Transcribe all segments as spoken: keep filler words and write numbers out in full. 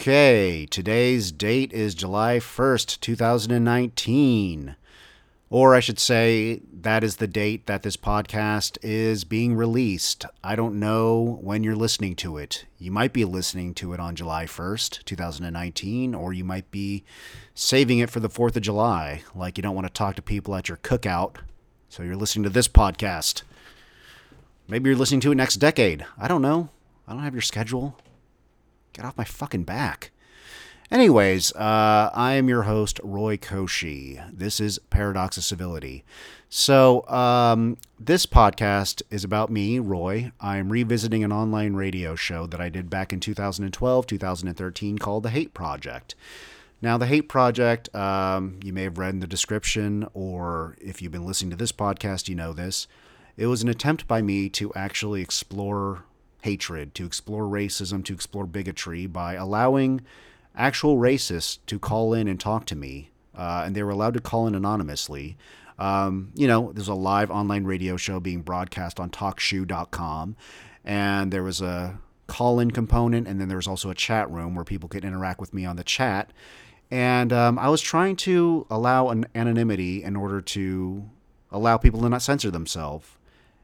Okay, today's date is July first, two thousand nineteen. Or I should say, that is the date that this podcast is being released. I don't know when you're listening to it. You might be listening to it on July first, two thousand nineteen, or you might be saving it for the fourth of July, like you don't want to talk to people at your cookout, so you're listening to this podcast. Maybe you're listening to it next decade. I don't know. I don't have your schedule. Get off my fucking back. Anyways, uh, I am your host, Roy Koshi. This is Paradox of Civility. So, um, this podcast is about me, Roy. I'm revisiting an online radio show that I did back in two thousand twelve, two thousand thirteen called The Hate Project. Now, The Hate Project, um, you may have read in the description, or if you've been listening to this podcast, you know this. It was an attempt by me to actually explore hatred, to explore racism, to explore bigotry by allowing actual racists to call in and talk to me, uh, and they were allowed to call in anonymously. Um, you know, there's a live online radio show being broadcast on Talk Shoe dot com, and there was a call-in component, and then there was also a chat room where people could interact with me on the chat. And um, I was trying to allow an anonymity in order to allow people to not censor themselves.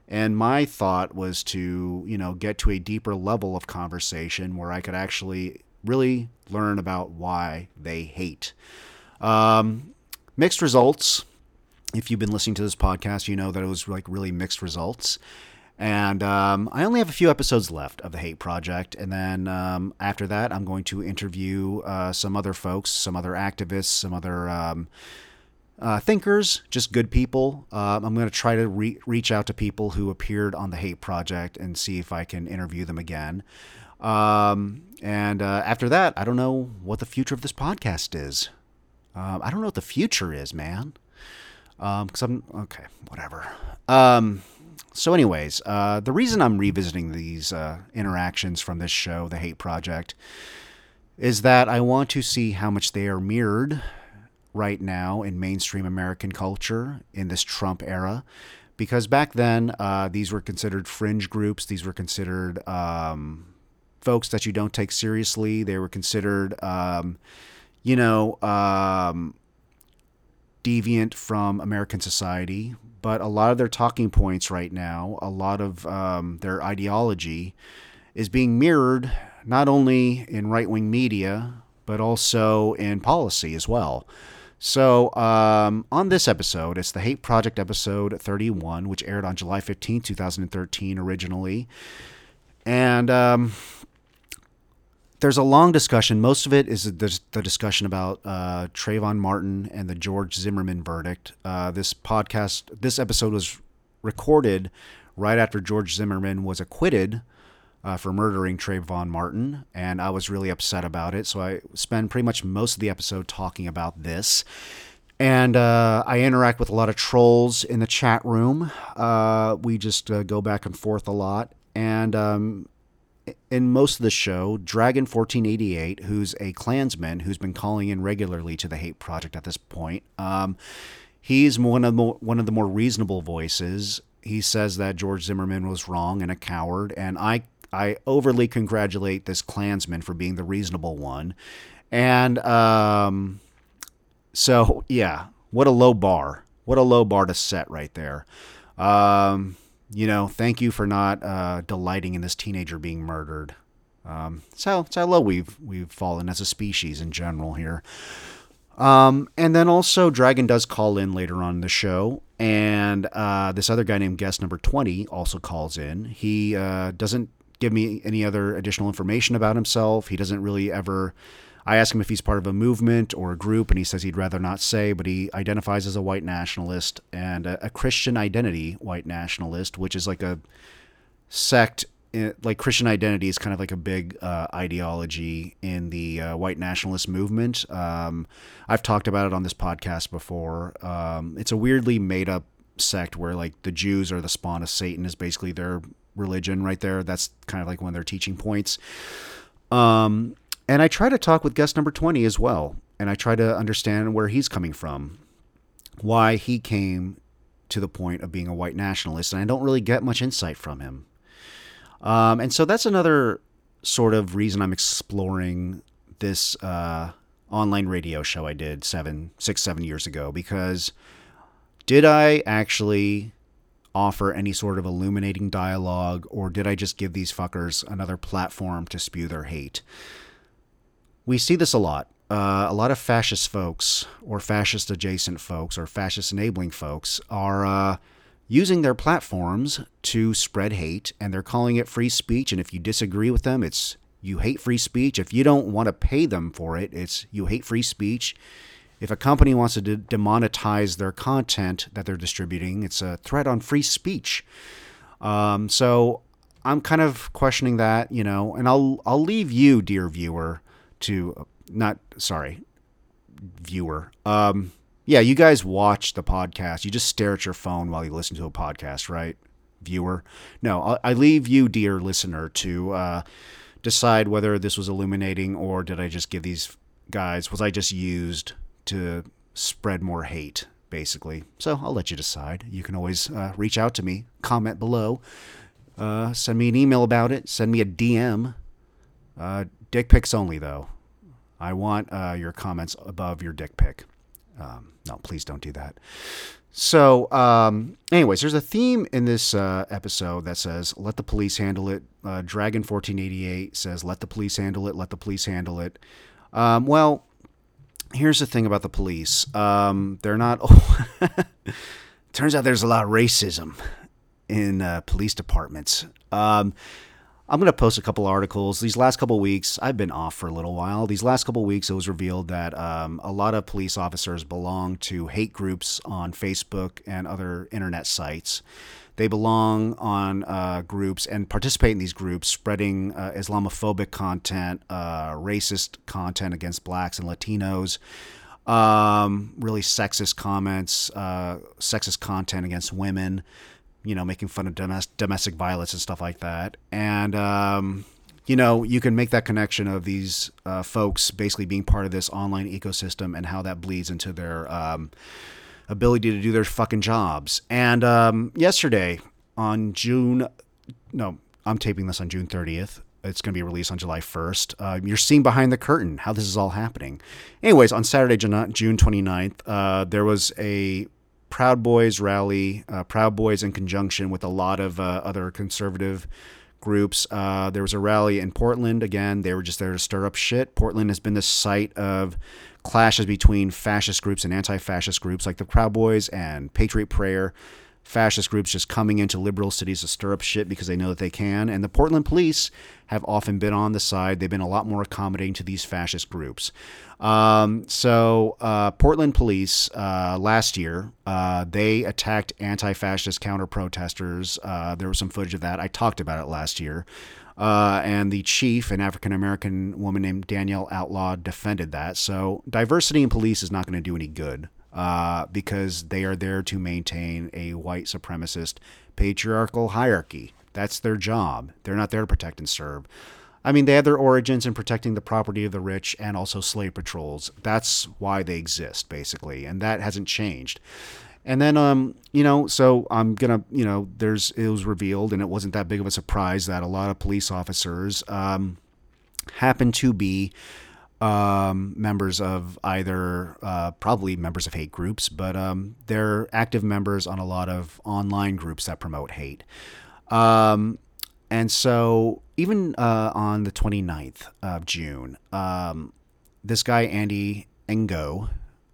And my thought was to, you know, get to a deeper level of conversation where I could actually really learn about why they hate. Um, mixed results. If you've been listening to this podcast, you know that it was like really mixed results. And um, I only have a few episodes left of The Hate Project. And then um, after that, I'm going to interview uh, some other folks, some other activists, some other um, uh, thinkers, just good people. Uh, I'm going to try to re- reach out to people who appeared on The Hate Project and see if I can interview them again. Um, and, uh, after that, I don't know what the future of this podcast is. Um, I don't know what the future is, man. Um, cause I'm, okay, whatever. Um, so anyways, uh, the reason I'm revisiting these, uh, interactions from this show, The Hate Project, is that I want to see how much they are mirrored right now in mainstream American culture in this Trump era. Because back then, uh, these were considered fringe groups. These were considered, um... folks that you don't take seriously. They were considered, um, you know, um, deviant from American society. But a lot of their talking points right now, a lot of um, their ideology is being mirrored not only in right-wing media, but also in policy as well. So um, on this episode, it's the Hate Project episode thirty-one, which aired on July fifteenth, two thousand thirteen originally. And um there's a long discussion. Most of it is the, the discussion about uh, Trayvon Martin and the George Zimmerman verdict. Uh, this podcast, this episode was recorded right after George Zimmerman was acquitted uh, for murdering Trayvon Martin. And I was really upset about it. So I spend pretty much most of the episode talking about this. And uh, I interact with a lot of trolls in the chat room. Uh, we just uh, go back and forth a lot. And um in most of the show, Dragon fourteen eighty-eight, who's a Klansman who's been calling in regularly to the Hate Project at this point, um, he's one of the more, one of the more reasonable voices. He says that George Zimmerman was wrong and a coward, and I I overly congratulate this Klansman for being the reasonable one. And um, so yeah, what a low bar, what a low bar to set right there. Um, You know, thank you for not uh, delighting in this teenager being murdered. Um, so it's how low we've we've fallen as a species in general here. Um, and then also Dragon does call in later on in the show. And uh, this other guy named guest number twenty also calls in. He uh, doesn't give me any other additional information about himself. He doesn't really ever... I ask him if he's part of a movement or a group, and he says he'd rather not say, but he identifies as a white nationalist and a, a Christian identity white nationalist, which is like a sect. Like Christian identity is kind of like a big uh, ideology in the uh, white nationalist movement. Um, I've talked about it on this podcast before. Um, it's a weirdly made up sect where like the Jews are the spawn of Satan is basically their religion right there. That's kind of like one of their teaching points. Um, And I try to talk with guest number twenty as well. And I try to understand where he's coming from, why he came to the point of being a white nationalist. And I don't really get much insight from him. Um, and so that's another sort of reason I'm exploring this uh, online radio show I did seven, six, seven years ago, because did I actually offer any sort of illuminating dialogue, or did I just give these fuckers another platform to spew their hate? We see this a lot. Uh, a lot of fascist folks, or fascist adjacent folks, or fascist enabling folks are uh, using their platforms to spread hate, and they're calling it free speech. And if you disagree with them, it's you hate free speech. If you don't want to pay them for it, it's you hate free speech. If a company wants to de- demonetize their content that they're distributing, it's a threat on free speech. Um, so I'm kind of questioning that, you know, and I'll I'll leave you, dear viewer, to not sorry, viewer. Um, yeah, you guys watch the podcast. You just stare at your phone while you listen to a podcast, right, viewer? No, I'll, I leave you, dear listener, to uh, decide whether this was illuminating, or did I just give these guys, was I just used to spread more hate, basically. So I'll let you decide. You can always uh, reach out to me, comment below, uh, send me an email about it, send me a D M. Uh, dick pics only, though. I want uh, your comments above your dick pic. Um, no, please don't do that. So, um, anyways, there's a theme in this uh, episode that says, let the police handle it. Uh, Dragon fourteen eighty-eight says, let the police handle it, let the police handle it. Um, well, here's the thing about the police. Um, they're not... Oh, turns out there's a lot of racism in uh, police departments. Um, I'm going to post a couple articles. These last couple weeks, I've been off for a little while. These last couple weeks, it was revealed that um, a lot of police officers belong to hate groups on Facebook and other internet sites. They belong on uh, groups and participate in these groups spreading uh, Islamophobic content, uh, racist content against blacks and Latinos, um, really sexist comments, uh, sexist content against women, you know, making fun of domest- domestic violence and stuff like that. And, um, you know, you can make that connection of these uh, folks basically being part of this online ecosystem and how that bleeds into their Um, ability to do their fucking jobs. And um, yesterday on June, no, I'm taping this on June thirtieth. It's going to be released on July first. Uh, you're seeing behind the curtain how this is all happening. Anyways, on Saturday, June twenty-ninth, uh, there was a Proud Boys rally, uh, Proud Boys in conjunction with a lot of uh, other conservative groups. Uh, there was a rally in Portland. Again, they were just there to stir up shit. Portland has been the site of clashes between fascist groups and anti-fascist groups like the Proud Boys and Patriot Prayer. Fascist groups just coming into liberal cities to stir up shit because they know that they can. And the Portland police have often been on the side. They've been a lot more accommodating to these fascist groups. Um, so uh, Portland police uh, last year, uh, they attacked anti-fascist counter-protesters. Uh, there was some footage of that. I talked about it last year. Uh, and the chief, an African-American woman named Danielle Outlaw, defended that. So diversity in police is not going to do any good. Uh, because they are there to maintain a white supremacist patriarchal hierarchy. That's their job. They're not there to protect and serve. I mean, they have their origins in protecting the property of the rich and also slave patrols. That's why they exist, basically, and that hasn't changed. And then, um, you know, so I'm gonna, you know, there's it was revealed, and it wasn't that big of a surprise that a lot of police officers um, happen to be um members of either uh probably members of hate groups, but um they're active members on a lot of online groups that promote hate. Um and so even uh on the twenty-ninth of June, um this guy Andy Ngo,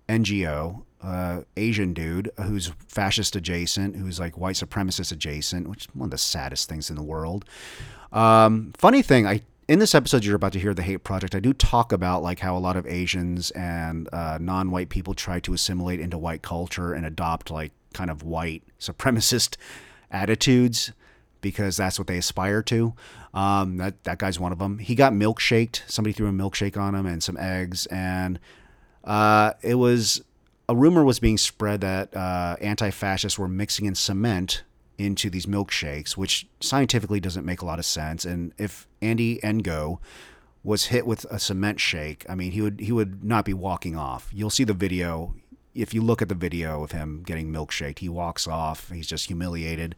N G O, uh Asian dude who's fascist adjacent, who's like white supremacist adjacent, which is one of the saddest things in the world. Um funny thing, I in this episode, you're about to hear The Hate Project. I do talk about like how a lot of Asians and uh, non-white people try to assimilate into white culture and adopt like kind of white supremacist attitudes because that's what they aspire to. Um, that, that guy's one of them. He got milkshaked. Somebody threw a milkshake on him and some eggs. And uh, it was a rumor was being spread that uh, anti-fascists were mixing in cement into these milkshakes, which scientifically doesn't make a lot of sense. And if Andy Ngo was hit with a cement shake, I mean, he would he would not be walking off. You'll see the video. If you look at the video of him getting milkshaked, he walks off. He's just humiliated.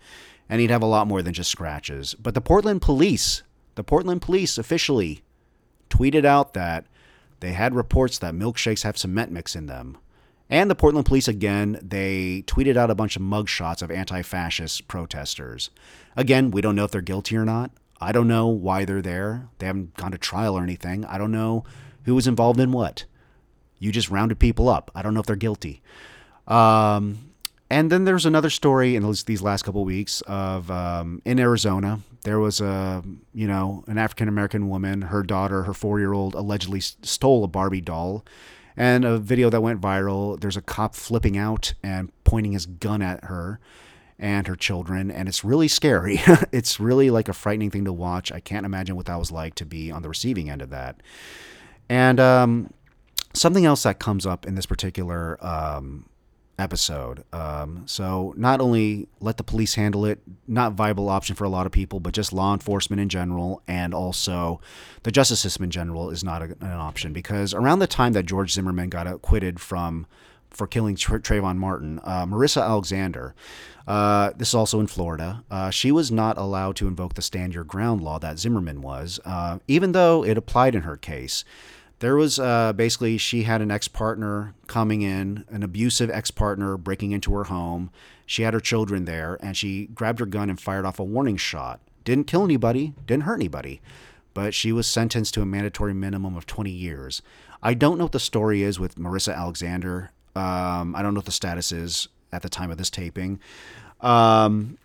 And he'd have a lot more than just scratches. But the Portland police, the Portland police officially tweeted out that They had reports that milkshakes have cement mix in them. And the Portland police, again, they tweeted out a bunch of mugshots of anti-fascist protesters. Again, we don't know if they're guilty or not. I don't know why they're there. They haven't gone to trial or anything. I don't know who was involved in what. You just rounded people up. I don't know if they're guilty. Um, and then there's another story in these last couple of weeks of um, in Arizona, there was a, you know, an African-American woman, her daughter, her four-year-old allegedly stole a Barbie doll. And a video that went viral, there's a cop flipping out and pointing his gun at her and her children. And it's really scary. It's really like a frightening thing to watch. I can't imagine what that was like to be on the receiving end of that. And um, something else that comes up in this particular um, episode. Um, so not only let the police handle it, not viable option for a lot of people, but just law enforcement in general. And also the justice system in general is not a, an option, because around the time that George Zimmerman got acquitted from for killing Tr- Trayvon Martin, uh, Marissa Alexander, uh, this is also in Florida, uh, she was not allowed to invoke the stand your ground law that Zimmerman was, uh, even though it applied in her case. There was uh, basically she had an ex-partner coming in, an abusive ex-partner breaking into her home. She had her children there, and she grabbed her gun and fired off a warning shot. Didn't kill anybody, didn't hurt anybody, but she was sentenced to a mandatory minimum of twenty years. I don't know what the story is with Marissa Alexander. Um, I don't know what the status is at the time of this taping. Um,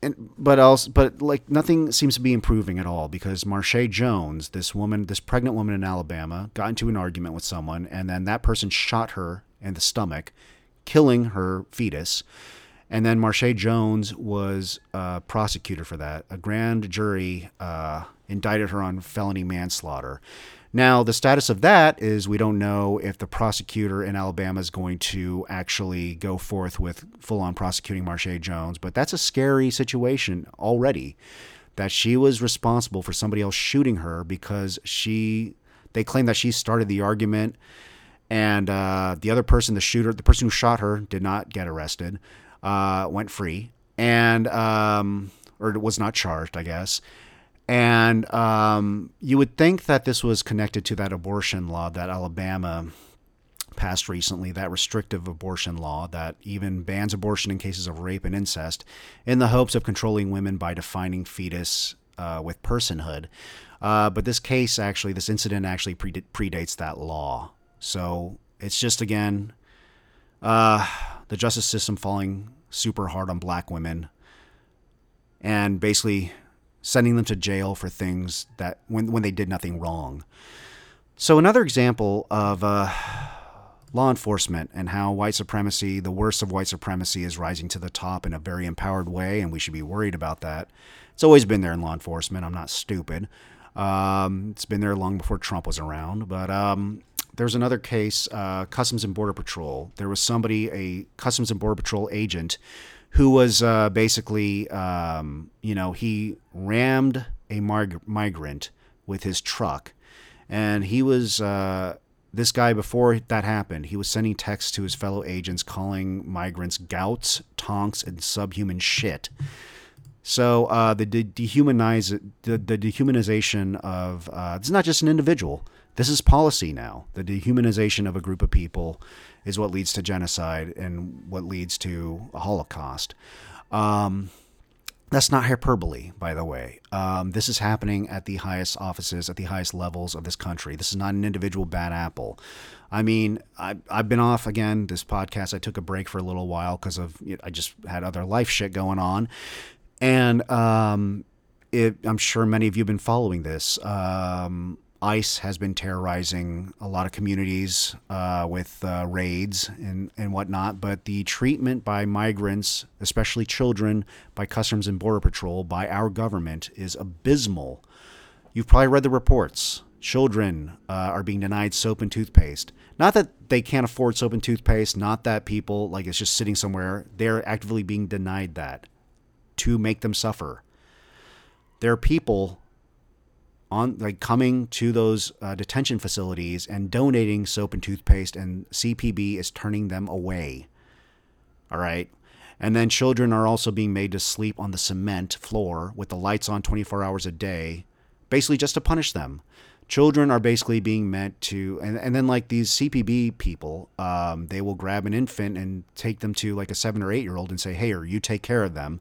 and, but else, but like nothing seems to be improving at all, because Marshae Jones, this woman, this pregnant woman in Alabama, got into an argument with someone, and then that person shot her in the stomach, killing her fetus. And then Marshae Jones was uh, prosecuted for that. A grand jury uh, indicted her on felony manslaughter. Now, the status of that is we don't know if the prosecutor in Alabama is going to actually go forth with full-on prosecuting Marshae Jones, but that's a scary situation already, that she was responsible for somebody else shooting her because she they claim that she started the argument, and uh, the other person, the shooter, the person who shot her did not get arrested, uh, went free, and um, or was not charged, I guess. And um, you would think that this was connected to that abortion law that Alabama passed recently, that restrictive abortion law that even bans abortion in cases of rape and incest in the hopes of controlling women by defining fetus uh, with personhood. Uh, but this case actually, this incident actually predates that law. So it's just, again, uh, the justice system falling super hard on black women and basically sending them to jail for things that when when they did nothing wrong. So another example of uh, law enforcement and how white supremacy, the worst of white supremacy, is rising to the top in a very empowered way, and we should be worried about that. It's always been there in law enforcement. I'm not stupid. Um, it's been there long before Trump was around. But um, there's another case, uh, Customs and Border Patrol. There was somebody, a Customs and Border Patrol agent, who was uh, basically, um, you know, he rammed a mig- migrant with his truck. And he was, uh, this guy, before that happened, he was sending texts to his fellow agents calling migrants gouts, tonks, and subhuman shit. So uh, the, de- dehumanize, the, the dehumanization of, uh, it's not just an individual. This is policy now. The dehumanization of a group of people is what leads to genocide and what leads to a Holocaust. Um, that's not hyperbole, by the way. Um, this is happening at the highest offices, at the highest levels of this country. This is not an individual bad apple. I mean, I, I've been off again, this podcast. I took a break for a little while because of you know, I just had other life shit going on. And um, it, I'm sure many of you have been following this. Um ICE has been terrorizing a lot of communities uh, with uh, raids and, and whatnot, but the treatment by migrants, especially children, by Customs and Border Patrol, by our government is abysmal. You've probably read the reports. Children uh, are being denied soap and toothpaste. Not that they can't afford soap and toothpaste, not that people, like it's just sitting somewhere. They're actively being denied that to make them suffer. There are people on like coming to those uh, detention facilities and donating soap and toothpaste, and C P B is turning them away. All right. And then children are also being made to sleep on the cement floor with the lights on twenty-four hours a day, basically just to punish them, children are basically being meant to, and, and then like these C P B people, um, they will grab an infant and take them to like a seven or eight year old and say, hey, or you take care of them.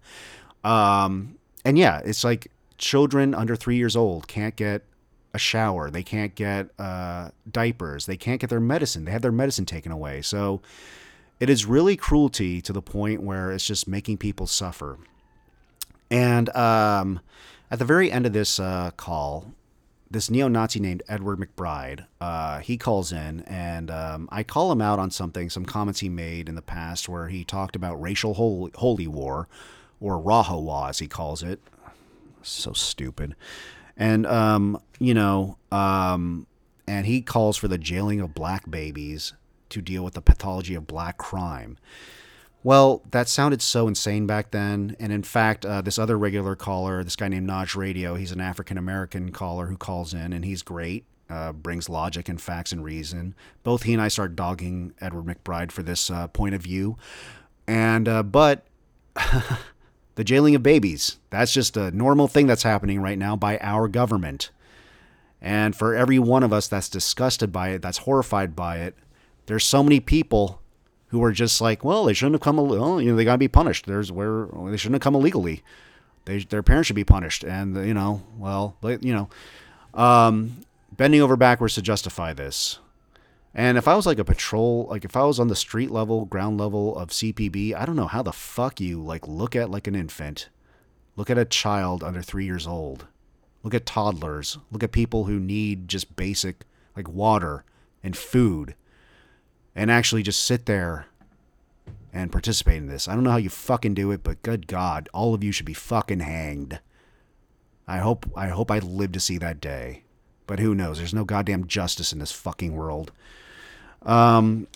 Um, and yeah, it's like children under three years old can't get a shower. They can't get uh, diapers. They can't get their medicine. They have their medicine taken away. So it is really cruelty to the point where it's just making people suffer. And um, at the very end of this uh, call, this neo-Nazi named Edward McBride, uh, he calls in, and um, I call him out on something, some comments he made in the past where he talked about racial holy, holy war, or Rahawa as he calls it. So stupid. And, um, you know, um, and he calls for the jailing of black babies to deal with the pathology of black crime. Well, that sounded so insane back then. And in fact, uh, this other regular caller, this guy named Naj Radio, he's an African-American caller who calls in, and he's great, uh, brings logic and facts and reason. Both he and I start dogging Edward McBride for this uh, point of view. And, uh, but... The jailing of babies, that's just a normal thing that's happening right now by our government. And for every one of us that's disgusted by it, that's horrified by it, there's so many people who are just like, well, they shouldn't have come, well, you know, they got to be punished. There's where they shouldn't have come illegally. They, their parents should be punished. And, you know, well, you know, um, bending over backwards to justify this. And if I was like a patrol, like if I was on the street level, ground level of C P B, I don't know how the fuck you like look at like an infant, look at a child under three years old, look at toddlers, look at people who need just basic like water and food, and actually just sit there and participate in this. I don't know how you fucking do it, but good God, all of you should be fucking hanged. I hope, I hope I live to see that day. But who knows? There's no goddamn justice in this fucking world. Um,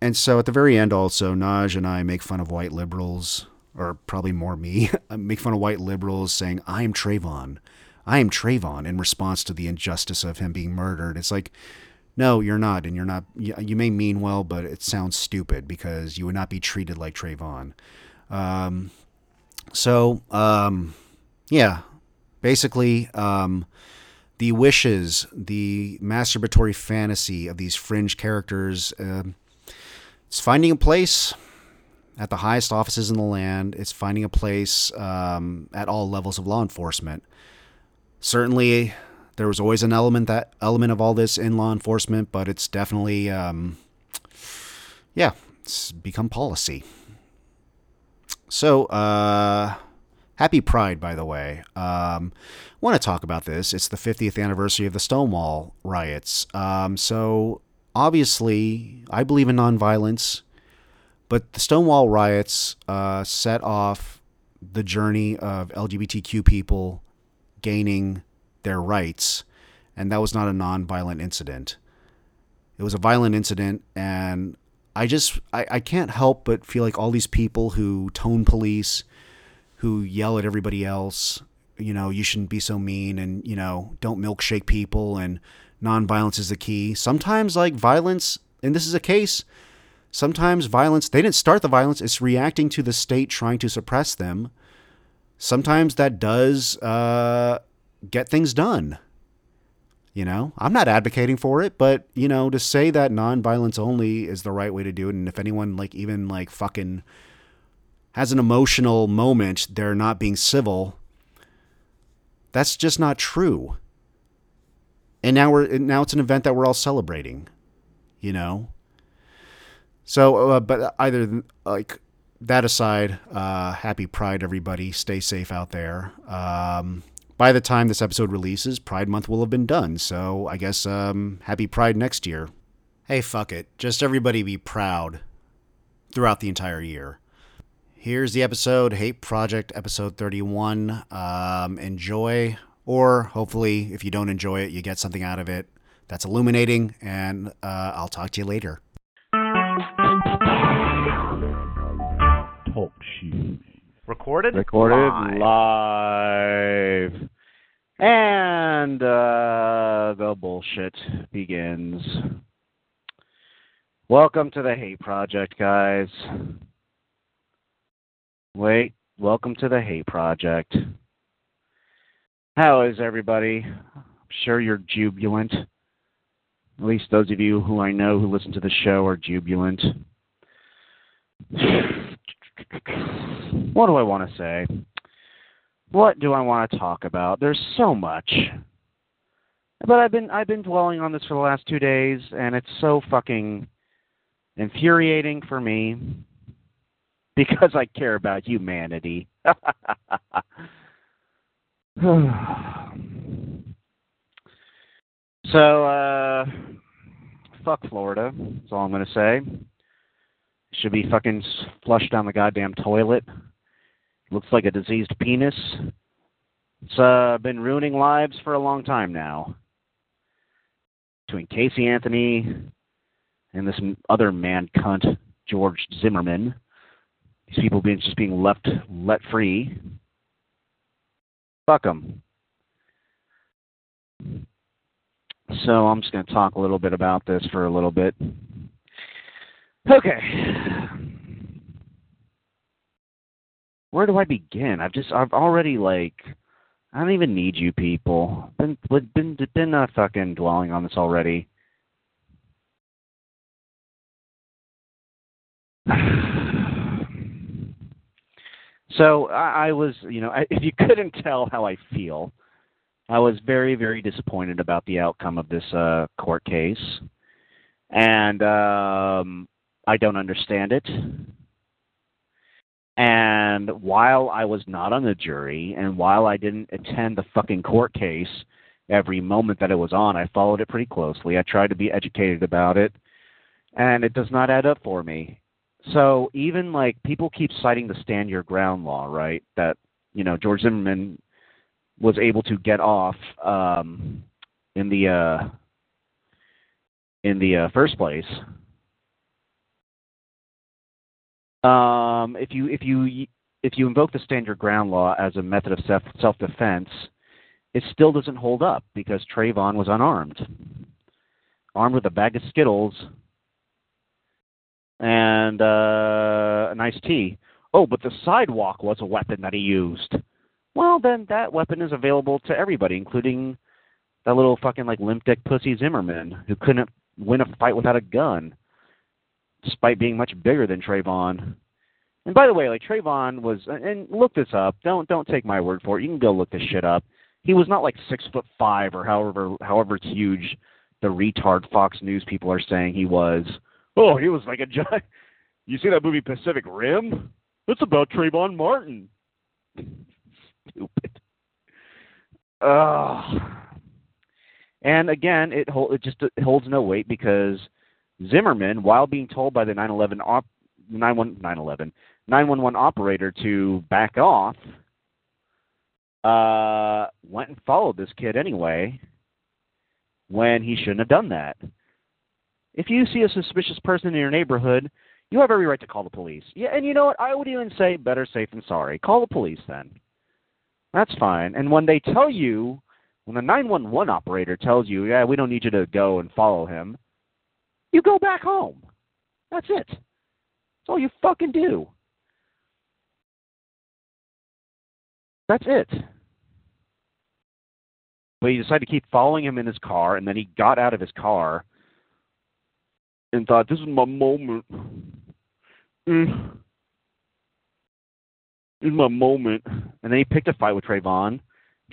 and so at the very end also, Naj and I make fun of white liberals, or probably more me, make fun of white liberals saying, I am Trayvon. I am Trayvon in response to the injustice of him being murdered. It's like, no, you're not. And you're not, you, you may mean well, but it sounds stupid because you would not be treated like Trayvon. Um, so, um, yeah, basically, um, the wishes, the masturbatory fantasy of these fringe characters, uh, it's finding a place at the highest offices in the land. It's finding a place um, at all levels of law enforcement. Certainly, there was always an element that element of all this in law enforcement, but it's definitely, um, yeah, it's become policy. So, uh... Happy Pride, by the way. Um, I want to talk about this. It's the fiftieth anniversary of the Stonewall riots. Um, so, obviously, I believe in nonviolence, but the Stonewall riots uh, set off the journey of L G B T Q people gaining their rights, and that was not a nonviolent incident. It was a violent incident, and I just, I, I can't help but feel like all these people who tone police, who yell at everybody else, you know, you shouldn't be so mean, and, you know, don't milkshake people, and nonviolence is the key. Sometimes, like, violence, and this is a case, sometimes violence, they didn't start the violence, it's reacting to the state trying to suppress them. Sometimes that does uh, get things done. You know, I'm not advocating for it, but, you know, to say that nonviolence only is the right way to do it, and if anyone, like, even, like, fucking... has an emotional moment, they're not being civil. That's just not true. And now we're now it's an event that we're all celebrating, you know. So, uh, but either like that aside, uh, happy Pride, everybody. Stay safe out there. Um, by the time this episode releases, Pride Month will have been done. So I guess um, happy Pride next year. Hey, fuck it. Just everybody be proud throughout the entire year. Here's the episode, Hate Project, episode thirty-one. Um, enjoy, or hopefully, if you don't enjoy it, you get something out of it that's illuminating, and uh, I'll talk to you later. Talk show. Recorded? Recorded live. live. And uh, the bullshit begins. Welcome to the Hate Project, guys. Wait, welcome to the Hate Project. How is everybody? I'm sure you're jubilant. At least those of you who I know who listen to the show are jubilant. What do I want to say? What do I want to talk about? There's so much. But I've been I've been dwelling on this for the last two days, and it's so fucking infuriating for me because I care about humanity. So, uh, fuck Florida. That's all I'm going to say. Should be fucking flushed down the goddamn toilet. Looks like a diseased penis. It's uh, been ruining lives for a long time now. Between Casey Anthony and this other man cunt, George Zimmerman, these people being just being left let free. Fuck them. So I'm just going to talk a little bit about this for a little bit. Okay. Where do I begin? I've just, I've already, like, I don't even need you people. I've been, been, been uh, fucking dwelling on this already. So I, I was, you know, I, if you couldn't tell how I feel, I was very, very disappointed about the outcome of this uh, court case. And um, I don't understand it. And while I was not on the jury, and while I didn't attend the fucking court case every moment that it was on, I followed it pretty closely. I tried to be educated about it, and it does not add up for me. So even, like, people keep citing the stand your ground law, right, that, you know, George Zimmerman was able to get off um, in the uh, in the uh, first place. Um, if you if you if you invoke the stand your ground law as a method of self self defense, it still doesn't hold up because Trayvon was unarmed, armed with a bag of Skittles and uh, an iced tea. Oh, but the sidewalk was a weapon that he used. Well, then that weapon is available to everybody, including that little fucking, like, limp-dick pussy Zimmerman who couldn't win a fight without a gun, despite being much bigger than Trayvon. And by the way, like, Trayvon was, and look this up. Don't don't take my word for it. You can go look this shit up. He was not, like, six foot five or however however huge the retard Fox News people are saying he was. Oh, he was like a giant. You see that movie Pacific Rim? It's about Trayvon Martin. Stupid. Uh, and again, it, hold, it just it holds no weight because Zimmerman, while being told by the nine eleven op, nine eleven, nine eleven, nine one one operator to back off, uh, went and followed this kid anyway when he shouldn't have done that. If you see a suspicious person in your neighborhood, you have every right to call the police. Yeah, and you know what? I would even say better safe than sorry. Call the police then. That's fine. And when they tell you, when the nine one one operator tells you, yeah, we don't need you to go and follow him, you go back home. That's it. That's all you fucking do. That's it. But you decide to keep following him in his car, and then he got out of his car and thought, this is my moment. Mm. This is my moment. And then he picked a fight with Trayvon.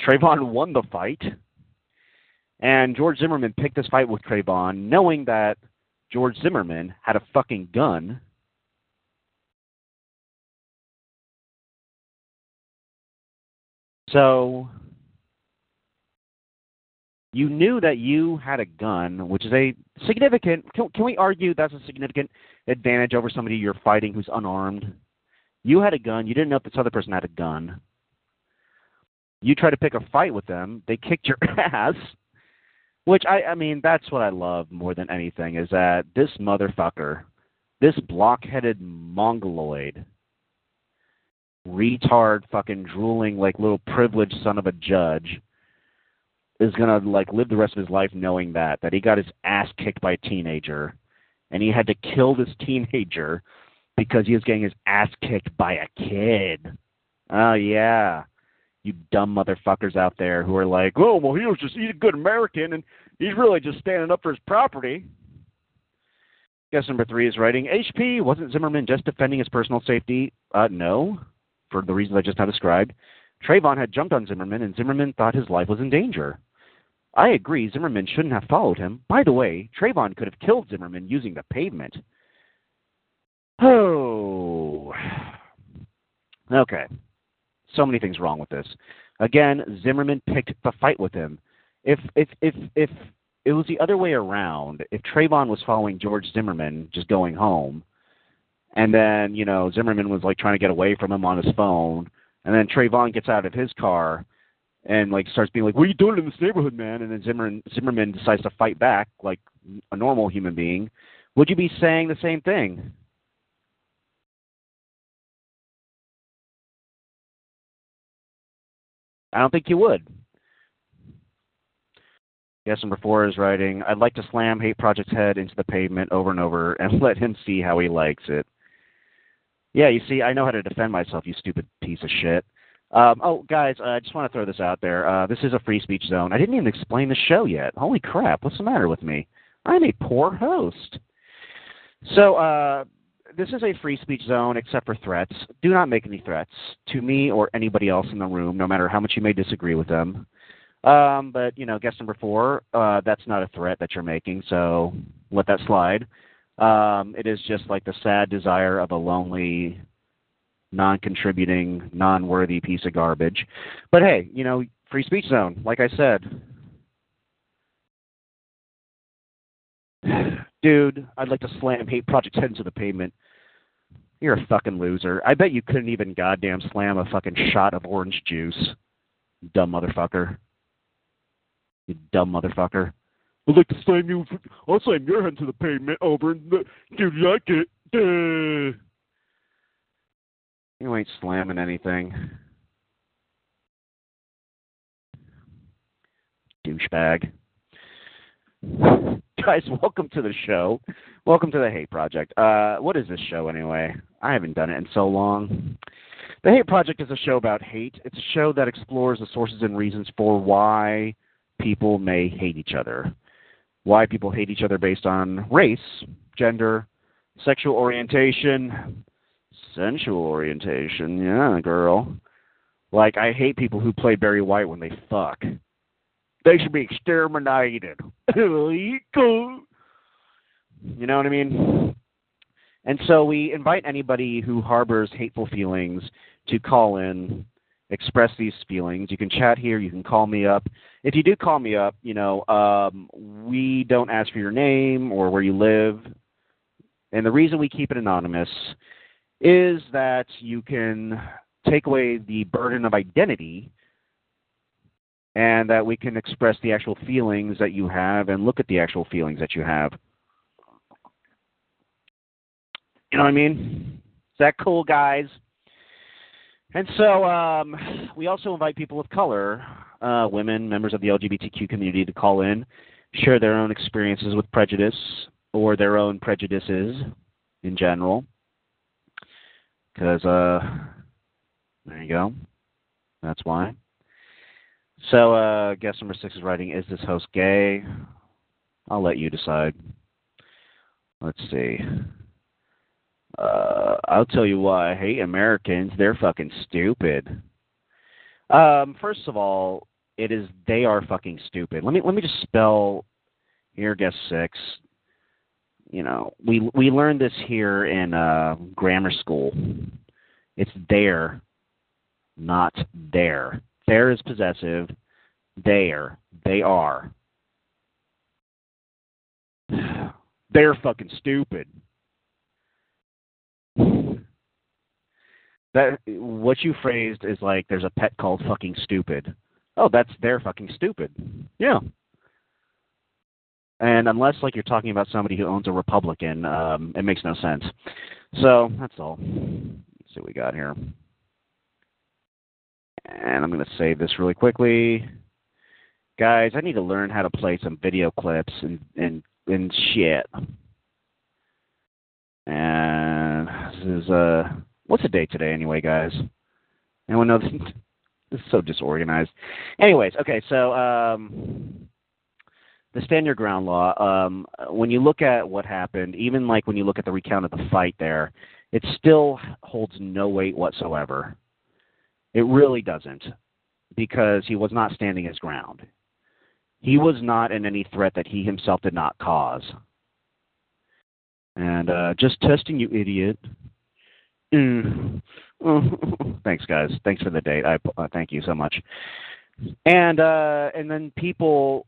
Trayvon won the fight. And George Zimmerman picked this fight with Trayvon knowing that George Zimmerman had a fucking gun. So you knew that you had a gun, which is a significant... Can, can we argue that's a significant advantage over somebody you're fighting who's unarmed? You had a gun. You didn't know if this other person had a gun. You tried to pick a fight with them. They kicked your ass, which, I, I mean, that's what I love more than anything is that this motherfucker, this blockheaded mongoloid, retard fucking drooling like little privileged son of a judge is going to, like, live the rest of his life knowing that, that he got his ass kicked by a teenager, and he had to kill this teenager because he was getting his ass kicked by a kid. Oh, yeah. you dumb motherfuckers out there who are like, oh, well, he was just, he's a good American, and he's really just standing up for his property. Guess number three is writing, H P, wasn't Zimmerman just defending his personal safety? Uh, no, for the reasons I just now described. Trayvon had jumped on Zimmerman, and Zimmerman thought his life was in danger. I agree, Zimmerman shouldn't have followed him. By the way, Trayvon could have killed Zimmerman using the pavement. Oh. Okay. So many things wrong with this. Again, Zimmerman picked the fight with him. If if if if it was the other way around, if Trayvon was following George Zimmerman just going home, and then, you know, Zimmerman was like trying to get away from him on his phone, and then Trayvon gets out of his car and like starts being like, what are you doing in this neighborhood, man? And then Zimmerman Zimmerman decides to fight back like a normal human being, would you be saying the same thing? I don't think you would. Guess number four is writing, I'd like to slam Hate Project's head into the pavement over and over and let him see how he likes it. Yeah, you see, I know how to defend myself, you stupid piece of shit. Um, oh, guys, uh, I just want to throw this out there. Uh, this is a free speech zone. I didn't even explain the show yet. Holy crap, what's the matter with me? I'm a poor host. So, uh... this is a free speech zone except for threats. Do not make any threats to me or anybody else in the room, no matter how much you may disagree with them. Um, but, you know, guess number four, uh, that's not a threat that you're making, so let that slide. Um, it is just like the sad desire of a lonely, non-contributing, non-worthy piece of garbage. But, hey, you know, free speech zone, like I said. Dude, I'd like to slam Hate Project head into the pavement. You're a fucking loser. I bet you couldn't even goddamn slam a fucking shot of orange juice. You dumb motherfucker. You dumb motherfucker. I'd like to slam you. I'll slam your head into the pavement over and do you like it? Duh. You ain't slamming anything. Douchebag. Guys, welcome to the show. Welcome to the Hate Project. Uh, what is this show anyway? I haven't done it in so long. The Hate Project is a show about hate. It's a show that explores the sources and reasons for why people may hate each other. Why people hate each other based on race, gender, sexual orientation, sensual orientation. Yeah, girl. Like, I hate people who play Barry White when they fuck. They should be exterminated. You know what I mean? And so we invite anybody who harbors hateful feelings to call in, express these feelings. You can chat here. You can call me up. If you do call me up, you know, um, we don't ask for your name or where you live. And the reason we keep it anonymous is that you can take away the burden of identity and that we can express the actual feelings that you have and look at the actual feelings that you have. You know what I mean? Is that cool, guys? And so um, we also invite people of color, uh, women, members of the L G B T Q community to call in, share their own experiences with prejudice or their own prejudices in general. Because, uh, there you go. That's why. So, uh, guest number six is writing, is this host gay? I'll let you decide. Let's see. Uh, I'll tell you why I hate Americans. They're fucking stupid. Um, first of all, it is they are fucking stupid. Let me let me just spell here, guest six. You know, we we learned this here in uh, grammar school. It's there, not there. There is possessive. There. They are. They're fucking stupid. That what you phrased is like there's a pet called fucking stupid. Oh, that's they're fucking stupid. Yeah. And unless like you're talking about somebody who owns a Republican, um, it makes no sense. So that's all. Let's see what we got here. And I'm going to save this really quickly. Guys, I need to learn how to play some video clips and, and, and shit. And this is, uh, what's the date today anyway, guys? Anyone know? This is so disorganized. Anyways, okay, so um, the stand your ground law, um, when you look at what happened, even like when you look at the recount of the fight there, it still holds no weight whatsoever. It really doesn't, because he was not standing his ground. He was not in any threat that he himself did not cause. And uh, just testing you, idiot. Mm. Thanks, guys. Thanks for the date. I uh, thank you so much. And uh, and then people,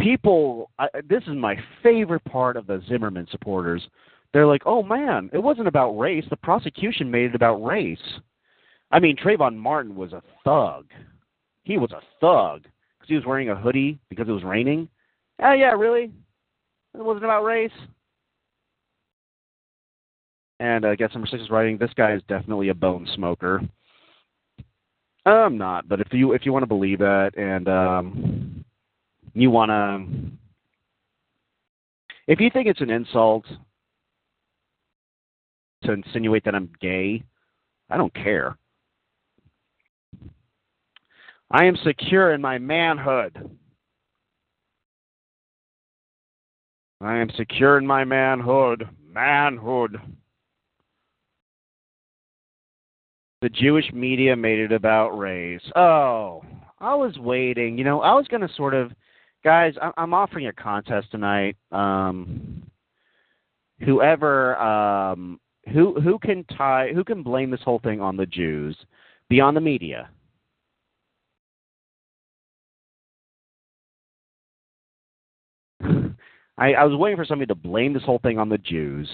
people. I, this is my favorite part of the Zimmerman supporters. They're like, "Oh man, it wasn't about race. The prosecution made it about race." I mean, Trayvon Martin was a thug. He was a thug because he was wearing a hoodie because it was raining. Oh yeah, really? It wasn't about race. And I uh, guess number six is writing, this guy is definitely a bone smoker. I'm not, but if you if you want to believe that, and um, you want to, if you think it's an insult to insinuate that I'm gay, I don't care. I am secure in my manhood. I am secure in my manhood. Manhood. The Jewish media made it about race. Oh, I was waiting. You know, I was going to sort of, guys, I'm offering a contest tonight. Um, whoever, um, who who can tie, who can blame this whole thing on the Jews beyond the media? I, I was waiting for somebody to blame this whole thing on the Jews.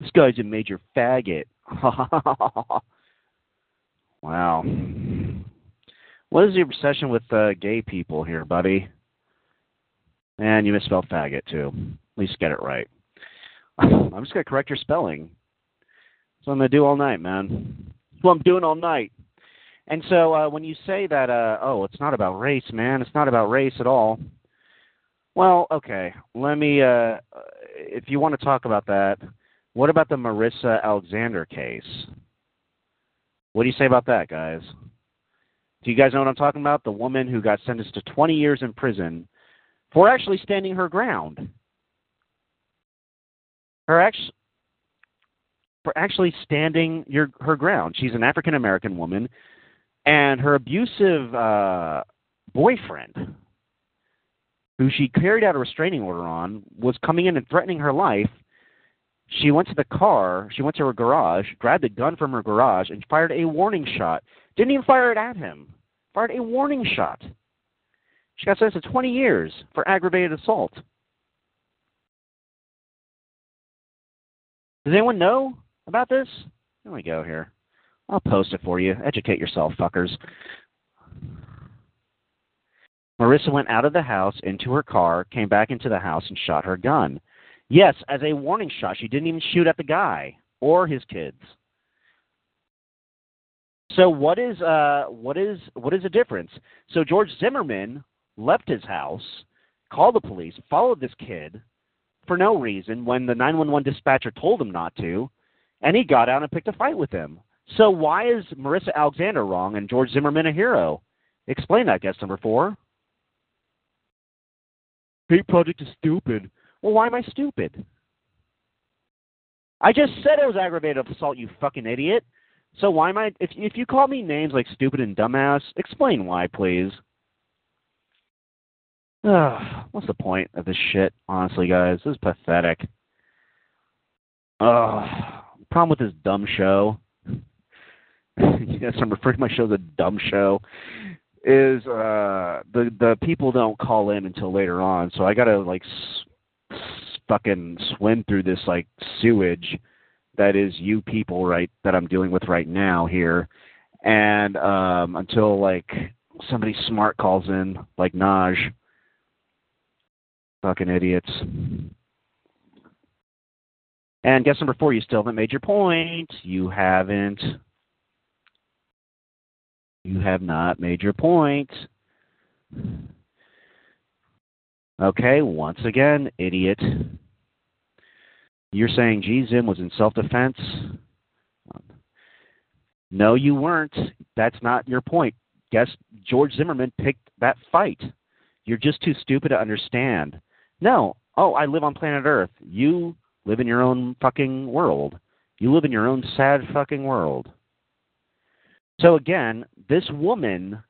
This guy's a major faggot. Wow. What is your obsession with uh, gay people here, buddy? And you misspelled faggot, too. At least get it right. I'm just going to correct your spelling. That's what I'm going to do all night, man. That's what I'm doing all night. And so uh, when you say that, uh, oh, it's not about race, man. It's not about race at all. Well, okay. Let me, uh, if you want to talk about that, what about the Marissa Alexander case? What do you say about that, guys? Do you guys know what I'm talking about? The woman who got sentenced to twenty years in prison for actually standing her ground. Her act- for actually standing your, her ground. She's an African-American woman, and her abusive uh, boyfriend, who she carried out a restraining order on, was coming in and threatening her life. She went to the car, she went to her garage, grabbed a gun from her garage, and fired a warning shot. Didn't even fire it at him. Fired a warning shot. She got sentenced to twenty years for aggravated assault. Does anyone know about this? There we go here. I'll post it for you. Educate yourself, fuckers. Marissa went out of the house, into her car, came back into the house, and shot her gun. Yes, as a warning shot. She didn't even shoot at the guy or his kids. So what is uh what is what is the difference? So George Zimmerman left his house, called the police, followed this kid for no reason when the nine one one dispatcher told him not to, and he got out and picked a fight with him. So why is Marissa Alexander wrong and George Zimmerman a hero? Explain that, guest number four. Hate Project is stupid. Well, why am I stupid? I just said it was aggravated assault, you fucking idiot. So why am I... If, if you call me names like stupid and dumbass, explain why, please. Ugh, what's the point of this shit, honestly, guys? This is pathetic. Ugh, problem with this dumb show... Yes, I'm referring to my show as a dumb show... is uh, the, the people don't call in until later on, so I gotta, like... S- fucking swim through this like sewage that is you people right that I'm dealing with right now here, and um, until like somebody smart calls in like Naj. Fucking idiots. And guess number four, you still haven't made your point. You haven't. You have not made your point. Okay, once again, idiot. You're saying G Zim was in self-defense? No, you weren't. That's not your point. Guess George Zimmerman picked that fight. You're just too stupid to understand. No. Oh, I live on planet Earth. You live in your own fucking world. You live in your own sad fucking world. So again, this woman,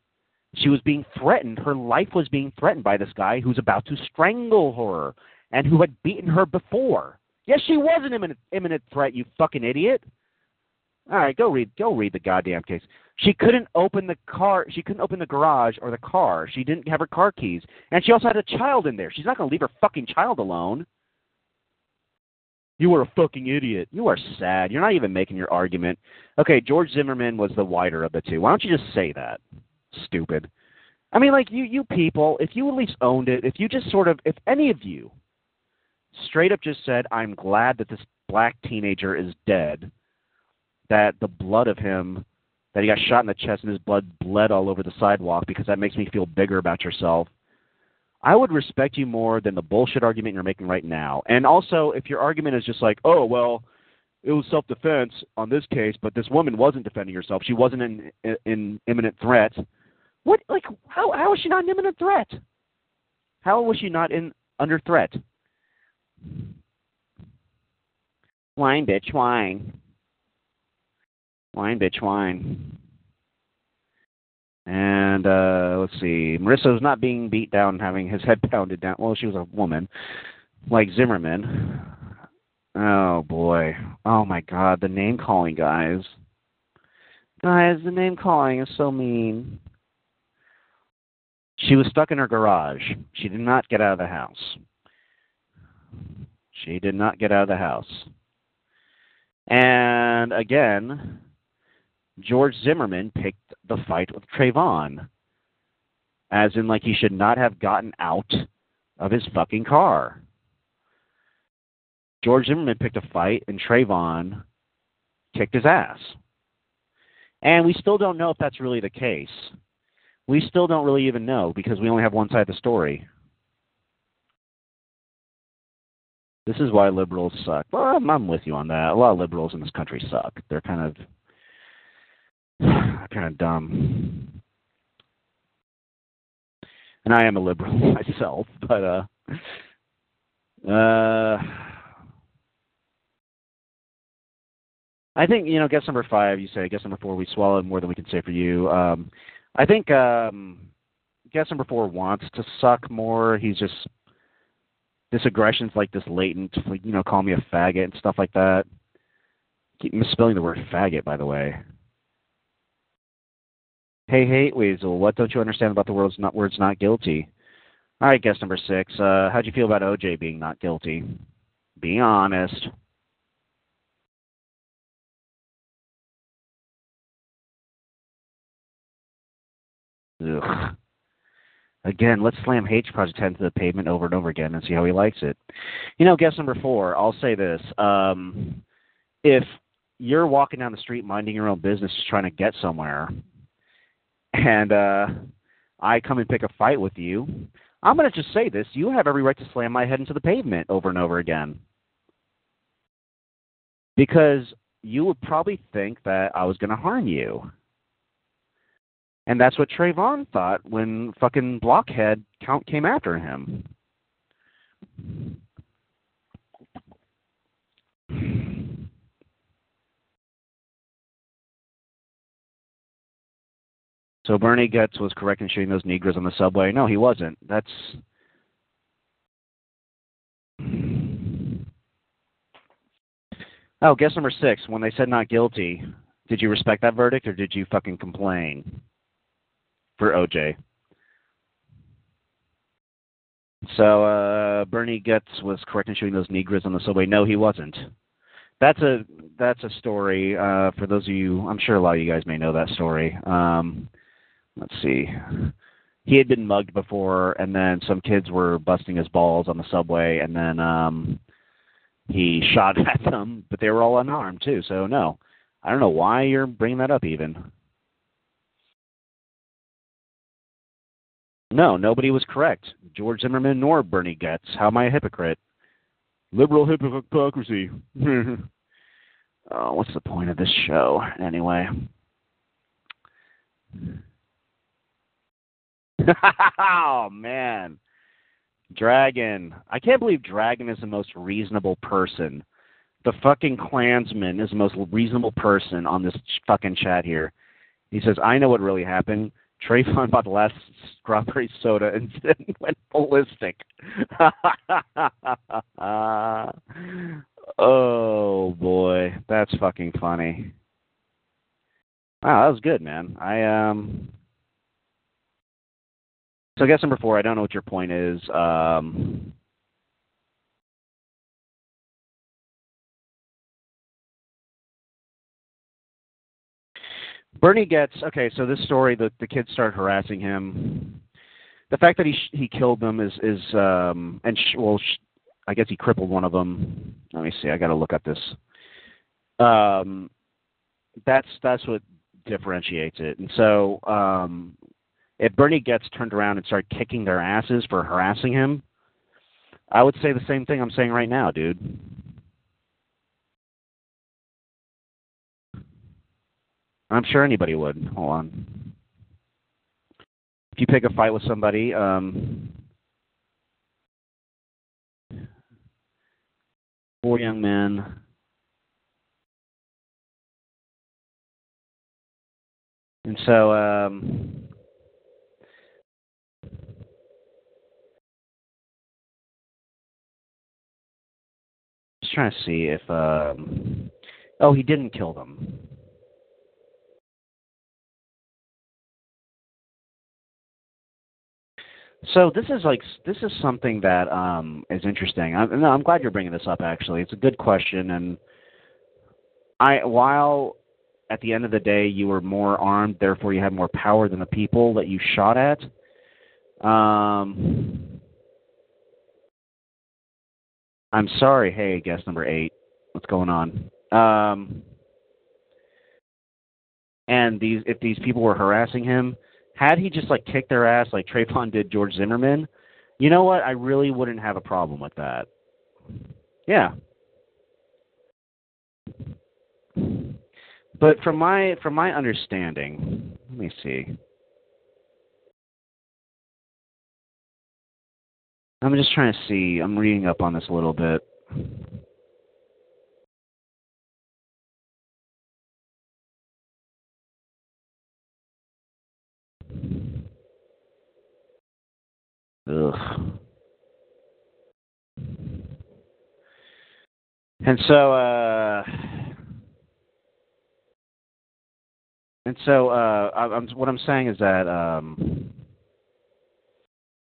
she was being threatened. Her life was being threatened by this guy who's about to strangle her and who had beaten her before. Yes, she was an imminent, imminent threat, you fucking idiot. All right, go read, go read the goddamn case. She couldn't open the car. She couldn't open the garage or the car. She didn't have her car keys, and she also had a child in there. She's not going to leave her fucking child alone. You were a fucking idiot. You are sad. You're not even making your argument. Okay, George Zimmerman was the wider of the two. Why don't you just say that? Stupid. I mean, like, you, you people, if you at least owned it, if you just sort of, if any of you straight up just said, I'm glad that this black teenager is dead, that the blood of him, that he got shot in the chest and his blood bled all over the sidewalk because that makes me feel bigger about yourself, I would respect you more than the bullshit argument you're making right now. And also, if your argument is just like, oh, well, it was self-defense on this case, but this woman wasn't defending herself. She wasn't in, in, in imminent threat. What, like, how, how is she not an imminent threat? How was she not in under threat? Wine, bitch, wine. Wine, bitch, wine. And uh, let's see. Marissa was not being beat down, having his head pounded down. Well, she was a woman, like Zimmerman. Oh, boy. Oh, my God. The name-calling, guys. Guys, the name-calling is so mean. She was stuck in her garage. She did not get out of the house. She did not get out of the house. And, again, George Zimmerman picked the fight with Trayvon, as in, like, he should not have gotten out of his fucking car. George Zimmerman picked a fight, and Trayvon kicked his ass. And we still don't know if that's really the case. We still don't really even know, because we only have one side of the story. This is why liberals suck. Well, I'm, I'm with you on that. A lot of liberals in this country suck. They're kind of... kind of dumb. And I am a liberal myself, but uh uh I think, you know, guess number five you say, guess number four we swallowed more than we can say for you. Um I think um guess number four wants to suck more. He's just this aggression's like this latent, like, you know, call me a faggot and stuff like that. Keep misspelling the word faggot, by the way. Hey, hate weasel, what don't you understand about the world's not, words not guilty? All right, guess number six. Uh, how'd you feel about O J being not guilty? Be honest. Ugh. Again, let's slam Hate Project into the pavement over and over again and see how he likes it. You know, guess number four, I'll say this. Um, if you're walking down the street minding your own business trying to get somewhere, and uh, I come and pick a fight with you, I'm going to just say this. You have every right to slam my head into the pavement over and over again. Because you would probably think that I was going to harm you. And that's what Trayvon thought when fucking Blockhead Count came after him. So Bernie Getz was correct in shooting those Negroes on the subway. No, he wasn't. That's... Oh, guess number six. When they said not guilty, did you respect that verdict or did you fucking complain for O J? So uh, Bernie Getz was correct in shooting those Negroes on the subway. No, he wasn't. That's a that's a story. Uh, for those of you, I'm sure a lot of you guys may know that story. Um, Let's see. He had been mugged before, and then some kids were busting his balls on the subway, and then um, he shot at them, but they were all unarmed, too. So, no. I don't know why you're bringing that up, even. No, nobody was correct. George Zimmerman nor Bernie Getz. How am I a hypocrite? Liberal hypocrisy. Oh, what's the point of this show, anyway? Oh, man. Dragon. I can't believe Dragon is the most reasonable person. The fucking Klansman is the most reasonable person on this fucking chat here. He says, I know what really happened. Trayvon bought the last strawberry soda and then went ballistic. Oh, boy. That's fucking funny. Wow, that was good, man. I, um... So I guess number four, I don't know what your point is. Um... Bernie gets, okay, so this story, the, the kids start harassing him. The fact that he sh- he killed them is, is um, and sh- well, sh- I guess he crippled one of them. Let me see, I got to look up this. Um, that's that's what differentiates it. And so um, if Bernie gets turned around and started kicking their asses for harassing him, I would say the same thing I'm saying right now, dude. I'm sure anybody would. Hold on. If you pick a fight with somebody, um, four young men. And so, um, just trying to see if, um, oh, he didn't kill them. So this is like this is something that um, is interesting. I, no, I'm glad you're bringing this up. Actually, it's a good question. And I, while at the end of the day you were more armed, therefore you had more power than the people that you shot at. Um, I'm sorry. Hey, guest number eight. What's going on? Um, and these, if these people were harassing him. Had he just, like, kicked their ass like Trayvon did George Zimmerman, you know what? I really wouldn't have a problem with that. Yeah. But from my from my understanding, let me see. I'm just trying to see. I'm reading up on this a little bit. Ugh. And so, uh, and so, uh, I, I'm, what I'm saying is that, um,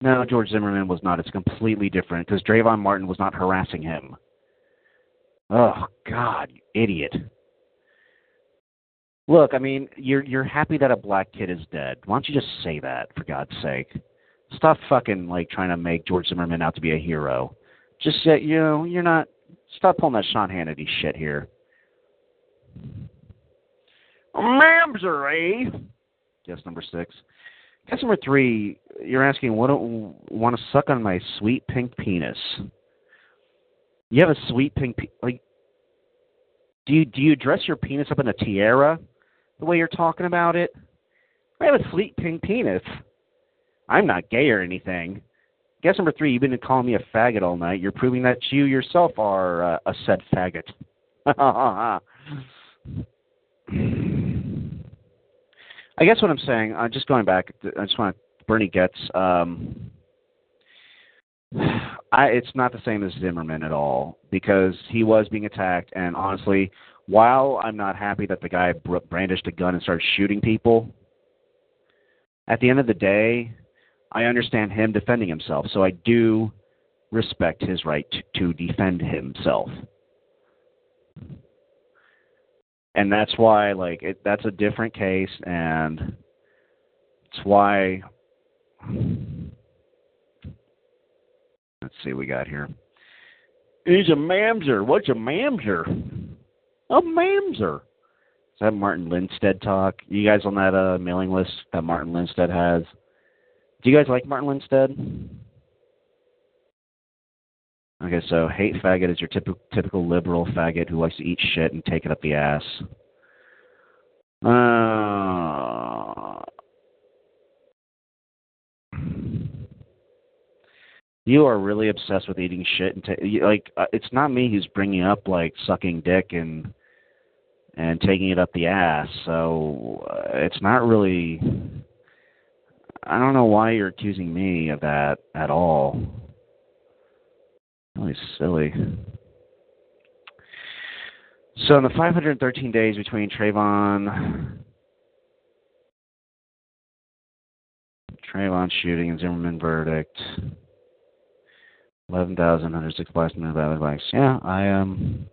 no, George Zimmerman was not. It's completely different because Trayvon Martin was not harassing him. Oh God, you idiot! Look, I mean, you're you're happy that a black kid is dead. Why don't you just say that for God's sake? Stop fucking, like, trying to make George Zimmerman out to be a hero. Just, you know, you're not... Stop pulling that Sean Hannity shit here. Mamsery! Guess number six. Guess number three, you're asking, what do I want to suck on my sweet pink penis? You have a sweet pink... Pe- like, do you, do you dress your penis up in a tiara the way you're talking about it? I have a sweet pink penis. I'm not gay or anything. Guess number three, you've been calling me a faggot all night. You're proving that you yourself are uh, a said faggot. I guess what I'm saying, I'm just going back, I just want to, Bernie Getz, um, I, it's not the same as Zimmerman at all because he was being attacked. And honestly, while I'm not happy that the guy brandished a gun and started shooting people, at the end of the day, I understand him defending himself, so I do respect his right to, to defend himself. And that's why, like, it, that's a different case, and it's why... Let's see what we got here. He's a mamzer. What's a mamzer? A mamzer. Is that Martin Lindstedt talk? You guys on that uh, mailing list that Martin Lindstedt has? Do you guys like Martin Lindstedt? Okay, so hate faggot is your typ- typical liberal faggot who likes to eat shit and take it up the ass. Uh, you are really obsessed with eating shit. And t- like, uh, it's not me who's bringing up like sucking dick and and taking it up the ass. So uh, it's not really. I don't know why you're accusing me of that at all. Really silly. So in the five hundred thirteen days between Trayvon, Trayvon shooting and Zimmerman verdict, eleven thousand one hundred six blacksmith valid bikes. Yeah, I, um,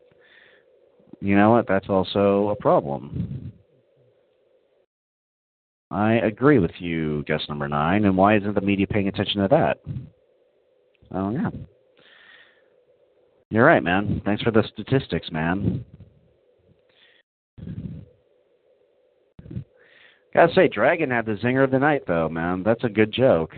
you know what? That's also a problem. I agree with you, guest number nine, and why isn't the media paying attention to that? Oh, yeah. You're right, man. Thanks for the statistics, man. Gotta say, Dragon had the zinger of the night, though, man. That's a good joke.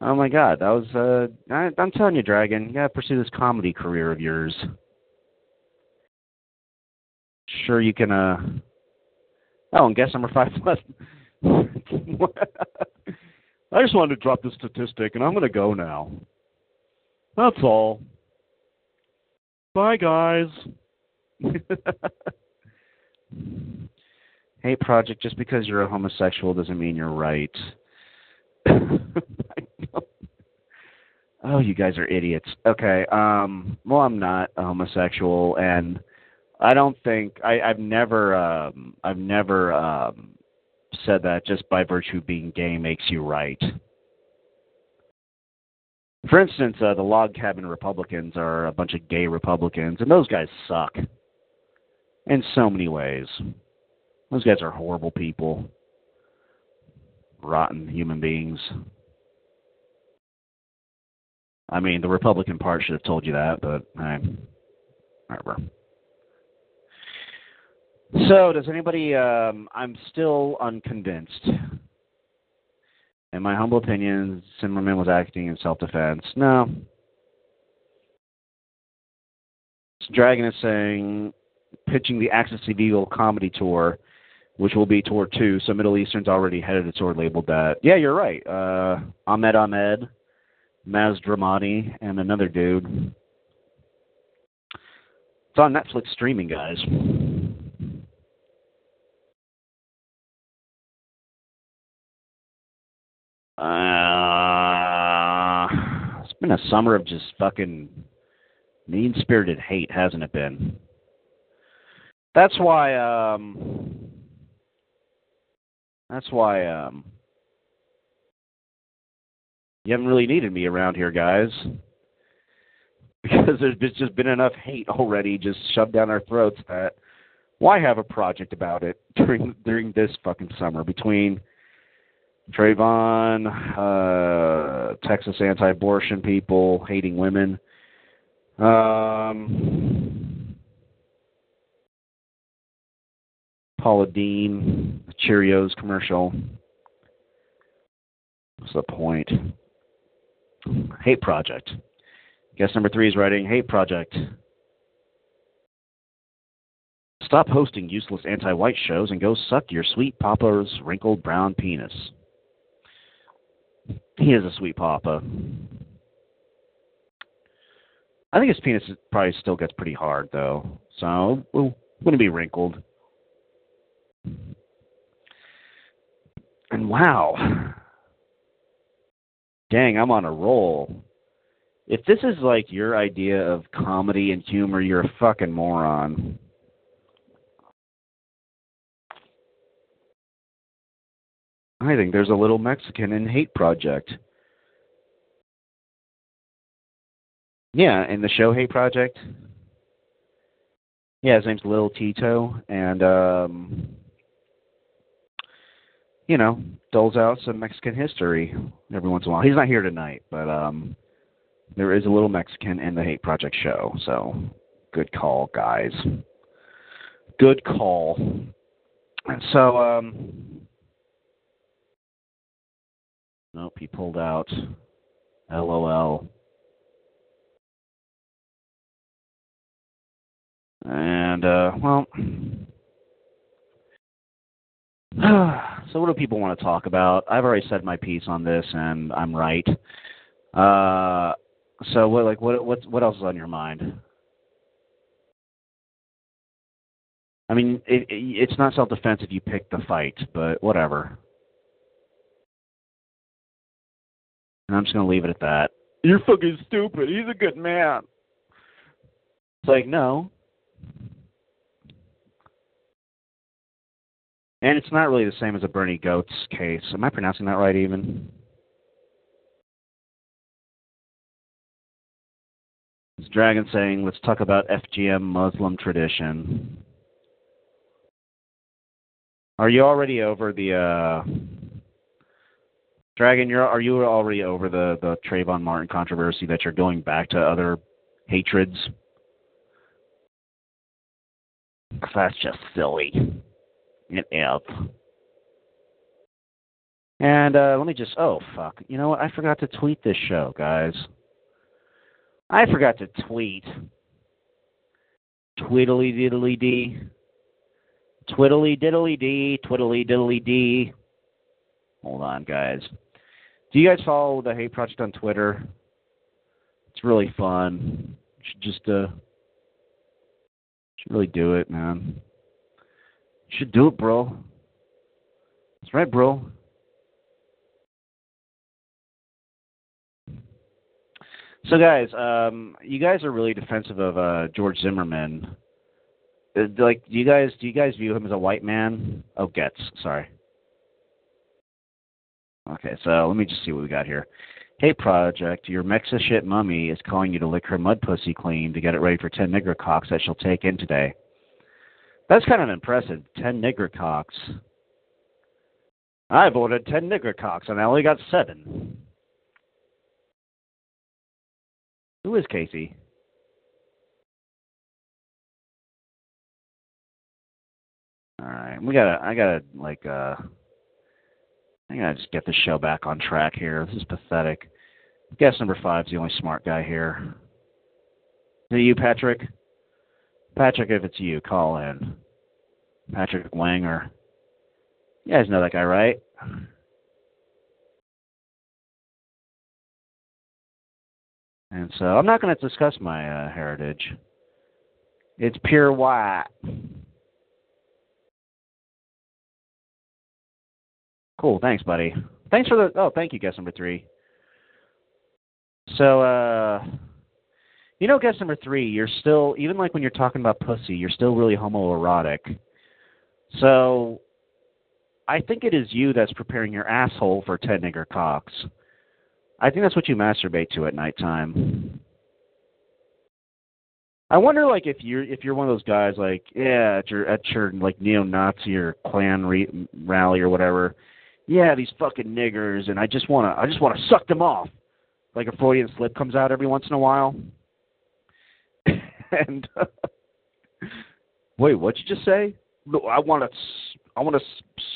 Oh, my God. That was, uh, I, I'm telling you, Dragon, you gotta pursue this comedy career of yours. Sure you can, uh... Oh, and guess number five plus. I just wanted to drop this statistic, and I'm going to go now. That's all. Bye, guys. Hey, Project, just because you're a homosexual doesn't mean you're right. Oh, you guys are idiots. Okay, um... well, I'm not a homosexual, and... I don't think I, I've never um, I've never um, said that just by virtue of being gay makes you right. For instance, uh, the log cabin Republicans are a bunch of gay Republicans, and those guys suck in so many ways. Those guys are horrible people, rotten human beings. I mean, the Republican part should have told you that, but I whatever. So, does anybody, um, I'm still unconvinced. In my humble opinion, Zimmerman was acting in self-defense. No. Dragon is saying, pitching the Access to Evil comedy tour, which will be tour two, so Middle Eastern's already headed a tour labeled that. Yeah, you're right. Uh, Ahmed Ahmed, Maz Dramati, and another dude. It's on Netflix streaming, guys. Uh, it's been a summer of just fucking mean-spirited hate, hasn't it been? That's why, um, that's why, um, you haven't really needed me around here, guys. Because there's just been enough hate already just shoved down our throats that why have a project about it during, during this fucking summer between Trayvon, uh, Texas anti-abortion people, hating women. Um, Paula Dean, the Cheerios commercial. What's the point? Hate Project. Guest number three is writing, Hate Project. Stop hosting useless anti-white shows and go suck your sweet papa's wrinkled brown penis. He is a sweet papa. I think his penis probably still gets pretty hard, though. So, it wouldn't be wrinkled. And wow. Dang, I'm on a roll. If this is like your idea of comedy and humor, you're a fucking moron. I think there's a little Mexican in Hate Project. Yeah, in the show Hate Project. Yeah, his name's Lil Tito, and, um, you know, doles out some Mexican history every once in a while. He's not here tonight, but um, there is a little Mexican in the Hate Project show, so good call, guys. Good call. So, um... nope, he pulled out. L O L. And, uh, well, So what do people want to talk about? I've already said my piece on this, and I'm right. Uh, so what, like, what, what, what else is on your mind? I mean, it, it, it's not self-defense if you pick the fight, but whatever. And I'm just going to leave it at that. You're fucking stupid. He's a good man. It's like, no. And it's not really the same as a Bernie Goetz case. Am I pronouncing that right even? It's Dragon saying, let's talk about F G M Muslim tradition. Are you already over the... Uh... Dragon, you're, are you already over the, the Trayvon Martin controversy that you're going back to other hatreds? That's just silly. It is. And uh, let me just... Oh, fuck. You know what? I forgot to tweet this show, guys. I forgot to tweet. Twiddly-diddly-dee. Twiddly-diddly-dee. Twiddly-diddly-dee. Hold on, guys. Do you guys follow The Hate Project on Twitter? It's really fun. You should just, uh... should really do it, man. You should do it, bro. That's right, bro. So, guys, um, you guys are really defensive of uh, George Zimmerman. Uh, like, do you guys do you guys view him as a white man? Oh, Goetz, sorry. Okay, so let me just see what we got here. Hey, Project, your Mexa shit mummy is calling you to lick her mud pussy clean to get it ready for ten nigger cocks that she'll take in today. That's kind of impressive. ten nigger cocks. I've ordered ten nigger cocks, and I only got seven. Who is Casey? All right, we gotta. I gotta like. Uh, I gotta just get this show back on track here. This is pathetic. Guest number five's the only smart guy here. Is it you, Patrick? Patrick, if it's you, call in. Patrick Wanger. You guys know that guy, right? And so I'm not going to discuss my uh, heritage. It's pure white. Cool, thanks, buddy. Thanks for the... Oh, thank you, guest number three. So, uh... you know, guest number three, you're still... Even, like, when you're talking about pussy, you're still really homoerotic. So, I think it is you that's preparing your asshole for ten nigger cocks. I think that's what you masturbate to at nighttime. I wonder, like, if you're if you're one of those guys, like, yeah, at your, at your like, neo-Nazi or Klan re- rally or whatever... Yeah, these fucking niggers, and I just wanna, I just wanna suck them off. Like a Freudian slip comes out every once in a while. And uh, wait, what'd you just say? No, I wanna, I wanna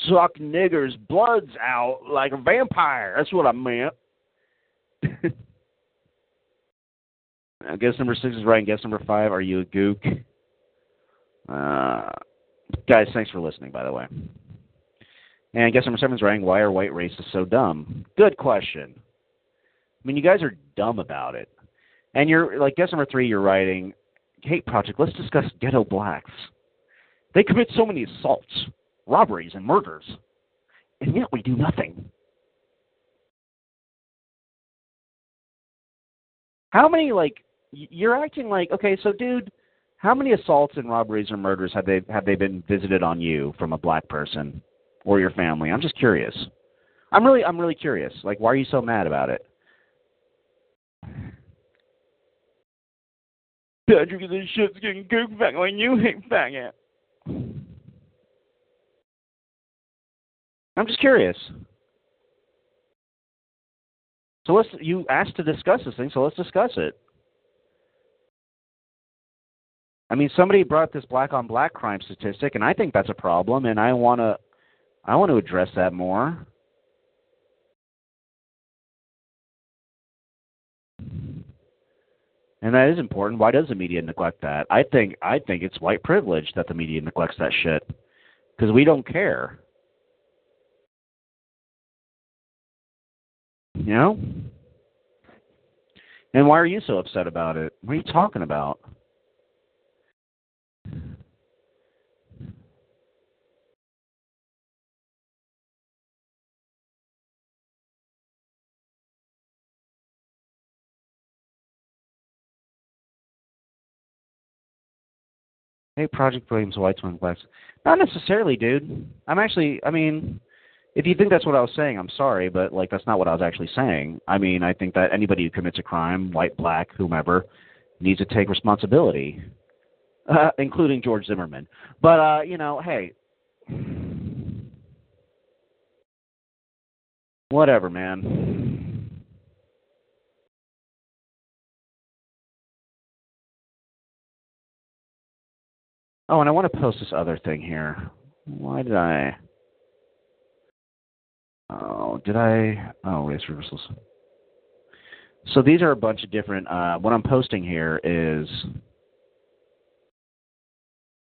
suck niggers' bloods out like a vampire. That's what I meant. Guess number six is right. And guess number five, are you a gook? Uh, guys, thanks for listening, by the way. And guess number seven's writing, why are white racists so dumb? Good question. I mean, you guys are dumb about it. And you're, like, guess number three, you're writing, Hate Project, let's discuss ghetto blacks. They commit so many assaults, robberies, and murders, and yet we do nothing. How many, like, you're acting like, okay, so, dude, how many assaults and robberies or murders have they have they been visited on you from a black person? Or your family. I'm just curious. I'm really, I'm really curious. Like, why are you so mad about it? Patrick, this shit's getting gooked back when you hate back at. I'm just curious. So let's. You asked to discuss this thing, so let's discuss it. I mean, somebody brought this black on black crime statistic, and I think that's a problem, and I want to. I want to address that more. And that is important. Why does the media neglect that? I think I think it's white privilege that the media neglects that shit. Because we don't care. You know? And why are you so upset about it? What are you talking about? Hey, Project blames whites on blacks. Not necessarily, dude. I'm actually, I mean, if you think that's what I was saying, I'm sorry, but, like, that's not what I was actually saying. I mean, I think that anybody who commits a crime, white, black, whomever, needs to take responsibility, uh, including George Zimmerman. But, uh, you know, hey, whatever, man. Oh, and I want to post this other thing here. Why did I? Oh, did I? Oh, race reversals. So these are a bunch of different. Uh, what I'm posting here is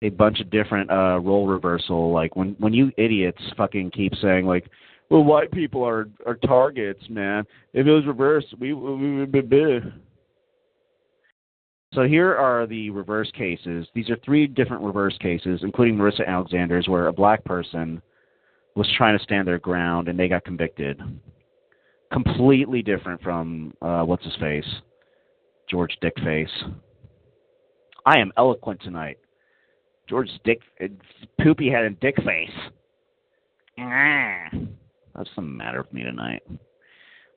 a bunch of different uh, role reversal. Like when, when you idiots fucking keep saying like, well, white people are are targets, man. If it was reversed, we we would be. So here are the reverse cases. These are three different reverse cases, including Marissa Alexander's, where a black person was trying to stand their ground and they got convicted. Completely different from uh, what's his face, George Dickface. I am eloquent tonight. George Dick, poopy head and Dickface. That's the matter with me tonight.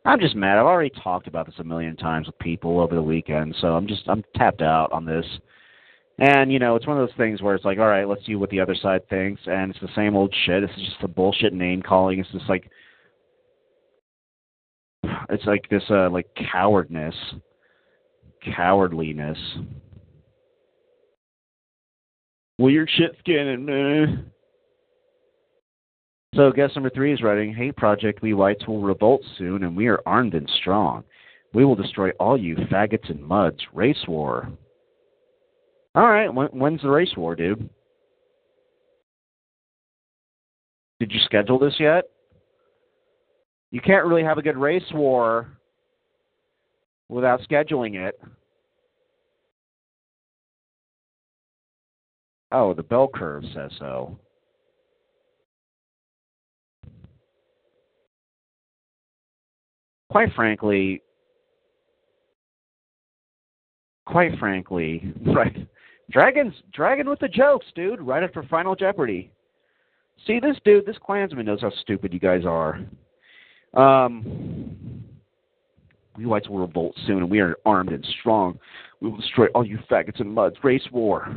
I'm just mad. I've already talked about this a million times with people over the weekend, so I'm just I'm tapped out on this. And, you know, it's one of those things where it's like, all right, let's see what the other side thinks, and it's the same old shit. It's just the bullshit name-calling. It's just like it's like this, uh, like, cowardness, cowardliness. Well, you're shit-skinning, man. So guest number three is writing, Hate Project, we whites will revolt soon, and we are armed and strong. We will destroy all you faggots and muds. Race war. All right, when, when's the race war, dude? Did you schedule this yet? You can't really have a good race war without scheduling it. Oh, the bell curve says so. Quite frankly, quite frankly, right? Dragon's Dragon with the jokes, dude. Right after Final Jeopardy. See this dude, this Klansman knows how stupid you guys are. Um, we whites will revolt soon, and we are armed and strong. We will destroy all you faggots and muds. Race war.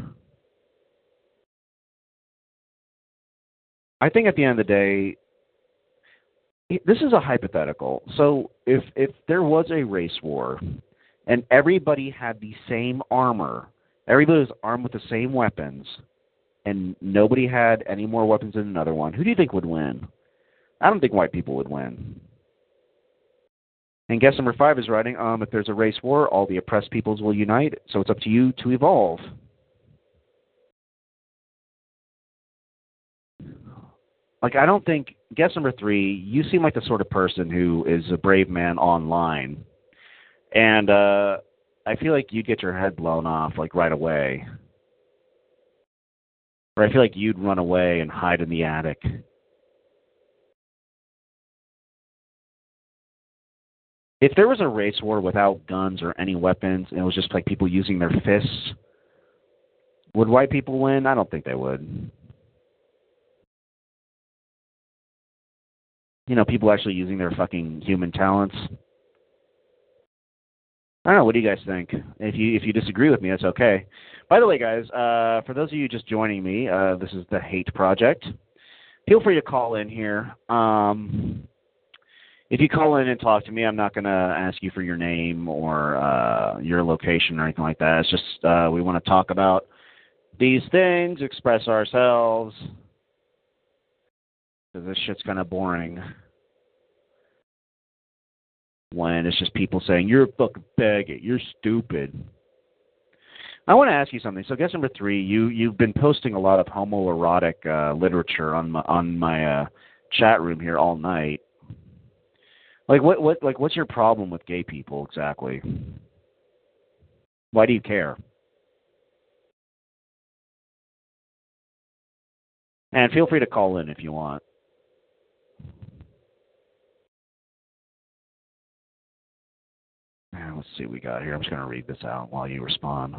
I think at the end of the day. This is a hypothetical. So if if there was a race war and everybody had the same armor, everybody was armed with the same weapons, and nobody had any more weapons than another one, who do you think would win? I don't think white people would win. And guest number five is writing, um, if there's a race war, all the oppressed peoples will unite, so it's up to you to evolve. Like, I don't think, guess number three, you seem like the sort of person who is a brave man online. And uh, I feel like you'd get your head blown off, like, right away. Or I feel like you'd run away and hide in the attic. If there was a race war without guns or any weapons, and it was just, like, people using their fists, would white people win? I don't think they would. You know, people actually using their fucking human talents. I don't know. What do you guys think? If you if you disagree with me, that's okay. By the way, guys, uh, for those of you just joining me, uh, this is The Hate Project. Feel free to call in here. Um, if you call in and talk to me, I'm not going to ask you for your name or uh, your location or anything like that. It's just uh, we want to talk about these things, express ourselves. Because this shit's kind of boring when it's just people saying, you're a fucking faggot, you're stupid. I want to ask you something. So guess number three, you, you've been posting a lot of homoerotic uh, literature on my, on my uh, chat room here all night. Like what? What? Like what's your problem with gay people exactly? Why do you care? And feel free to call in if you want. Let's see what we got here. I'm just going to read this out while you respond.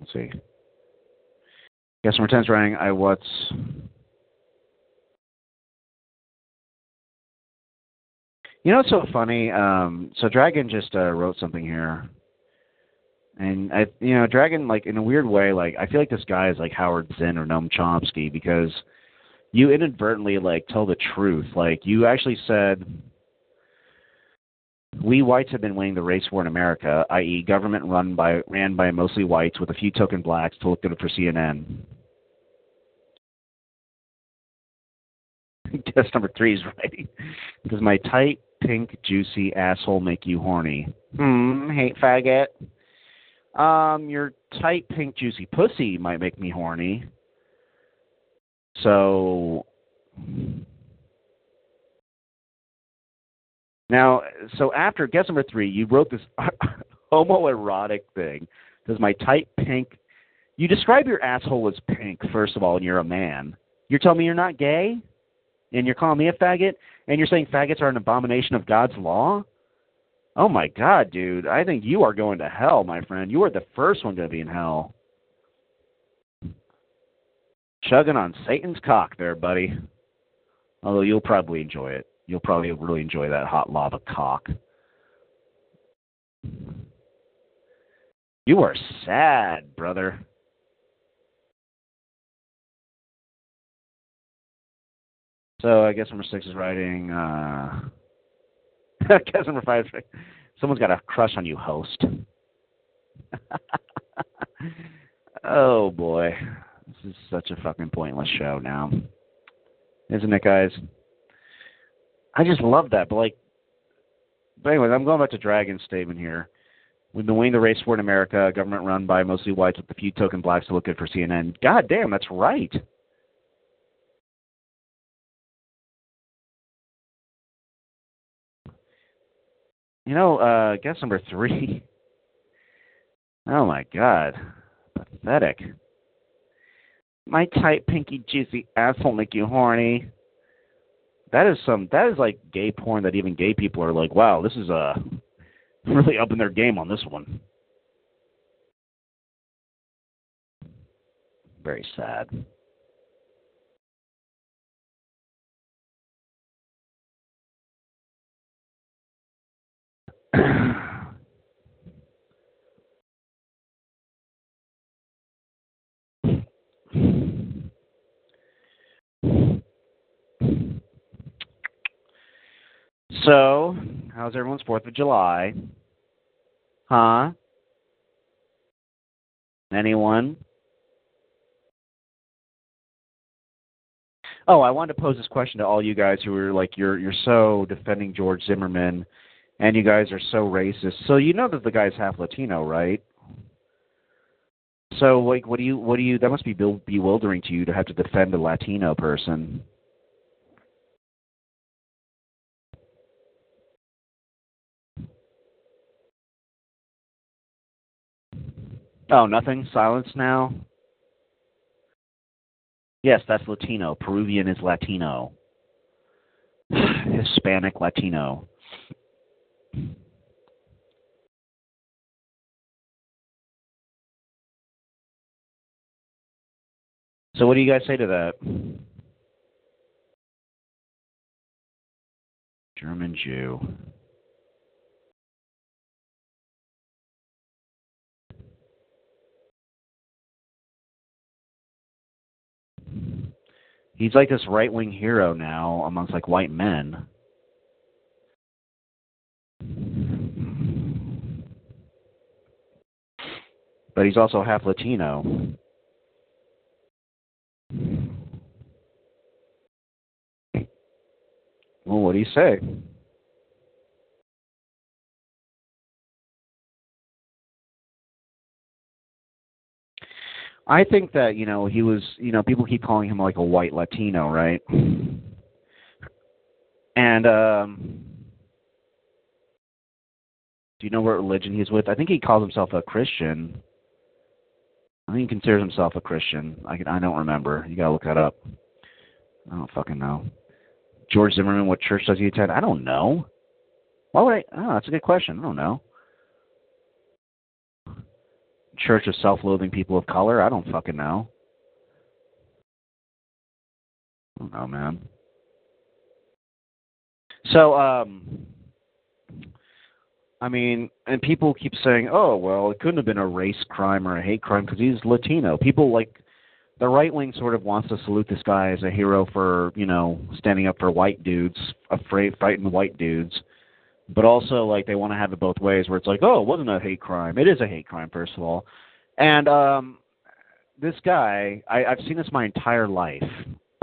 Let's see. Guess number ten's writing, I what's you know what's so funny? Um, so Dragon just uh, wrote something here. And I you know, Dragon, like in a weird way, like I feel like this guy is like Howard Zinn or Noam Chomsky, because you inadvertently like tell the truth. Like you actually said, we whites have been winning the race war in America, that is government run by ran by mostly whites with a few token blacks to look good for C N N. Guess number three is right. Does my tight, pink, juicy asshole make you horny? Hmm, hate faggot. Um, your tight, pink, juicy pussy might make me horny. So... Now, so after guess number three, you wrote this homoerotic thing. Does my tight pink... You describe your asshole as pink, first of all, and you're a man. You're telling me you're not gay? And you're calling me a faggot? And you're saying faggots are an abomination of God's law? Oh, my God, dude. I think you are going to hell, my friend. You are the first one going to be in hell. Chugging on Satan's cock there, buddy. Although you'll probably enjoy it. You'll probably really enjoy that hot lava cock. You are sad, brother. So I guess number six is writing... Uh, I guess number five is writing, someone's got a crush on you, host. Oh, boy. This is such a fucking pointless show now. Isn't it, guys? I just love that, but like, but anyways, I'm going back to Dragon's statement here. We've been winning the race war in America, a government run by mostly whites with a few token blacks to look good for C N N. God damn, that's right. You know, uh, guess number three. Oh my God, pathetic. My tight, pinky, juicy ass won't make you horny. That is some. That is like gay porn that even gay people are like, wow, this is uh, really upping their game on this one. Very sad. So, how's everyone's fourth of July? Huh? Anyone? Oh, I wanted to pose this question to all you guys who are like, you're you're so defending George Zimmerman, and you guys are so racist. So you know that the guy's half Latino, right? So like, what do you what do you? That must be bewildering to you to have to defend a Latino person. Oh, nothing? Silence now? Yes, that's Latino. Peruvian is Latino. Hispanic Latino. So what do you guys say to that? German Jew. He's like this right-wing hero now amongst, like, white men. but he's also half Latino. Well, what do you say? I think that, you know, he was, you know, people keep calling him like a white Latino, right? And um, do you know what religion he's with? I think he calls himself a Christian. I think he considers himself a Christian. I can, I don't remember. You gotta look that up. I don't fucking know. George Zimmerman, what church does he attend? I don't know. Why would I? Oh, that's a good question. I don't know. Church of Self-Loathing People of Color? I don't fucking know. I don't know, man. So, um, I mean, and people keep saying, oh, well, it couldn't have been a race crime or a hate crime because he's Latino. People like, the right wing sort of wants to salute this guy as a hero for, you know, standing up for white dudes, afraid, fighting white dudes. But also, like, they want to have it both ways where it's like, oh, it wasn't a hate crime. It is a hate crime, first of all. And um, this guy, I, I've seen this my entire life.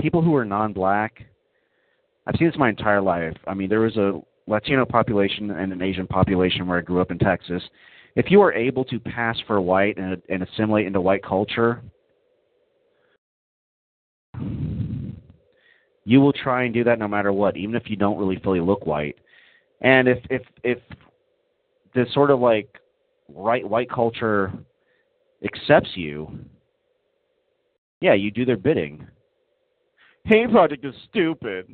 People who are non-black, I've seen this my entire life. I mean, there was a Latino population and an Asian population where I grew up in Texas. If you are able to pass for white and, and assimilate into white culture, you will try and do that no matter what, even if you don't really fully look white. And if if if this sort of like right white culture accepts you, yeah, you do their bidding. Hate Project is stupid.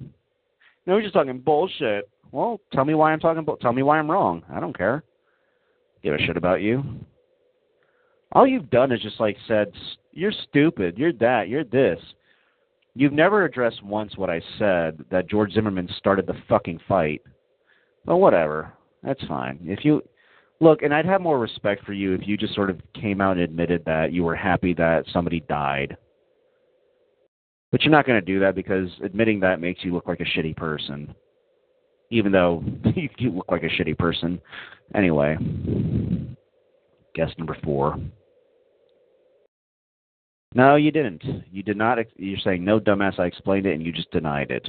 No, we're just talking bullshit. Well, tell me why I'm talking. Bu- tell me why I'm wrong. I don't care. Give a shit about you. All you've done is just like said you're stupid. You're that. You're this. You've never addressed once what I said, that George Zimmerman started the fucking fight. But whatever. That's fine. If you look, and I'd have more respect for you if you just sort of came out and admitted that you were happy that somebody died. But you're not going to do that because admitting that makes you look like a shitty person. Even though you look like a shitty person. Anyway. Guess number four. No, you didn't. You did not. You're saying, no, dumbass, I explained it, and you just denied it.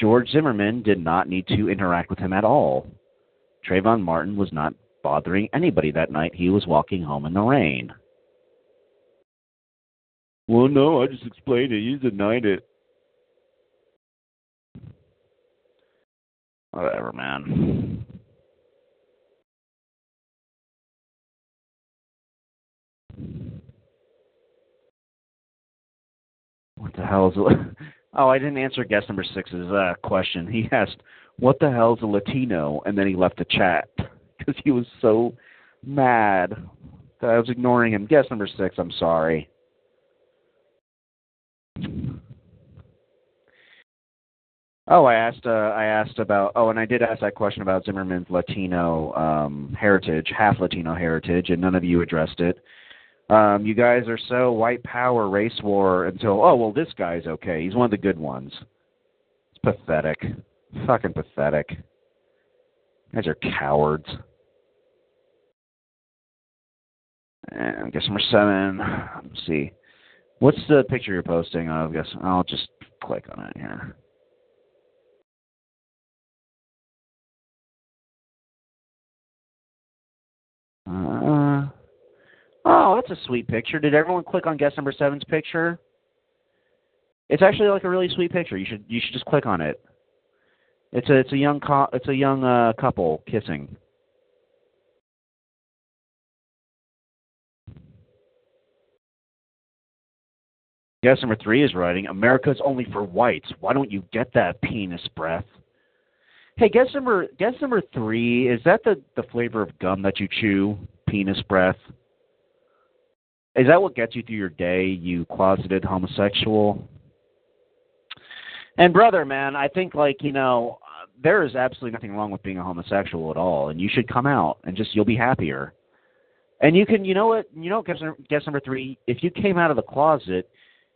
George Zimmerman did not need to interact with him at all. Trayvon Martin was not bothering anybody that night. He was walking home in the rain. Well, no, I just explained it. You denied it. Whatever, man. What the hell is it? Oh, I didn't answer guest number six's uh, question. He asked, what the hell is a Latino? And then he left the chat because he was so mad that I was ignoring him. Guest number six, I'm sorry. Oh, I asked uh, I asked about, oh, and I did ask that question about Zimmerman's Latino um, heritage, half Latino heritage, and none of you addressed it. Um, you guys are so white power, race war, until, oh, well, this guy's okay. He's one of the good ones. It's pathetic. Fucking pathetic. You guys are cowards. And guess number seven. Let's see. What's the picture you're posting of? I guess I'll just click on it here. Uh... Oh, that's a sweet picture. Did everyone click on guest number seven's picture? It's actually like a really sweet picture. You should you should just click on it. It's a it's a young co- it's a young uh, couple kissing. Guest number three is writing, America's only for whites. Why don't you get that penis breath? Hey, guest number guest number three, is that the, the flavor of gum that you chew? Penis breath? Is that what gets you through your day, you closeted homosexual? And brother, man, I think, like, you know, there is absolutely nothing wrong with being a homosexual at all, and you should come out, and just you'll be happier. And you can, you know what, you know, guess, guess number three, if you came out of the closet,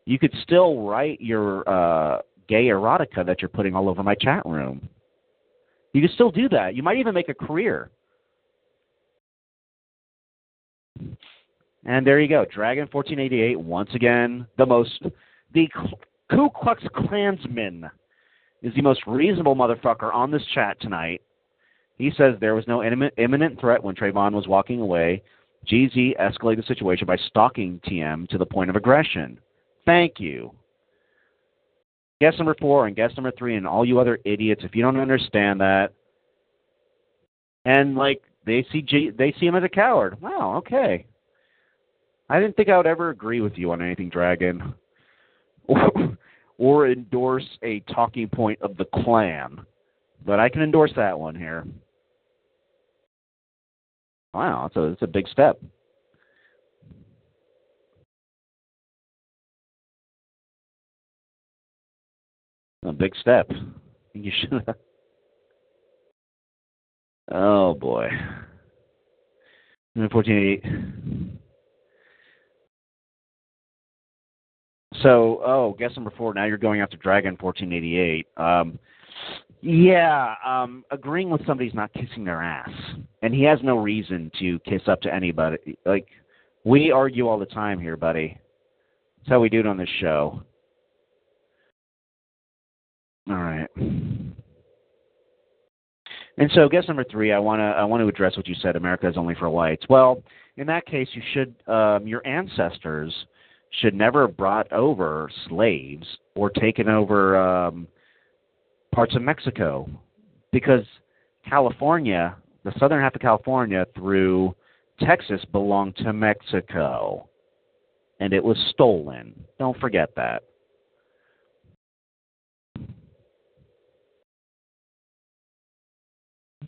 you could still write your uh, gay erotica that you're putting all over my chat room. You could still do that. You might even make a career. And there you go. Dragon fourteen eighty-eight, once again, the most, the Ku Klux Klansman is the most reasonable motherfucker on this chat tonight. He says there was no imminent, imminent threat when Trayvon was walking away. G Z escalated the situation by stalking T M to the point of aggression. Thank you. Guess number four and guess number three and all you other idiots, if you don't understand that. And, like, they see G, they see him as a coward. Wow, okay. I didn't think I would ever agree with you on anything, Dragon. Or, or endorse a talking point of the Klan. But I can endorse that one here. Wow, that's a, that's a big step. A big step. You should have. Oh, boy. fourteen eighty-eight. So, oh, guess number four. Now you're going after Dragon fourteen eighty-eight. Um, yeah, um, agreeing with somebody's not kissing their ass. And he has no reason to kiss up to anybody. Like, we argue all the time here, buddy. That's how we do it on this show. All right. And so, guess number three, I want to I want to address what you said. America is only for whites. Well, in that case, you should um, your ancestors should never have brought over slaves or taken over um, parts of Mexico, because California, the southern half of California through Texas, belonged to Mexico, and it was stolen. Don't forget that.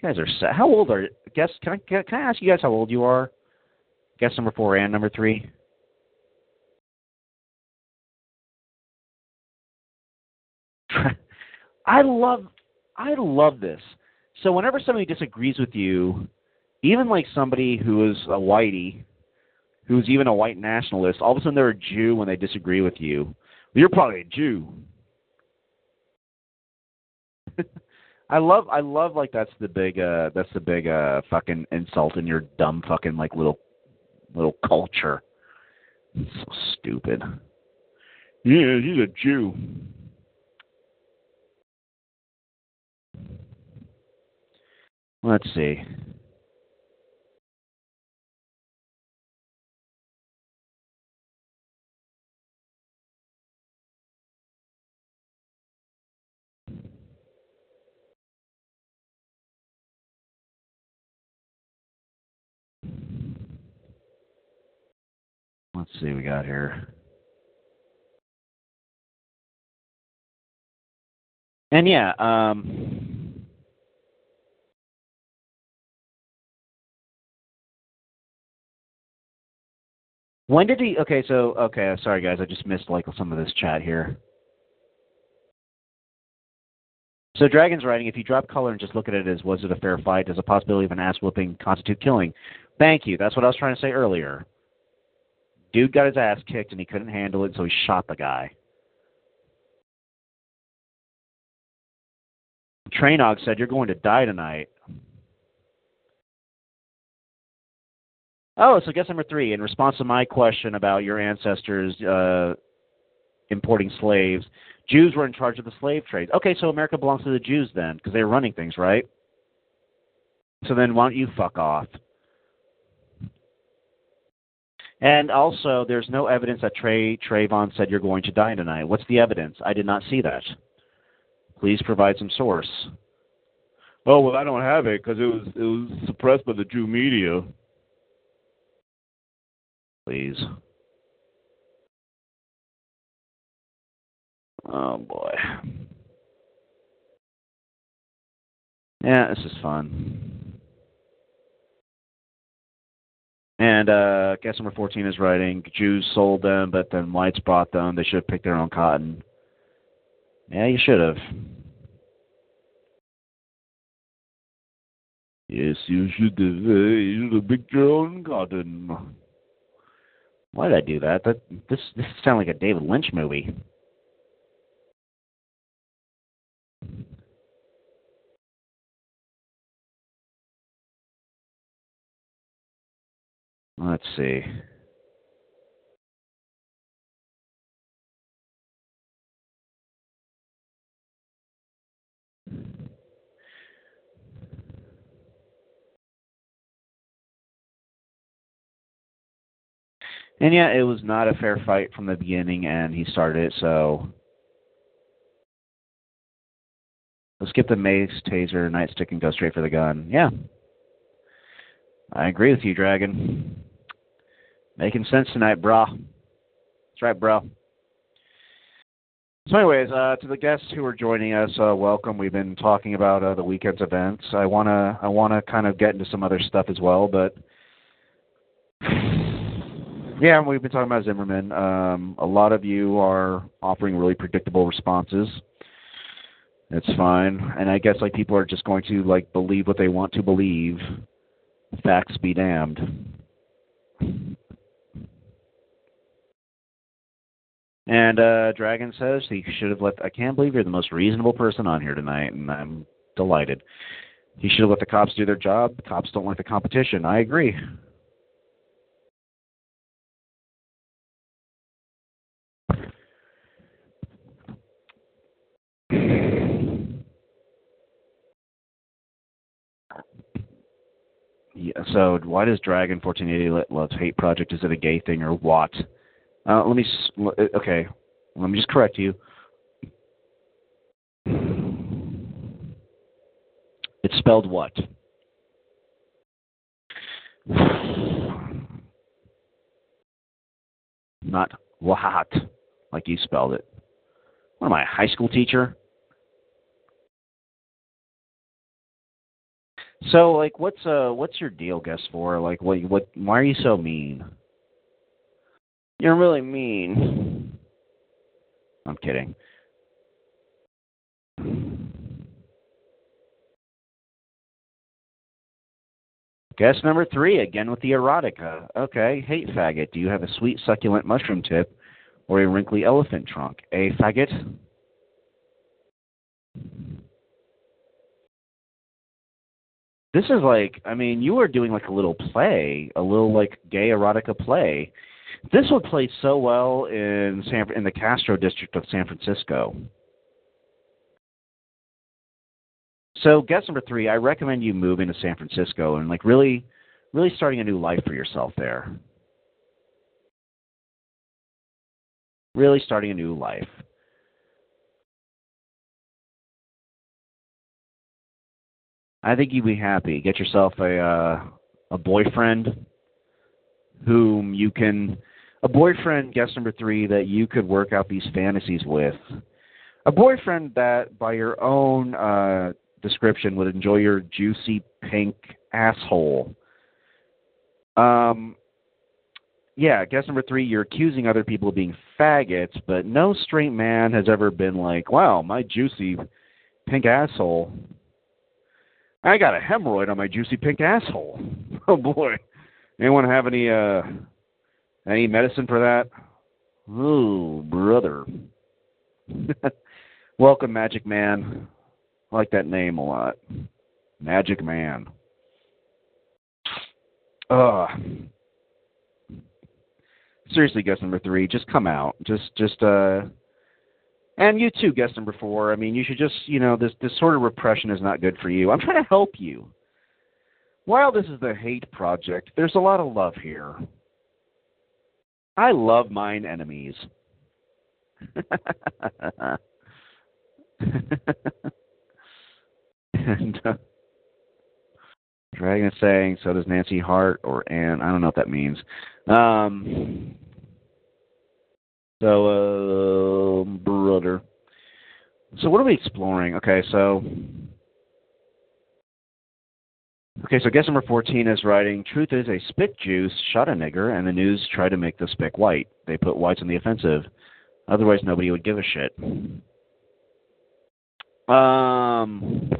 Guys are set. How old are? Guess can I can I ask you guys how old you are? Guess number four and number three. I love I love this. So whenever somebody disagrees with you, even like somebody who is a whitey, who's even a white nationalist, all of a sudden they're a Jew when they disagree with you. You're probably a Jew. I love, I love, like, that's the big, uh, that's the big, uh, fucking insult in your dumb fucking, like, little, little culture. It's so stupid. Yeah, he's a Jew. Let's see. Let's see what we got here. And yeah, um, when did he, okay, so, okay, sorry guys, I just missed like some of this chat here. So Dragon's writing, if you drop color and just look at it as, was it a fair fight? Does the possibility of an ass whooping constitute killing? Thank you, that's what I was trying to say earlier. Dude got his ass kicked, and he couldn't handle it, so he shot the guy. Traynog said, you're going to die tonight. Oh, so guess number three. In response to my question about your ancestors uh, importing slaves, Jews were in charge of the slave trade. Okay, so America belongs to the Jews then, because they were running things, right? So then why don't you fuck off? And also, there's no evidence that Trey, Trayvon said you're going to die tonight. What's the evidence? I did not see that. Please provide some source. Oh, well, I don't have it because it was, it was suppressed by the Jew media. Please. Oh, boy. Yeah, this is fun. And uh, guess number fourteen is writing, Jews sold them, but then whites bought them. They should have picked their own cotton. Yeah, you should have. Yes, you should have. You should have picked your own cotton. Why did I do that? That this this sounds like a David Lynch movie. Let's see. And yeah, it was not a fair fight from the beginning, and he started it, so... Let's get the mace, taser, nightstick, and go straight for the gun. Yeah. I agree with you, Dragon. Making sense tonight, brah. That's right, brah. So anyways, uh, to the guests who are joining us, uh, welcome. We've been talking about uh, the weekend's events. I want to I wanna kind of get into some other stuff as well, but... Yeah, we've been talking about Zimmerman. Um, a lot of you are offering really predictable responses. It's fine. And I guess, like, people are just going to, like, believe what they want to believe. Facts be damned. And uh, Dragon says he should have let... I can't believe you're the most reasonable person on here tonight, and I'm delighted. He should have let the cops do their job. The cops don't like the competition. I agree. Yeah, so why does Dragon fourteen eighty-eight love Hate Project? Is it a gay thing or what? Uh, let me okay. Let me just correct you. It's spelled what? Not what, like you spelled it. What am I, a high school teacher? So, like, what's uh, what's your deal, Guess for? Like, what, what, why are you so mean? You're really mean. I'm kidding. Guess number three, again with the erotica. Okay, hate faggot. Do you have a sweet, succulent mushroom tip or a wrinkly elephant trunk? A faggot? This is like, I mean, you are doing like a little play, a little like gay erotica play. This would play so well in San, in the Castro district of San Francisco. So guess number three, I recommend you move into San Francisco and like really, really starting a new life for yourself there. Really starting a new life. I think you'd be happy. Get yourself a uh, a boyfriend whom you can, a boyfriend, guess number three, that you could work out these fantasies with. A boyfriend that, by your own uh, description, would enjoy your juicy pink asshole. Um, yeah, guess number three, you're accusing other people of being faggots, but no straight man has ever been like, wow, my juicy pink asshole. I got a hemorrhoid on my juicy pink asshole. Oh, boy. Anyone have any uh, any medicine for that? Ooh, brother. Welcome, Magic Man. I like that name a lot. Magic Man. Ugh. Seriously, guess number three, just come out. Just, just, uh... And you too, guest number four. I mean, you should just, you know, this this sort of repression is not good for you. I'm trying to help you. While this is the Hate Project, there's a lot of love here. I love mine enemies. And uh, Dragon is saying, so does Nancy Hart or Ann. I don't know what that means. Um... So, uh, brother. So what are we exploring? Okay, so... Okay, so guess number fourteen is writing, truth is a spick juice shot a nigger, and the news tried to make the spick white. They put whites on the offensive. Otherwise, nobody would give a shit. Um...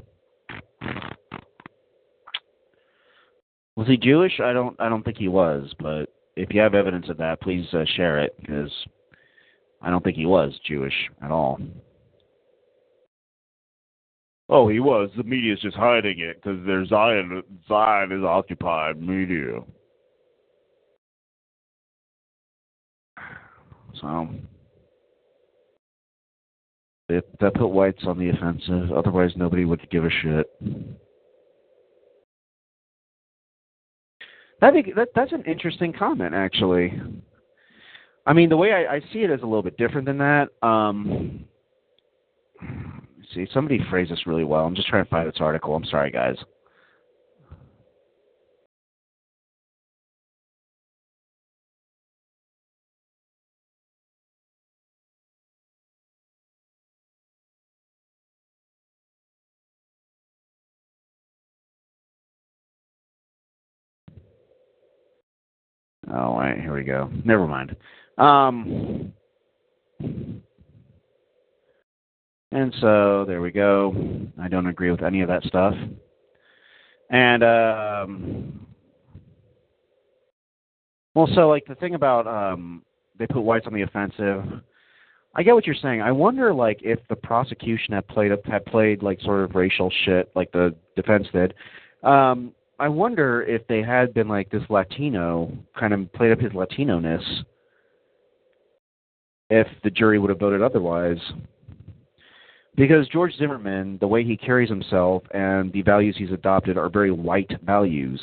Was he Jewish? I don't, I don't think he was, but if you have evidence of that, please uh, share it, because... I don't think he was Jewish at all. Oh, he was. The media's just hiding it because their Zion, Zion is occupied media. So that that put whites on the offensive. Otherwise, nobody would give a shit. That, that that's an interesting comment, actually. I mean, the way I, I see it is a little bit different than that. Um, let's see, somebody phrased this really well. I'm just trying to find this article. I'm sorry, guys. All right, here we go. Never mind. Um, and so there we go. I don't agree with any of that stuff. And um, well, so like the thing about um, they put whites on the offensive. I get what you're saying. I wonder like if the prosecution had played had played like sort of racial shit like the defense did. Um, I wonder if they had been like this Latino, kind of played up his Latino-ness, if the jury would have voted otherwise. Because George Zimmerman, the way he carries himself and the values he's adopted are very white values.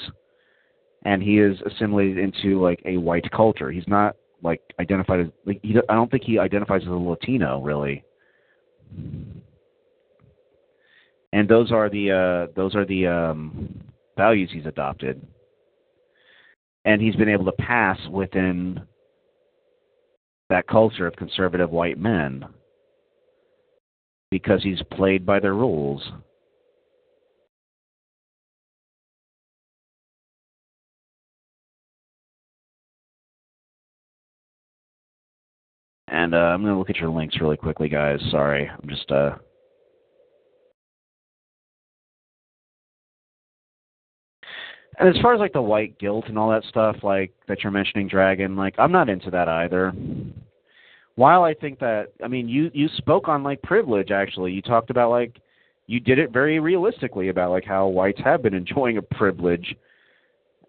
And he is assimilated into like a white culture. He's not like identified as, like, he, I don't think he identifies as a Latino, really. And those are the, uh, those are the, um, values he's adopted, and he's been able to pass within that culture of conservative white men because he's played by their rules. And uh, I'm going to look at your links really quickly, guys. Sorry, I'm just uh And as far as, like, the white guilt and all that stuff, like, that you're mentioning, Dragon, like, I'm not into that either. While I think that, I mean, you, you spoke on, like, privilege, actually. You talked about, like, you did it very realistically about, like, how whites have been enjoying a privilege,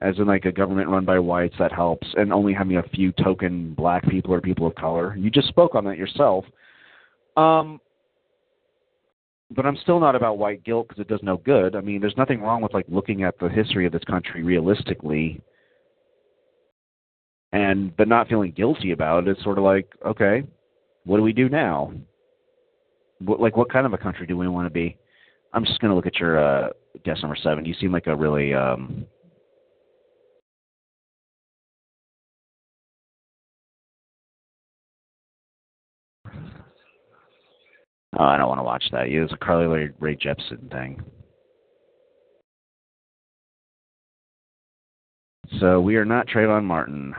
as in, like, a government run by whites that helps, and only having a few token black people or people of color. You just spoke on that yourself. Um... But I'm still not about white guilt because it does no good. I mean, there's nothing wrong with, like, looking at the history of this country realistically and but not feeling guilty about it. It's sort of like, okay, what do we do now? What, like, what kind of a country do we want to be? I'm just going to look at your uh, guess number seven. You seem like a really um, – Oh, I don't want to watch that. It was a Carly Ray, Ray Jepsen thing. So we are not Trayvon Martin.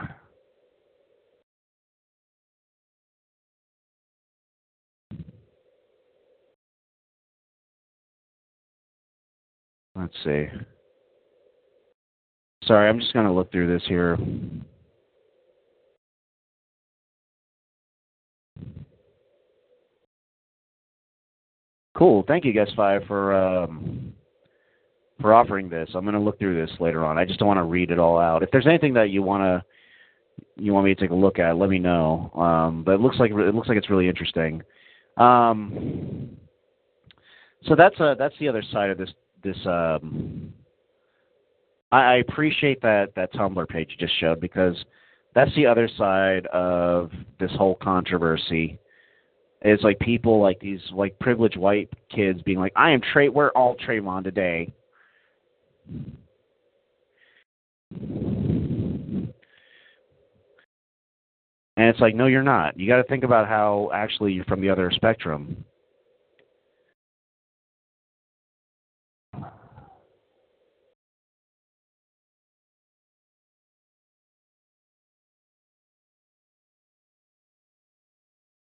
Let's see. Sorry, I'm just going to look through this here. Cool. Thank you, Guest Five, for um, for offering this. I'm going to look through this later on. I just don't want to read it all out. If there's anything that you want to you want me to take a look at, let me know. Um, but it looks like it looks like it's really interesting. Um, so that's uh, that's the other side of this. This um, I, I appreciate that that Tumblr page you just showed because that's the other side of this whole controversy. It's like people like these like privileged white kids being like, I am Trey. We're all Trayvon today. And it's like, no, you're not. You got to think about how actually you're from the other spectrum.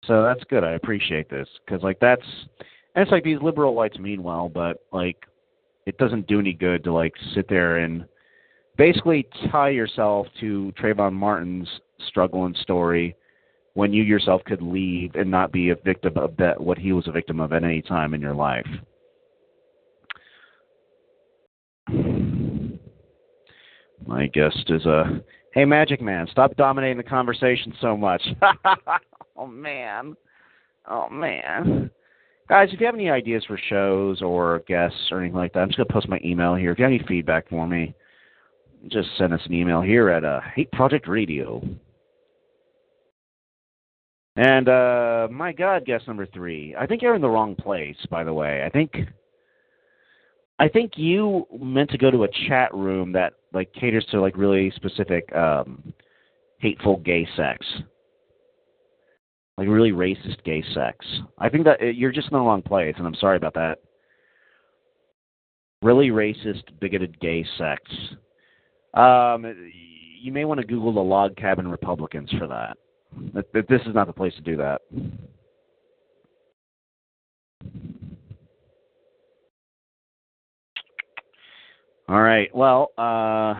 So that's good. I appreciate this because, like, that's and it's like these liberal whites mean well, but like, it doesn't do any good to like sit there and basically tie yourself to Trayvon Martin's struggle and story when you yourself could leave and not be a victim of that what he was a victim of at any time in your life. My guest is a. Hey, Magic Man, stop dominating the conversation so much. Oh, man. Oh, man. Guys, if you have any ideas for shows or guests or anything like that, I'm just going to post my email here. If you have any feedback for me, just send us an email here at uh, Hate Project Radio. And, uh, my God, guest number three. I think you're in the wrong place, by the way. I think I think you meant to go to a chat room that, like, caters to, like, really specific um, hateful gay sex. Like, really racist gay sex. I think that you're just in the wrong place, and I'm sorry about that. Really racist, bigoted gay sex. Um, you may want to Google the Log Cabin Republicans for that. This is not the place to do that. All right. Well, uh,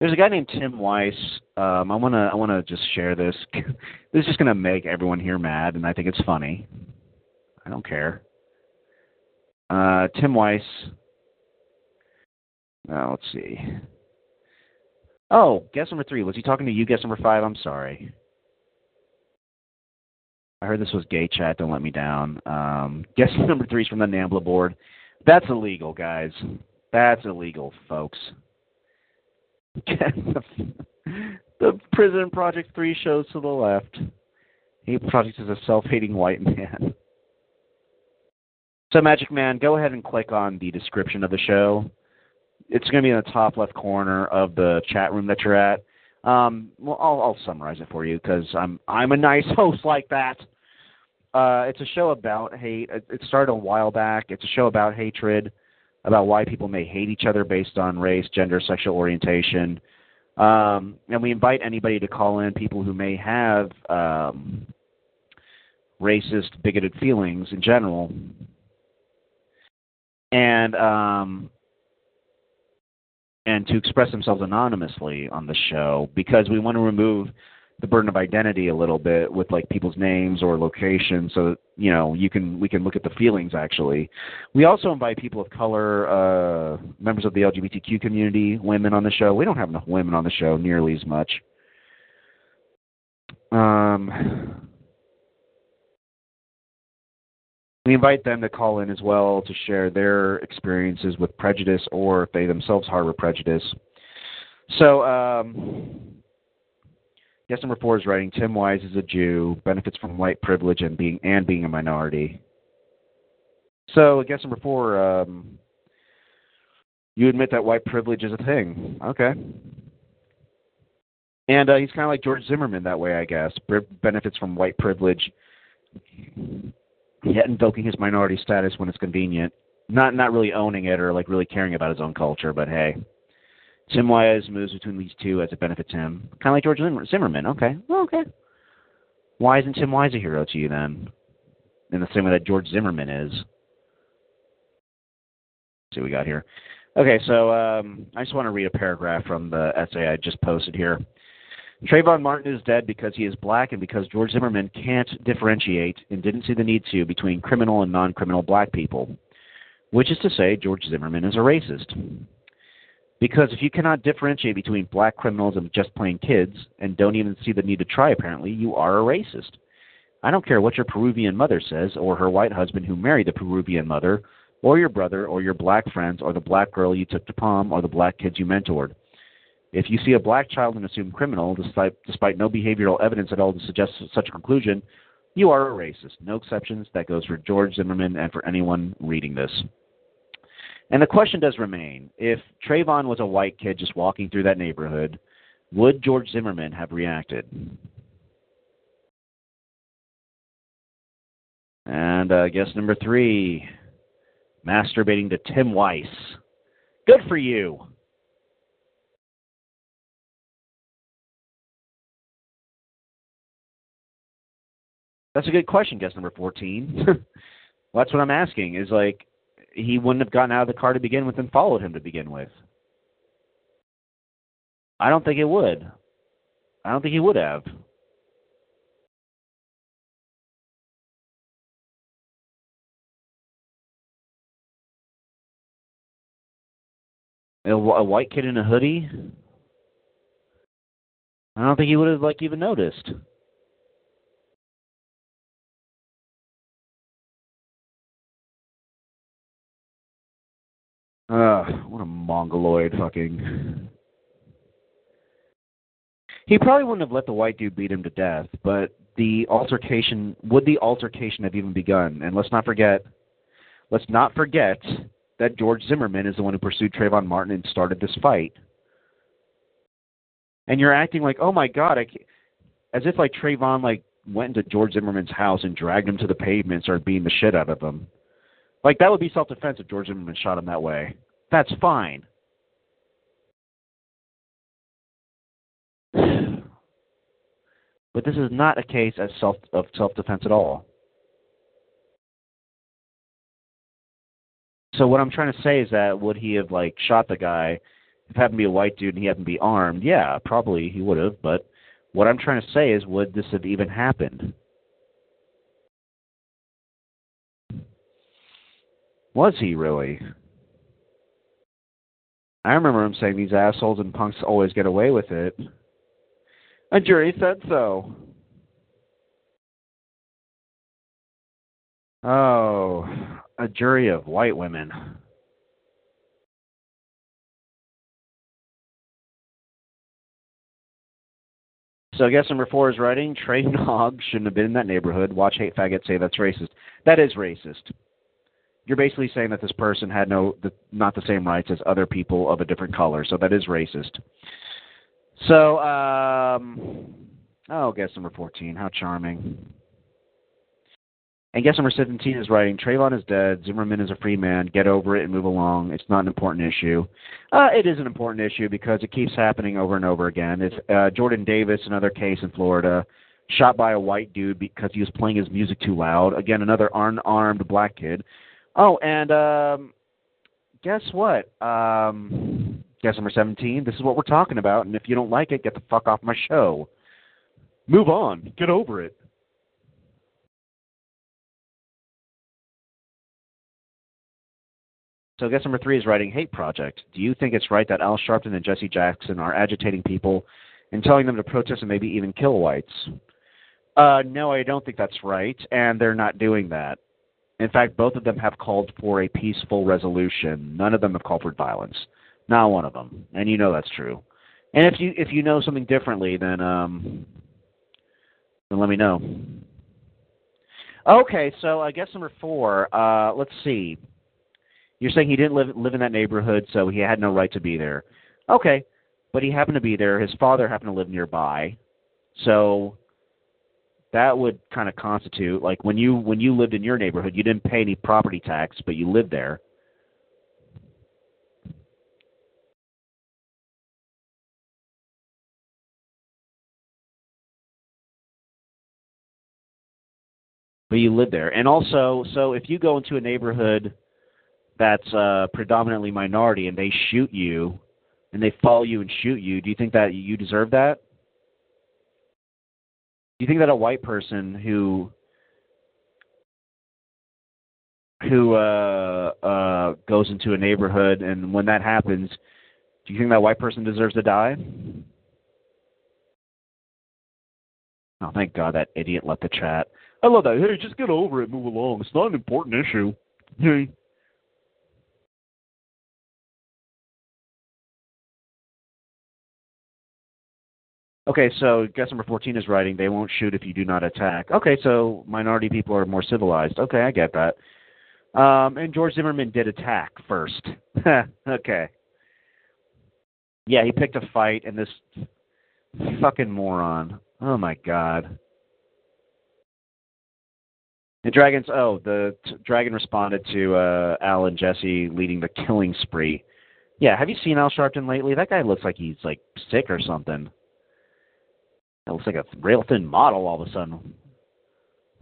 there's a guy named Tim Wise. Um, I wanna, I wanna just share this. This is just gonna make everyone here mad, and I think it's funny. I don't care. Uh, Tim Wise. Uh, let's see. Oh, guest number three. Was he talking to you, guest number five? I'm sorry. I heard this was gay chat. Don't let me down. Um, guest number three is from the NAMBLA board. That's illegal, guys. That's illegal, folks. The Prison Project three shows to the left. Hate Project is a self-hating white man. So, Magic Man, go ahead and click on the description of the show. It's going to be in the top left corner of the chat room that you're at. Um, well, I'll, I'll summarize it for you because I'm I'm a nice host like that. Uh, it's a show about hate. It started a while back. It's a show about hatred, about why people may hate each other based on race, gender, sexual orientation. Um, and we invite anybody to call in, people who may have um, racist, bigoted feelings in general. And um, and to express themselves anonymously on the show because we want to remove the burden of identity a little bit with like people's names or locations, so that, you know, you can we can look at the feelings actually. We also invite people of color, uh, members of the L G B T Q community, women on the show. We don't have enough women on the show nearly as much. Um. We invite them to call in as well to share their experiences with prejudice or if they themselves harbor prejudice. So, um, guest number four is writing, Tim Wise is a Jew, benefits from white privilege and being and being a minority. So, guest number four, um, you admit that white privilege is a thing. Okay. And uh, he's kind of like George Zimmerman that way, I guess. Benefits from white privilege. Yet invoking his minority status when it's convenient, not not really owning it or like really caring about his own culture, but hey, Tim Wise moves between these two as it benefits him, kind of like George Zimmerman. Okay, well, okay. Why isn't Tim Wise a hero to you then, in the same way that George Zimmerman is? Let's see what we got here. Okay, so um, I just want to read a paragraph from the essay I just posted here. Trayvon Martin is dead because he is black and because George Zimmerman can't differentiate and didn't see the need to between criminal and non-criminal black people, which is to say George Zimmerman is a racist. Because if you cannot differentiate between black criminals and just plain kids and don't even see the need to try, apparently, you are a racist. I don't care what your Peruvian mother says or her white husband who married the Peruvian mother or your brother or your black friends or the black girl you took to prom or the black kids you mentored. If you see a black child and assume criminal, despite, despite no behavioral evidence at all to suggest such a conclusion, you are a racist. No exceptions. That goes for George Zimmerman and for anyone reading this. And the question does remain, if Trayvon was a white kid just walking through that neighborhood, would George Zimmerman have reacted? And uh, guess number three, masturbating to Tim Wise. Good for you. That's a good question, guess number fourteen. Well, that's what I'm asking, is like he wouldn't have gotten out of the car to begin with and followed him to begin with. I don't think it would. I don't think he would have. a white kid in a hoodie, I don't think he would have like even noticed. Uh, what a mongoloid fucking... He probably wouldn't have let the white dude beat him to death, but the altercation... Would the altercation have even begun? And let's not forget... Let's not forget that George Zimmerman is the one who pursued Trayvon Martin and started this fight. And you're acting like, oh my God, I can't, as if like Trayvon like went into George Zimmerman's house and dragged him to the pavement and started beating the shit out of him. Like, that would be self-defense if George Zimmerman shot him that way. That's fine. But this is not a case of self of self-defense at all. So what I'm trying to say is that would he have, like, shot the guy if it happened to be a white dude and he happened to be armed? Yeah, probably he would have. But what I'm trying to say is, would this have even happened? Was he really? I remember him saying these assholes and punks always get away with it. A jury said so. Oh, a jury of white women. So guess number four is writing, Trey Nog shouldn't have been in that neighborhood. Watch Hate Faggot say that's racist. That is racist. You're basically saying that this person had no, the, not the same rights as other people of a different color, so that is racist. So, um, oh, guess number fourteen, how charming. And guess number seventeen is writing, Trayvon is dead, Zimmerman is a free man, get over it and move along, it's not an important issue. Uh, it is an important issue because it keeps happening over and over again. It's uh, Jordan Davis, another case in Florida, shot by a white dude because he was playing his music too loud. Again, another unarmed black kid. Oh, and um, guess what? Um, guess number seventeen, this is what we're talking about, and if you don't like it, get the fuck off my show. Move on. Get over it. So guess number three is writing Hate Project. Do you think it's right that Al Sharpton and Jesse Jackson are agitating people and telling them to protest and maybe even kill whites? Uh, no, I don't think that's right, and they're not doing that. In fact, both of them have called for a peaceful resolution. None of them have called for violence. Not one of them. And you know that's true. And if you if you know something differently, then um, then let me know. Okay, so I guess number four, uh, let's see. You're saying he didn't live live in that neighborhood, so he had no right to be there. Okay, but he happened to be there. His father happened to live nearby. So that would kind of constitute, like, when you when you lived in your neighborhood, you didn't pay any property tax, but you lived there. But you lived there. And also, so if you go into a neighborhood that's uh, predominantly minority and they shoot you and they follow you and shoot you, do you think that you deserve that? Do you think that a white person who who uh, uh, goes into a neighborhood and when that happens, do you think that white person deserves to die? Oh, thank God that idiot left the chat. I love that. Hey, just get over it, move along. It's not an important issue. Hey. Okay, so guess number fourteen is writing, they won't shoot if you do not attack. Okay, so minority people are more civilized. Okay, I get that. Um, and George Zimmerman did attack first. Okay. Yeah, he picked a fight, and this fucking moron. Oh, my God. The Dragons, oh, the t- Dragon responded to uh, Al and Jesse leading the killing spree. Yeah, have you seen Al Sharpton lately? That guy looks like he's, like, sick or something. That looks like a real thin model all of a sudden.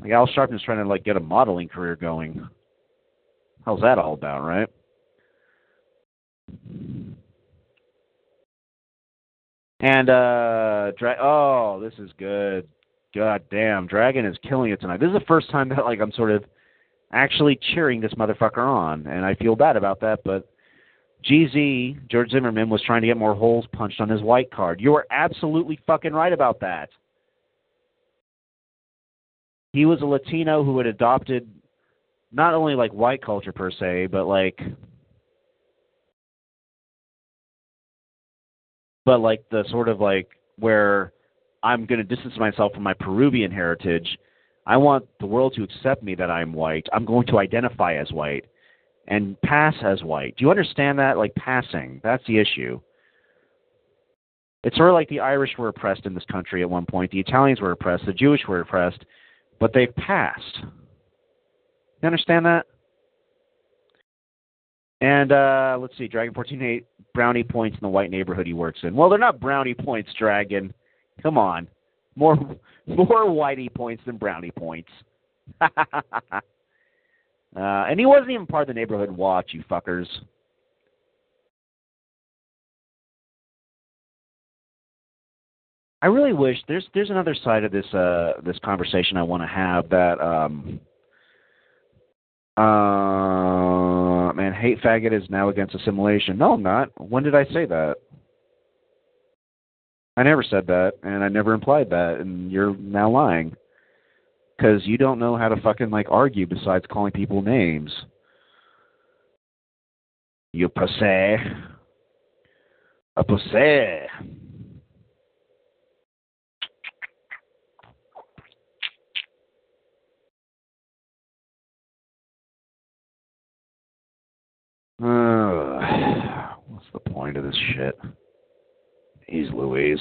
Like Al Sharpton's trying to like get a modeling career going. How's that all about, right? And uh, dra- oh, this is good. God damn, Dragon is killing it tonight. This is the first time that like I'm sort of actually cheering this motherfucker on, and I feel bad about that, but G Z, George Zimmerman, was trying to get more holes punched on his white card. You are absolutely fucking right about that. He was a Latino who had adopted not only, like, white culture per se, but, like, but, like, the sort of, like, where I'm going to distance myself from my Peruvian heritage. I want the world to accept me that I'm white. I'm going to identify as white and pass as white. Do you understand that? Like, passing, that's the issue. It's sort of like the Irish were oppressed in this country at one point. The Italians were oppressed. The Jewish were oppressed. But they've passed. You understand that? And uh, let's see, Dragon fourteen eighty-eight, brownie points in the white neighborhood he works in. Well, they're not brownie points, Dragon. Come on. More more whitey points than brownie points. uh, and he wasn't even part of the neighborhood watch, you fuckers. I really wish there's there's another side of this uh, this conversation I want to have that um, uh, man, hate faggot is now against assimilation. No, I'm not. When did I say that? I never said that, and I never implied that, and you're now lying because you don't know how to fucking like argue besides calling people names. You pussy, a pussy. Uh, what's the point of this shit? He's Louise.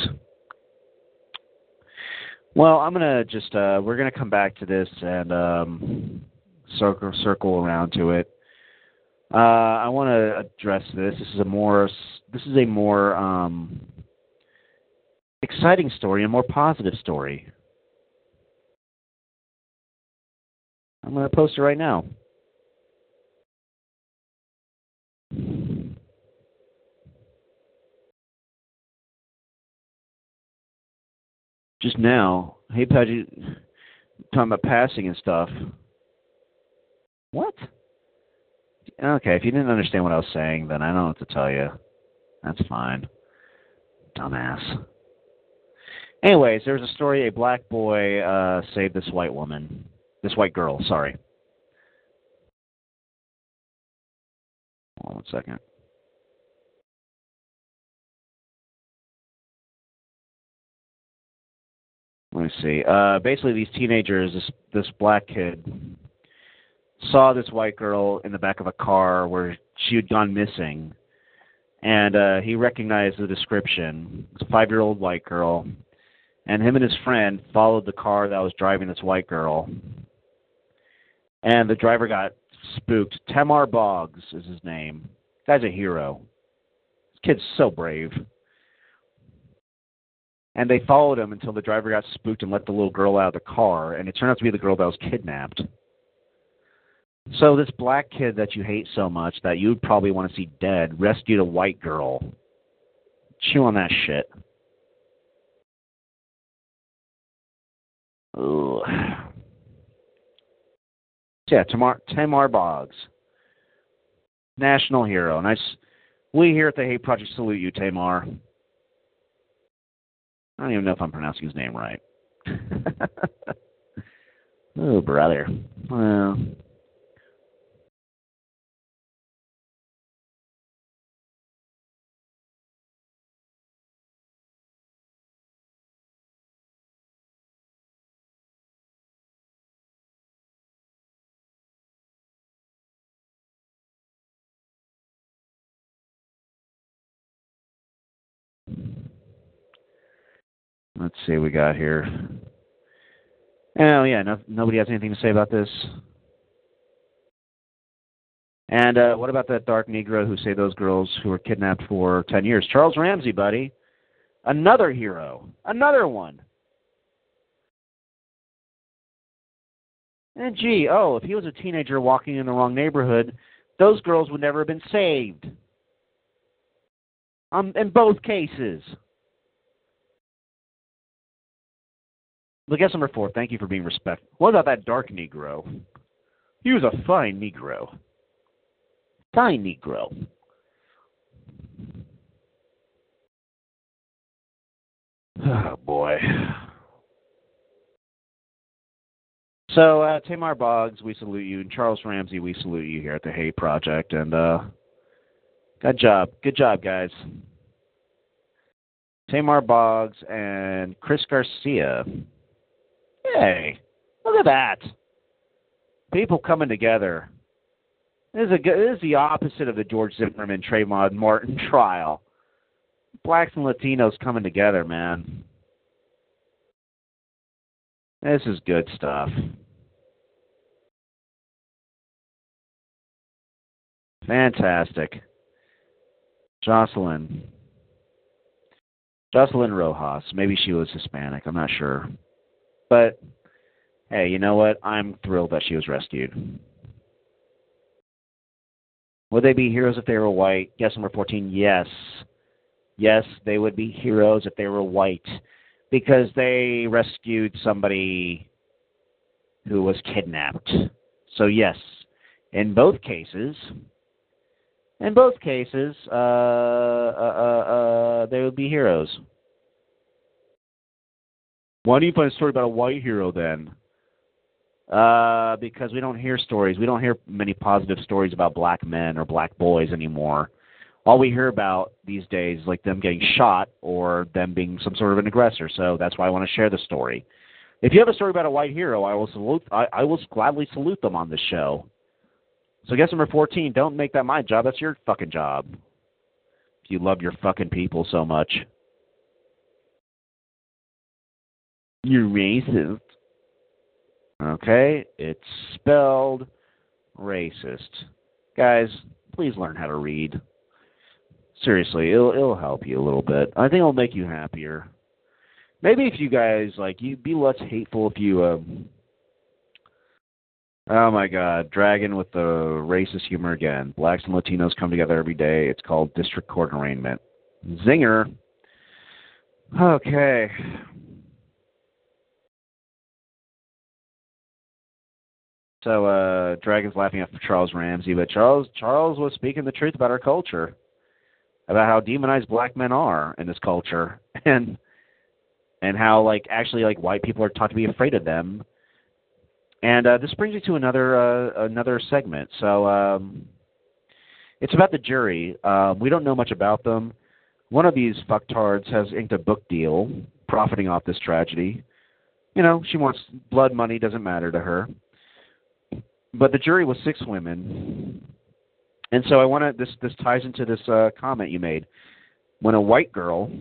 Well, I'm gonna just uh, we're gonna come back to this and um, circle circle around to it. Uh, I want to address this. This is a more this is a more um, exciting story, a more positive story. I'm gonna post it right now. Just now, hey, Pudgy, talking about passing and stuff. What? Okay, if you didn't understand what I was saying, then I don't know what to tell you. That's fine. Dumbass. Anyways, there was a story, a black boy uh, saved this white woman. This white girl, sorry. Hold on one second. Let me see. Uh, basically, these teenagers, this this black kid, saw this white girl in the back of a car where she had gone missing, and uh, he recognized the description. It's a five-year-old white girl, and him and his friend followed the car that was driving this white girl, and the driver got spooked. Tamar Boggs is his name. Guy's a hero. This kid's so brave. And they followed him until the driver got spooked and let the little girl out of the car, and it turned out to be the girl that was kidnapped. So this black kid that you hate so much that you'd probably want to see dead rescued a white girl. Chew on that shit. Ugh. Yeah, Tamar, Tamar Boggs. National hero. And I, we here at the Hate Project salute you, Tamar. I don't even know if I'm pronouncing his name right. Oh, brother. Well, let's see what we got here. Oh, yeah, no, nobody has anything to say about this. And uh, what about that dark Negro who saved those girls who were kidnapped for ten years? Charles Ramsey, buddy. Another hero. Another one. And, gee, oh, if he was a teenager walking in the wrong neighborhood, those girls would never have been saved. Um, in both cases. Look at number four. Thank you for being respectful. What about that dark Negro? He was a fine Negro. Fine Negro. Oh, boy. So, uh, Tamar Boggs, we salute you, and Charles Ramsey, we salute you here at the Hate Project, and uh, good job. Good job, guys. Tamar Boggs and Chris Garcia. Hey, look at that. People coming together. This is, a, this is the opposite of the George Zimmerman, Trayvon Martin trial. Blacks and Latinos coming together, man. This is good stuff. Fantastic. Jocelyn. Jocelyn Rojas. Maybe she was Hispanic. I'm not sure. But, hey, you know what? I'm thrilled that she was rescued. Would they be heroes if they were white? Guess number fourteen, yes. Yes, they would be heroes if they were white, because they rescued somebody who was kidnapped. So yes, in both cases, in both cases, uh, uh, uh, uh, they would be heroes. Why do you find a story about a white hero then? Uh, because we don't hear stories. We don't hear many positive stories about black men or black boys anymore. All we hear about these days is like them getting shot or them being some sort of an aggressor. So that's why I want to share the story. If you have a story about a white hero, I will salute. I, I will gladly salute them on this show. So guess number fourteen, don't make that my job. That's your fucking job. If you love your fucking people so much. You're racist. Okay, it's spelled racist. Guys, please learn how to read. Seriously, it'll it'll help you a little bit. I think it'll make you happier. Maybe if you guys like, you'd be less hateful if you. Um, oh my God, Dragon with the racist humor again. Blacks and Latinos come together every day. It's called District Court Arraignment. Zinger. Okay. So uh, Dragon's laughing at Charles Ramsey, but Charles Charles was speaking the truth about our culture, about how demonized black men are in this culture, and and how like actually like white people are taught to be afraid of them. And uh, this brings you to another uh, another segment. So um, it's about the jury. Uh, we don't know much about them. One of these fucktards has inked a book deal, profiting off this tragedy. You know, she wants blood money, doesn't matter to her. But the jury was six women. And so I want to, this, this ties into this uh, comment you made. When a white girl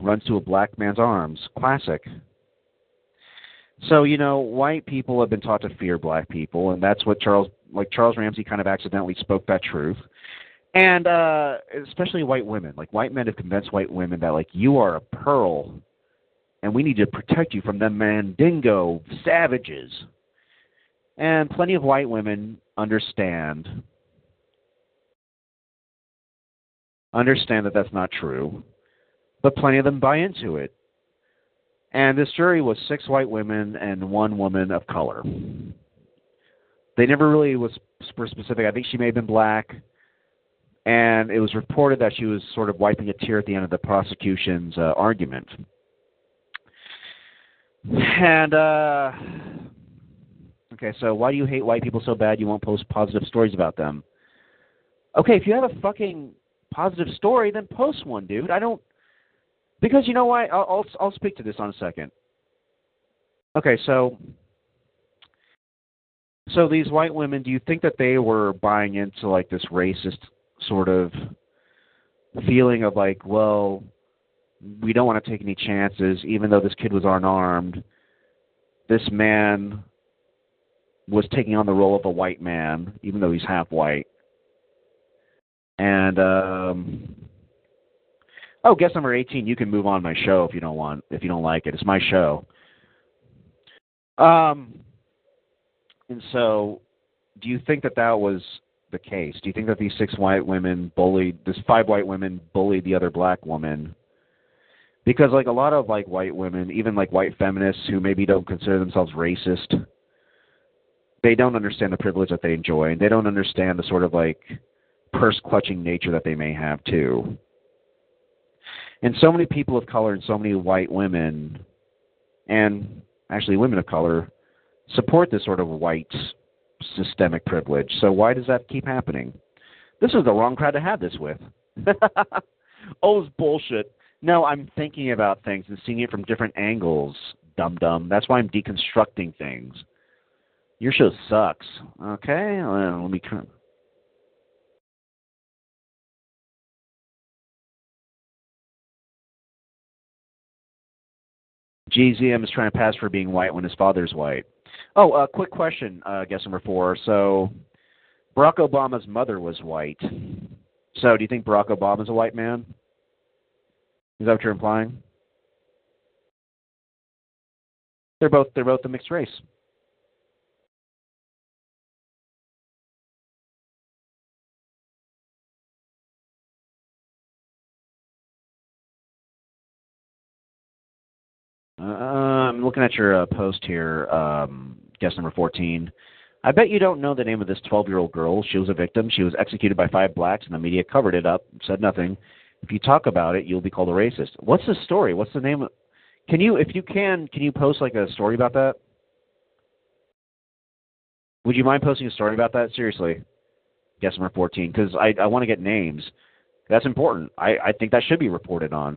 runs to a black man's arms, classic. So, you know, white people have been taught to fear black people, and that's what Charles, like Charles Ramsey kind of accidentally spoke that truth. And uh, especially white women, like white men have convinced white women that like, you are a pearl and we need to protect you from them Mandingo savages. And plenty of white women understand Understand that that's not true, but plenty of them buy into it. And this jury was six white women and one woman of color. They never really was specific. I think she may have been black, and it was reported that she was sort of wiping a tear at the end of the prosecution's uh, argument. And, uh, okay, so why do you hate white people so bad you won't post positive stories about them? Okay, if you have a fucking positive story, then post one, dude. I don't, because you know why? I'll, I'll I'll speak to this on a second. Okay, so so these white women, do you think that they were buying into like this racist sort of feeling of like, well, we don't want to take any chances, even though this kid was unarmed, this man was taking on the role of a white man, even though he's half white. And, um, oh, guess number eighteen, you can move on my show if you don't want, if you don't like it. It's my show. Um, and so do you think that that was the case? Do you think that these six white women bullied, this five white women bullied the other black woman? Because, like, a lot of, like, white women, even, like, white feminists who maybe don't consider themselves racist, they don't understand the privilege that they enjoy, and they don't understand the sort of, like, purse-clutching nature that they may have, too. and so many people of color and so many white women, and actually women of color, support this sort of white systemic privilege. So why does that keep happening? This is the wrong crowd to have this with. Oh, it's bullshit. No, I'm thinking about things and seeing it from different angles, dum-dum. That's why I'm deconstructing things. Your show sucks. Okay, well, let me come. G Z M is trying to pass for being white when his father's white. Oh, uh, quick question, uh, guess number four. So Barack Obama's mother was white. So do you think Barack Obama's a white man? Is that what you're implying? They're both they're both a mixed race. Uh, I'm looking at your uh, post here, um, guest number fourteen. I bet you don't know the name of this twelve-year-old girl. She was a victim. She was executed by five blacks, and the media covered it up, said nothing. If you talk about it, you'll be called a racist. What's the story? What's the name of... Can you, if you can, can you post like a story about that? Would you mind posting a story about that? Seriously, guest number fourteen, because I, I want to get names. That's important. I, I think that should be reported on.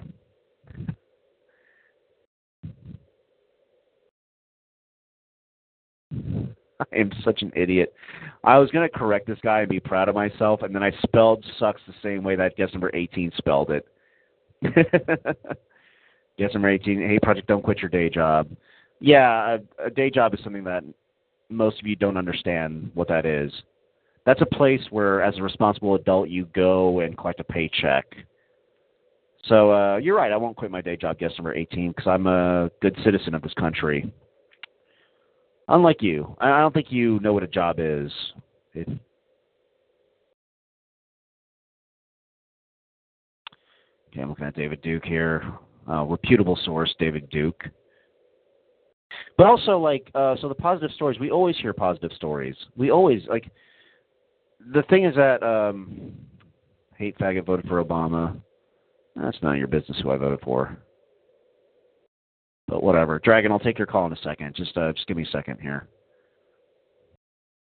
I am such an idiot. I was going to correct this guy and be proud of myself, and then I spelled sucks the same way that guest number eighteen spelled it. Guest number eighteen, hey, Project, don't quit your day job. Yeah, a, a day job is something that most of you don't understand what that is. That's a place where, as a responsible adult, you go and collect a paycheck. So uh, you're right, I won't quit my day job, guest number eighteen, because I'm a good citizen of this country. Unlike you. I don't think you know what a job is. It... Okay, I'm looking at David Duke here. Uh, reputable source, David Duke. But also, like, uh, so the positive stories, we always hear positive stories. We always, like, the thing is that um, hate faggot voted for Obama. That's none of your business who I voted for. But whatever. Dragon, I'll take your call in a second. Just uh, just give me a second here.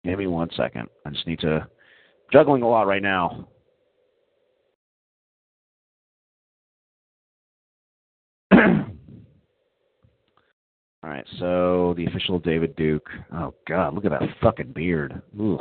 Give me one second. I just need to... Juggling a lot right now. All right, so the official David Duke. Oh, God, look at that fucking beard. Ooh.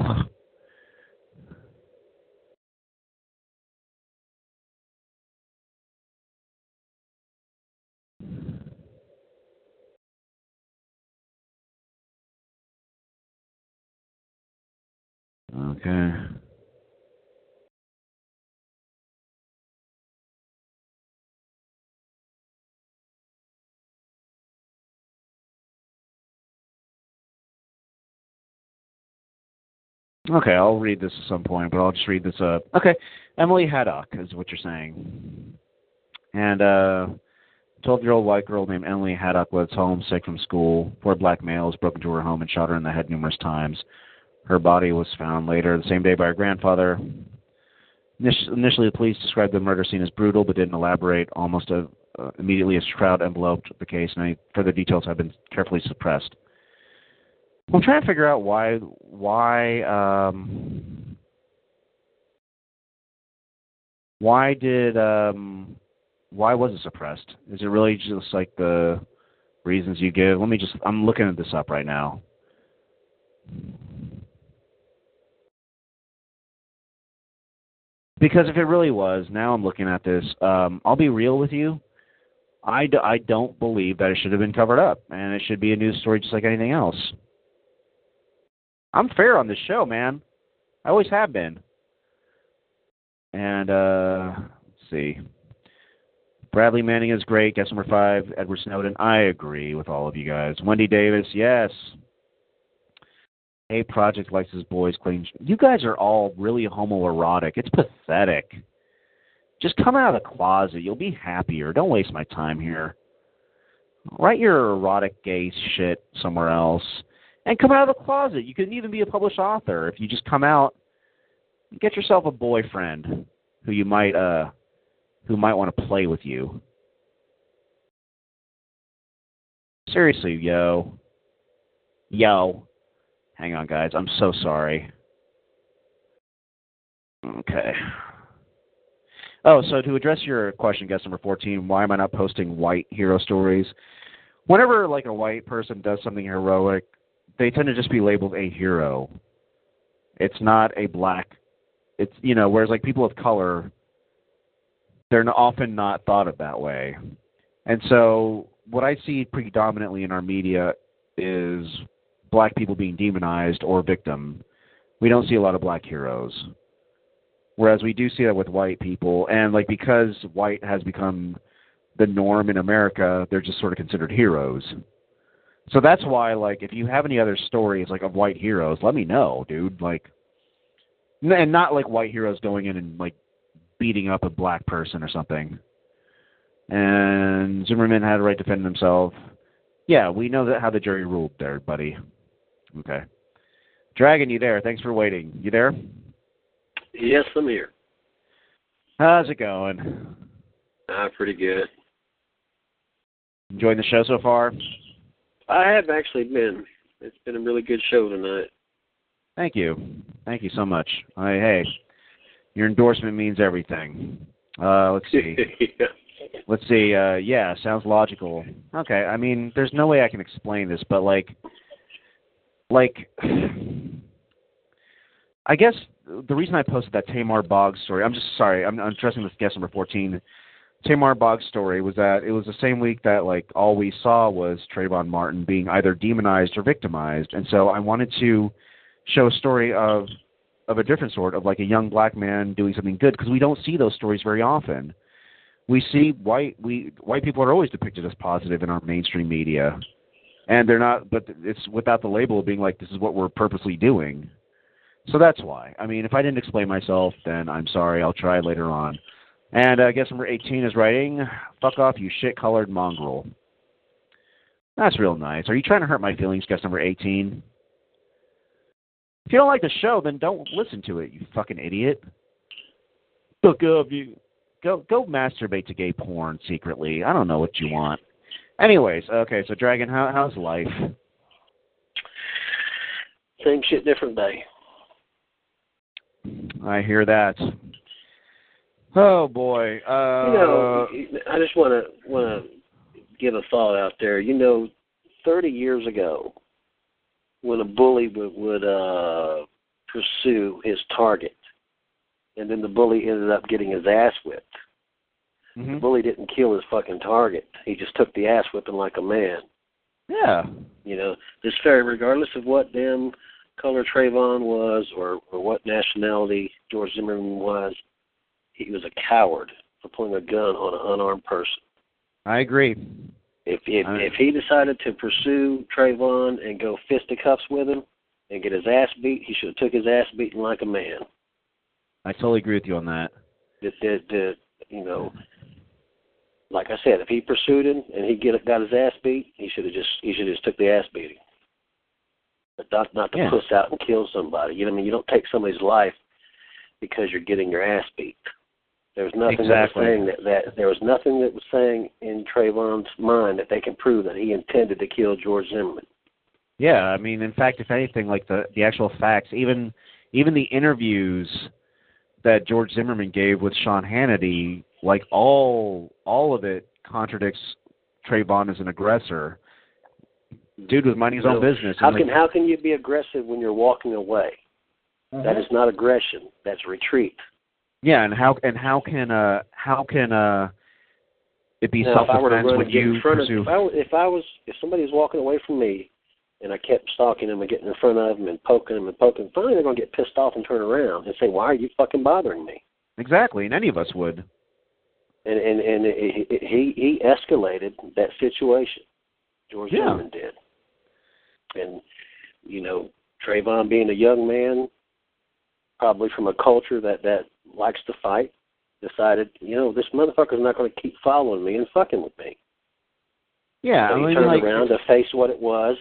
Okay. Okay, I'll read this at some point, but I'll just read this up. Okay, Emily Haddock is what you're saying. And uh, a twelve-year-old white girl named Emily Haddock was homesick from school. Four black males broke into her home and shot her in the head numerous times. Her body was found later the same day by her grandfather. Initially, the police described the murder scene as brutal, but didn't elaborate. Almost a, uh, immediately, a shroud enveloped the case, and any further details have been carefully suppressed. I'm trying to figure out why why um, why did um, why was it suppressed? Is it really just like the reasons you give? Let me just I'm looking at this up right now. Because if it really was, now I'm looking at this, um, I'll be real with you, I, d- I don't believe that it should have been covered up, and it should be a news story just like anything else. I'm fair on this show, man. I always have been. And, uh, let's see. Bradley Manning is great. Guess number five, Edward Snowden. I agree with all of you guys. Wendy Davis, yes. A Project likes his boys clean. You guys are all really homoerotic. It's pathetic. Just come out of the closet. You'll be happier. Don't waste my time here. Write your erotic gay shit somewhere else. And come out of the closet. You can even be a published author if you just come out and get yourself a boyfriend who you might uh, who might want to play with you. Seriously, yo. Yo. Hang on, guys. I'm so sorry. Okay. Oh, so to address your question, guest number fourteen, why am I not posting white hero stories? Whenever, like, a white person does something heroic, they tend to just be labeled a hero. It's not a black... It's, you know, whereas, like, people of color, they're often not thought of that way. And so what I see predominantly in our media is black people being demonized or victim. We don't see a lot of black heroes. Whereas we do see that with white people. And, like, because white has become the norm in America, they're just sort of considered heroes. So that's why, like, if you have any other stories, like, of white heroes, let me know, dude. Like, and not, like, white heroes going in and, like, beating up a black person or something. And Zimmerman had a right to defend himself. Yeah, we know that how the jury ruled there, buddy. Okay. Dragon, you there? Thanks for waiting. You there? Yes, I'm here. How's it going? Ah, pretty good. Enjoying the show so far? I have actually been. It's been a really good show tonight. Thank you. Thank you so much. I, hey, your endorsement means everything. Uh, let's see. yeah. Let's see. Uh, yeah, sounds logical. Okay, I mean, there's no way I can explain this, but, like, like, I guess the reason I posted that Tamar Boggs story, I'm just sorry, I'm, I'm addressing this guest number fourteen, Tamar Boggs story was that it was the same week that, like, all we saw was Trayvon Martin being either demonized or victimized, and so I wanted to show a story of, of a different sort, of, like, a young black man doing something good, because we don't see those stories very often. We see white we white people are always depicted as positive in our mainstream media, and they're not, but it's without the label of being like, this is what we're purposely doing. So that's why. I mean, if I didn't explain myself, then I'm sorry. I'll try later on. And I uh, guess number eighteen is writing, fuck off, you shit-colored mongrel. That's real nice. Are you trying to hurt my feelings, guest number eighteen? If you don't like the show, then don't listen to it, you fucking idiot. Fuck off, you. Go go masturbate to gay porn secretly. I don't know what you want. Anyways, okay, so Dragon, how, how's life? Same shit, different day. I hear that. Oh, boy. Uh, you know, I just want to want to give a thought out there. You know, thirty years ago, when a bully would, would uh, pursue his target, and then the bully ended up getting his ass whipped. Mm-hmm. The bully didn't kill his fucking target. He just took the ass whipping like a man. Yeah. You know, this fair, regardless of what damn color Trayvon was or, or what nationality George Zimmerman was, he was a coward for pulling a gun on an unarmed person. I agree. If if, I... if he decided to pursue Trayvon and go fisticuffs with him and get his ass beat, he should have took his ass beating like a man. I totally agree with you on that. That, that, that, you know, like I said, if he pursued him and he get, got his ass beat, he should have just he should have just took the ass beating. But not not to yeah. puss out and kill somebody. You know what I mean? You don't take somebody's life because you're getting your ass beat. There was nothing exactly. that was saying that, that there was nothing that was saying in Trayvon's mind that they can prove that he intended to kill George Zimmerman. Yeah, I mean, in fact, if anything, like the the actual facts, even even the interviews that George Zimmerman gave with Sean Hannity, like all all of it contradicts Trayvon as an aggressor. Dude was minding his own business. How can like, how can you be aggressive when you're walking away? Uh-huh. That is not aggression. That's retreat. Yeah, and how and how can uh how can uh it be self defense when you pursue? If I, if I was if somebody was walking away from me, and I kept stalking them and getting in front of them and poking them and poking them, finally they're going to get pissed off and turn around and say, why are you fucking bothering me? Exactly, and any of us would. And and, and it, it, he, he escalated that situation. George yeah. Zimmerman did. And, you know, Trayvon being a young man, probably from a culture that, that likes to fight, decided, you know, this motherfucker's not going to keep following me and fucking with me. Yeah. So he I mean, turned like, around to face what it was.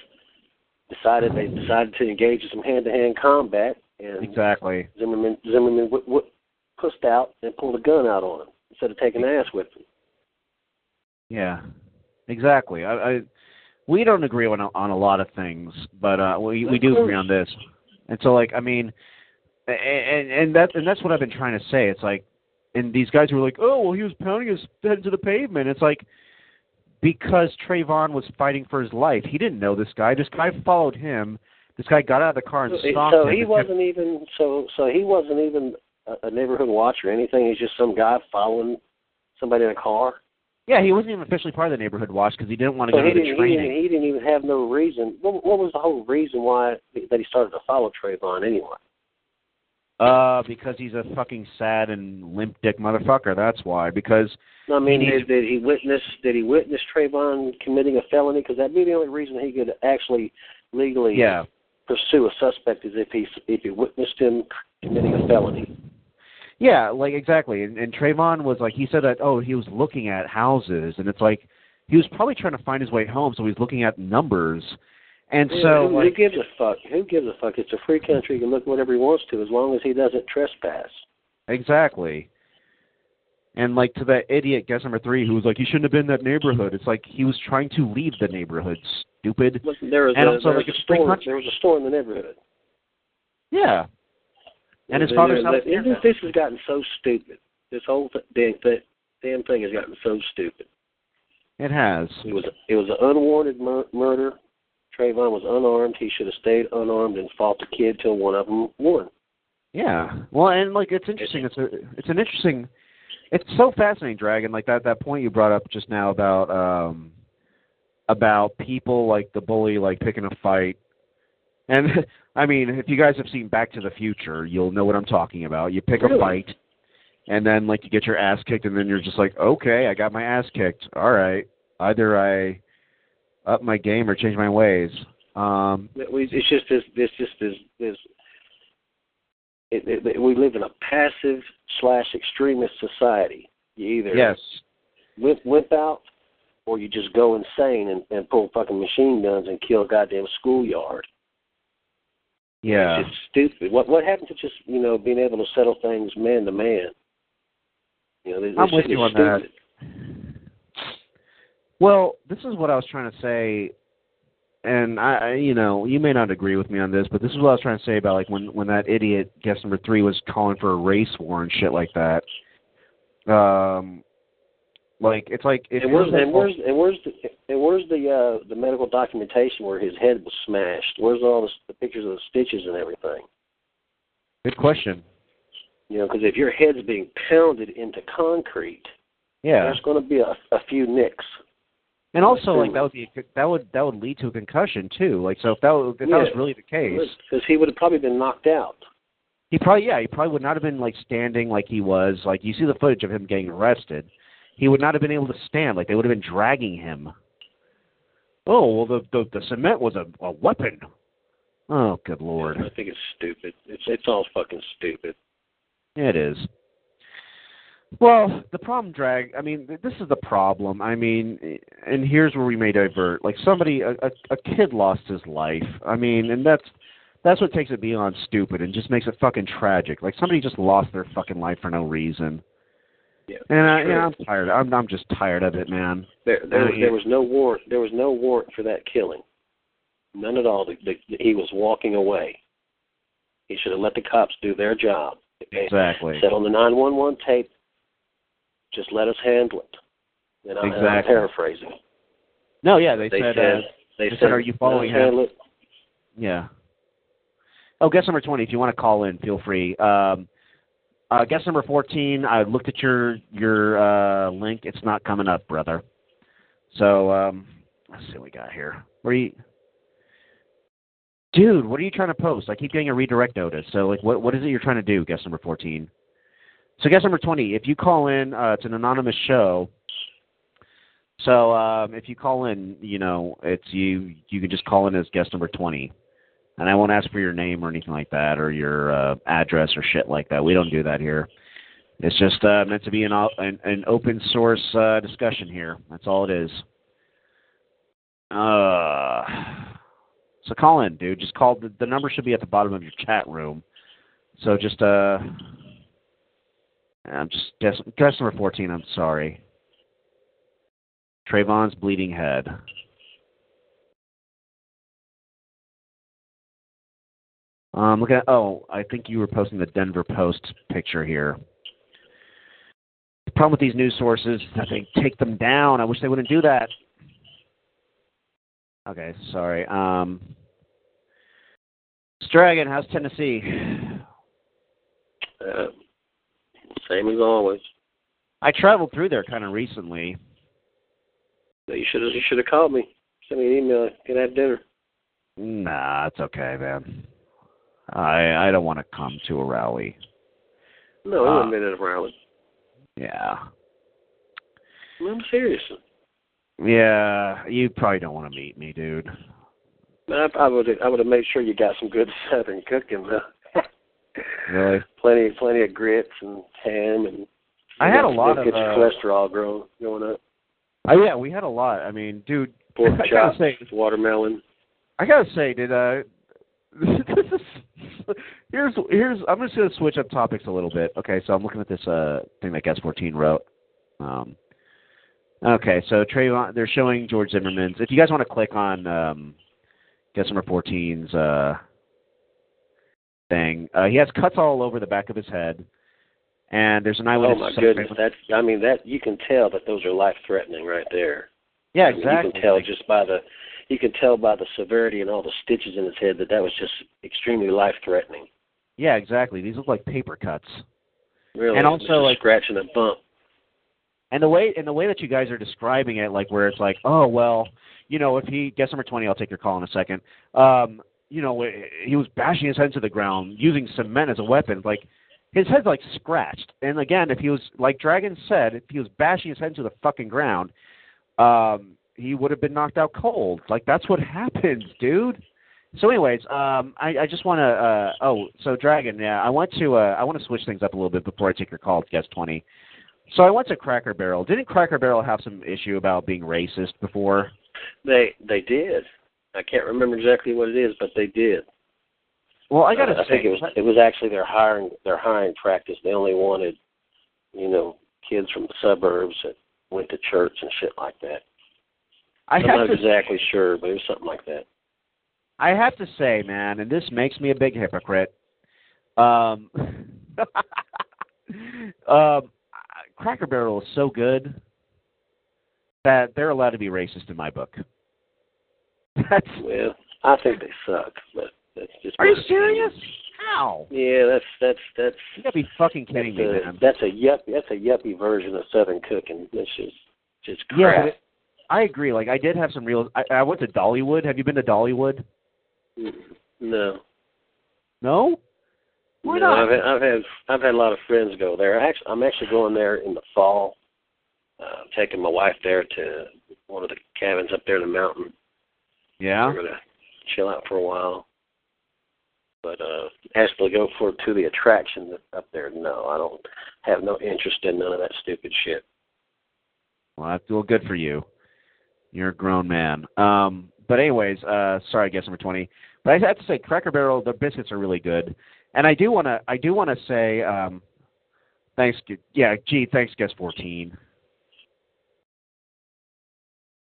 Decided they decided to engage in some hand-to-hand combat, and exactly. Zimmerman Zimmerman w- w- pushed out and pulled a gun out on him. instead of taking ass with them. Yeah, exactly. I, I we don't agree on on a lot of things, but uh, we we do agree on this. And so, like, I mean, and and that and that's what I've been trying to say. It's like, and these guys were like, oh, well, he was pounding his head into the pavement. It's like, because Trayvon was fighting for his life, he didn't know this guy. This guy followed him. This guy got out of the car and stopped him. So he wasn't even so so he wasn't even a neighborhood watch or anything. He's just some guy following somebody in a car. Yeah, he wasn't even officially part of the neighborhood watch because he didn't want to so go to the training. He didn't, he didn't even have no reason. What, what was the whole reason why that he started to follow Trayvon anyway? Uh, because he's a fucking sad and limp dick motherfucker. That's why. Because I mean, he did, did he witness? Did he witness Trayvon committing a felony? Because that'd be the only reason he could actually legally yeah. pursue a suspect is if he if he witnessed him committing a felony. Yeah, like, exactly. And, and Trayvon was like, he said that, oh, he was looking at houses. And it's like, he was probably trying to find his way home, so he's looking at numbers. And yeah, so... Who, like, who gives a fuck? Who gives a fuck? It's a free country. He can look whatever he wants to, as long as he doesn't trespass. Exactly. And, like, to that idiot, guest number three, who was like, you shouldn't have been in that neighborhood. It's like, he was trying to leave the neighborhood, stupid. Listen, there was, and a, also, there was like, a store. There was a store in the neighborhood. Yeah. And his father's house. This has gotten so stupid. This whole th- damn, damn thing has gotten so stupid. It has. It was it was an unwarranted mur- murder. Trayvon was unarmed. He should have stayed unarmed and fought the kid till one of them won. Yeah. Well, and like it's interesting. It's a, it's an interesting. It's so fascinating, Dragon. Like that, that point you brought up just now about um about people like the bully like picking a fight. And, I mean, if you guys have seen Back to the Future, you'll know what I'm talking about. You pick really? a fight, and then, like, you get your ass kicked, and then you're just like, okay, I got my ass kicked. All right. Either I up my game or change my ways. Um, it's just this, this, just this, this it, it, it, we live in a passive slash extremist society. You either yes. whip, whip out, or you just go insane and, and pull fucking machine guns and kill a goddamn schoolyard. Yeah, it's just stupid. What what happened to just you know being able to settle things man to man? You know, I'm with you on stupid. that. Well, this is what I was trying to say, and I, you know, you may not agree with me on this, but this is what I was trying to say about like when, when that idiot guest number three was calling for a race war and shit like that. Um, like it's like if and where's and where's and where's the and where's the uh, the medical documentation where his head was smashed? Where's all the, the pictures of the stitches and everything? Good question. You know, because if your head's being pounded into concrete, yeah, there's going to be a, a few nicks. And also, like that would be that would that would lead to a concussion too. Like so, if that if that yeah. was really the case, because he would have probably been knocked out. He probably yeah, he probably would not have been like standing like he was. Like you see the footage of him getting arrested. He would not have been able to stand. Like, they would have been dragging him. Oh, well, the the, the cement was a, a weapon. Oh, good Lord. I think it's stupid. It's it's all fucking stupid. It is. Well, the problem, Drag, I mean, this is the problem. I mean, and here's where we may divert. Like, somebody, a, a, a kid lost his life. I mean, and that's that's what takes it beyond stupid and just makes it fucking tragic. Like, somebody just lost their fucking life for no reason. Yeah, and I, sure. yeah, I'm tired. I'm I'm just tired of it, man. There, there, there was no warrant. There was no warrant for that killing. None at all. The, the, the, he was walking away. He should have let the cops do their job. Exactly. Said on the nine one one tape, just let us handle it. And I'm, exactly. I'm paraphrasing. No, yeah, they, they said. said uh, they, they said, said, "Are you following him?" Yeah. Oh, guest number twenty. If you want to call in, feel free. Um, Uh, guest number fourteen, I looked at your your uh, link. It's not coming up, brother. So um, let's see what we got here. What are you... Dude, what are you trying to post? I keep getting a redirect notice. So like, what what is it you're trying to do, guest number fourteen? So guest number twenty, if you call in, uh, it's an anonymous show. So um, if you call in, you know, it's you you can just call in as guest number twenty. And I won't ask for your name or anything like that or your uh, address or shit like that. We don't do that here. It's just uh, meant to be an, an, an open source uh, discussion here. That's all it is. Uh, so call in, dude. Just call. The, the number should be at the bottom of your chat room. So just uh, I'm just guess number fourteen. I'm sorry. Trayvon's bleeding head. Um, look at oh, I think you were posting the Denver Post picture here. The problem with these news sources is that they take them down. I wish they wouldn't do that. Okay, sorry. Um, Dragon, how's Tennessee? Uh, same as always. I traveled through there kind of recently. You should have you should have called me. Send me an email. Can I have dinner? Nah, it's okay, man. I I don't want to come to a rally. No, I wouldn't have been at a rally. Yeah. I'm serious. Yeah, you probably don't want to meet me, dude. I, I would I would have made sure you got some good Southern cooking, though. Really? Plenty, plenty of grits and ham, and I had a lot of uh, cholesterol growing going up. Oh yeah, we had a lot. I mean, dude, pork chops, say, watermelon. I gotta say, did uh, this is here's here's I'm just gonna switch up topics a little bit. Okay, so I'm looking at this uh thing that Guest fourteen wrote. Um, okay, so Trayvon, they're showing George Zimmerman's. If you guys want to click on um. Guess number fourteen's uh, thing. Uh, he has cuts all over the back of his head, and there's an eyewitness. Oh my goodness! That's, I mean, that you can tell that those are life-threatening right there. Yeah, exactly. I mean, you can tell just by the, you can tell by the severity and all the stitches in his head that that was just extremely life-threatening. Yeah, exactly. These look like paper cuts. Really, and also like scratching a bump. And the way and the way that you guys are describing it, like where it's like, oh well. You know, if he, guess number twenty, I'll take your call in a second. Um, you know, he was bashing his head to the ground, using cement as a weapon. Like, his head's, like, scratched. And, again, if he was, like Dragon said, if he was bashing his head to the fucking ground, um, he would have been knocked out cold. Like, that's what happens, dude. So, anyways, um, I, I just want to, uh, oh, so, Dragon, yeah, I want to, uh, I want to switch things up a little bit before I take your call to guest twenty. So I went to Cracker Barrel. Didn't Cracker Barrel have some issue about being racist before? They they did. I can't remember exactly what it is, but they did. Well, I gotta uh, I say, think it was it was actually their hiring their hiring practice. They only wanted, you know, kids from the suburbs that went to church and shit like that. I I'm not to, exactly sure, but it was something like that. I have to say, man, and this makes me a big hypocrite. Um, um, Cracker Barrel is so good that they're allowed to be racist in my book. That's well, I think they suck, but that's just. Are you serious? How? Yeah, that's that's that's. You gotta be fucking kidding me, a, man. That's a yuppie. That's a yuppie version of Southern cooking. That's just just crap. Yeah, I agree. Like I did have some real. I, I went to Dollywood. Have you been to Dollywood? No. No. Why no, not? I've had, I've had I've had a lot of friends go there. I actually, I'm actually going there in the fall. Uh, taking my wife there to one of the cabins up there in the mountain. Yeah. We're going to chill out for a while. But uh, actually go for to the attractions up there, no. I don't have no interest in none of that stupid shit. Well, that's all good for you. You're a grown man. Um, but anyways, uh, sorry, I guess number twenty. But I have to say, Cracker Barrel, their biscuits are really good. And I do want to I do want to say um, thanks. Yeah, gee, thanks, guess fourteen.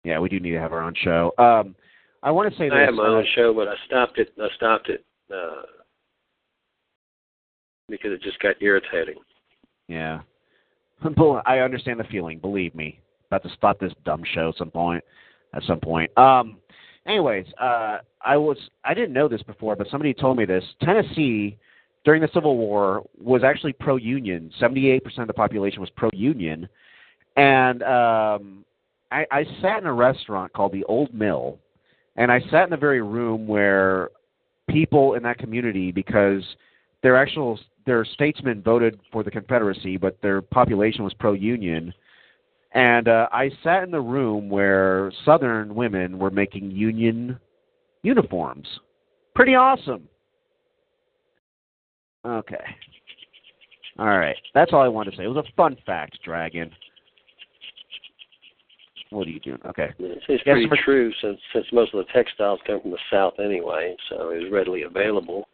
Yeah, we do need to have our own show. Um, I want to say this. I have my own show, but I stopped it. I stopped it uh, because it just got irritating. Yeah. I understand the feeling, believe me. About to stop this dumb show at some point. At some point. Um, anyways, uh, I was I didn't know this before, but somebody told me this. Tennessee, during the Civil War, was actually pro-union. seventy-eight percent of the population was pro-union. And... Um, I, I sat in a restaurant called the Old Mill, and I sat in the very room where people in that community, because their actual their statesmen voted for the Confederacy, but their population was pro-Union, and uh, I sat in the room where Southern women were making Union uniforms. Pretty awesome. Okay. All right. That's all I wanted to say. It was a fun fact, Dragon. What are you doing? Okay. It's, it's pretty for, true since since most of the textiles come from the South anyway, so it's readily available.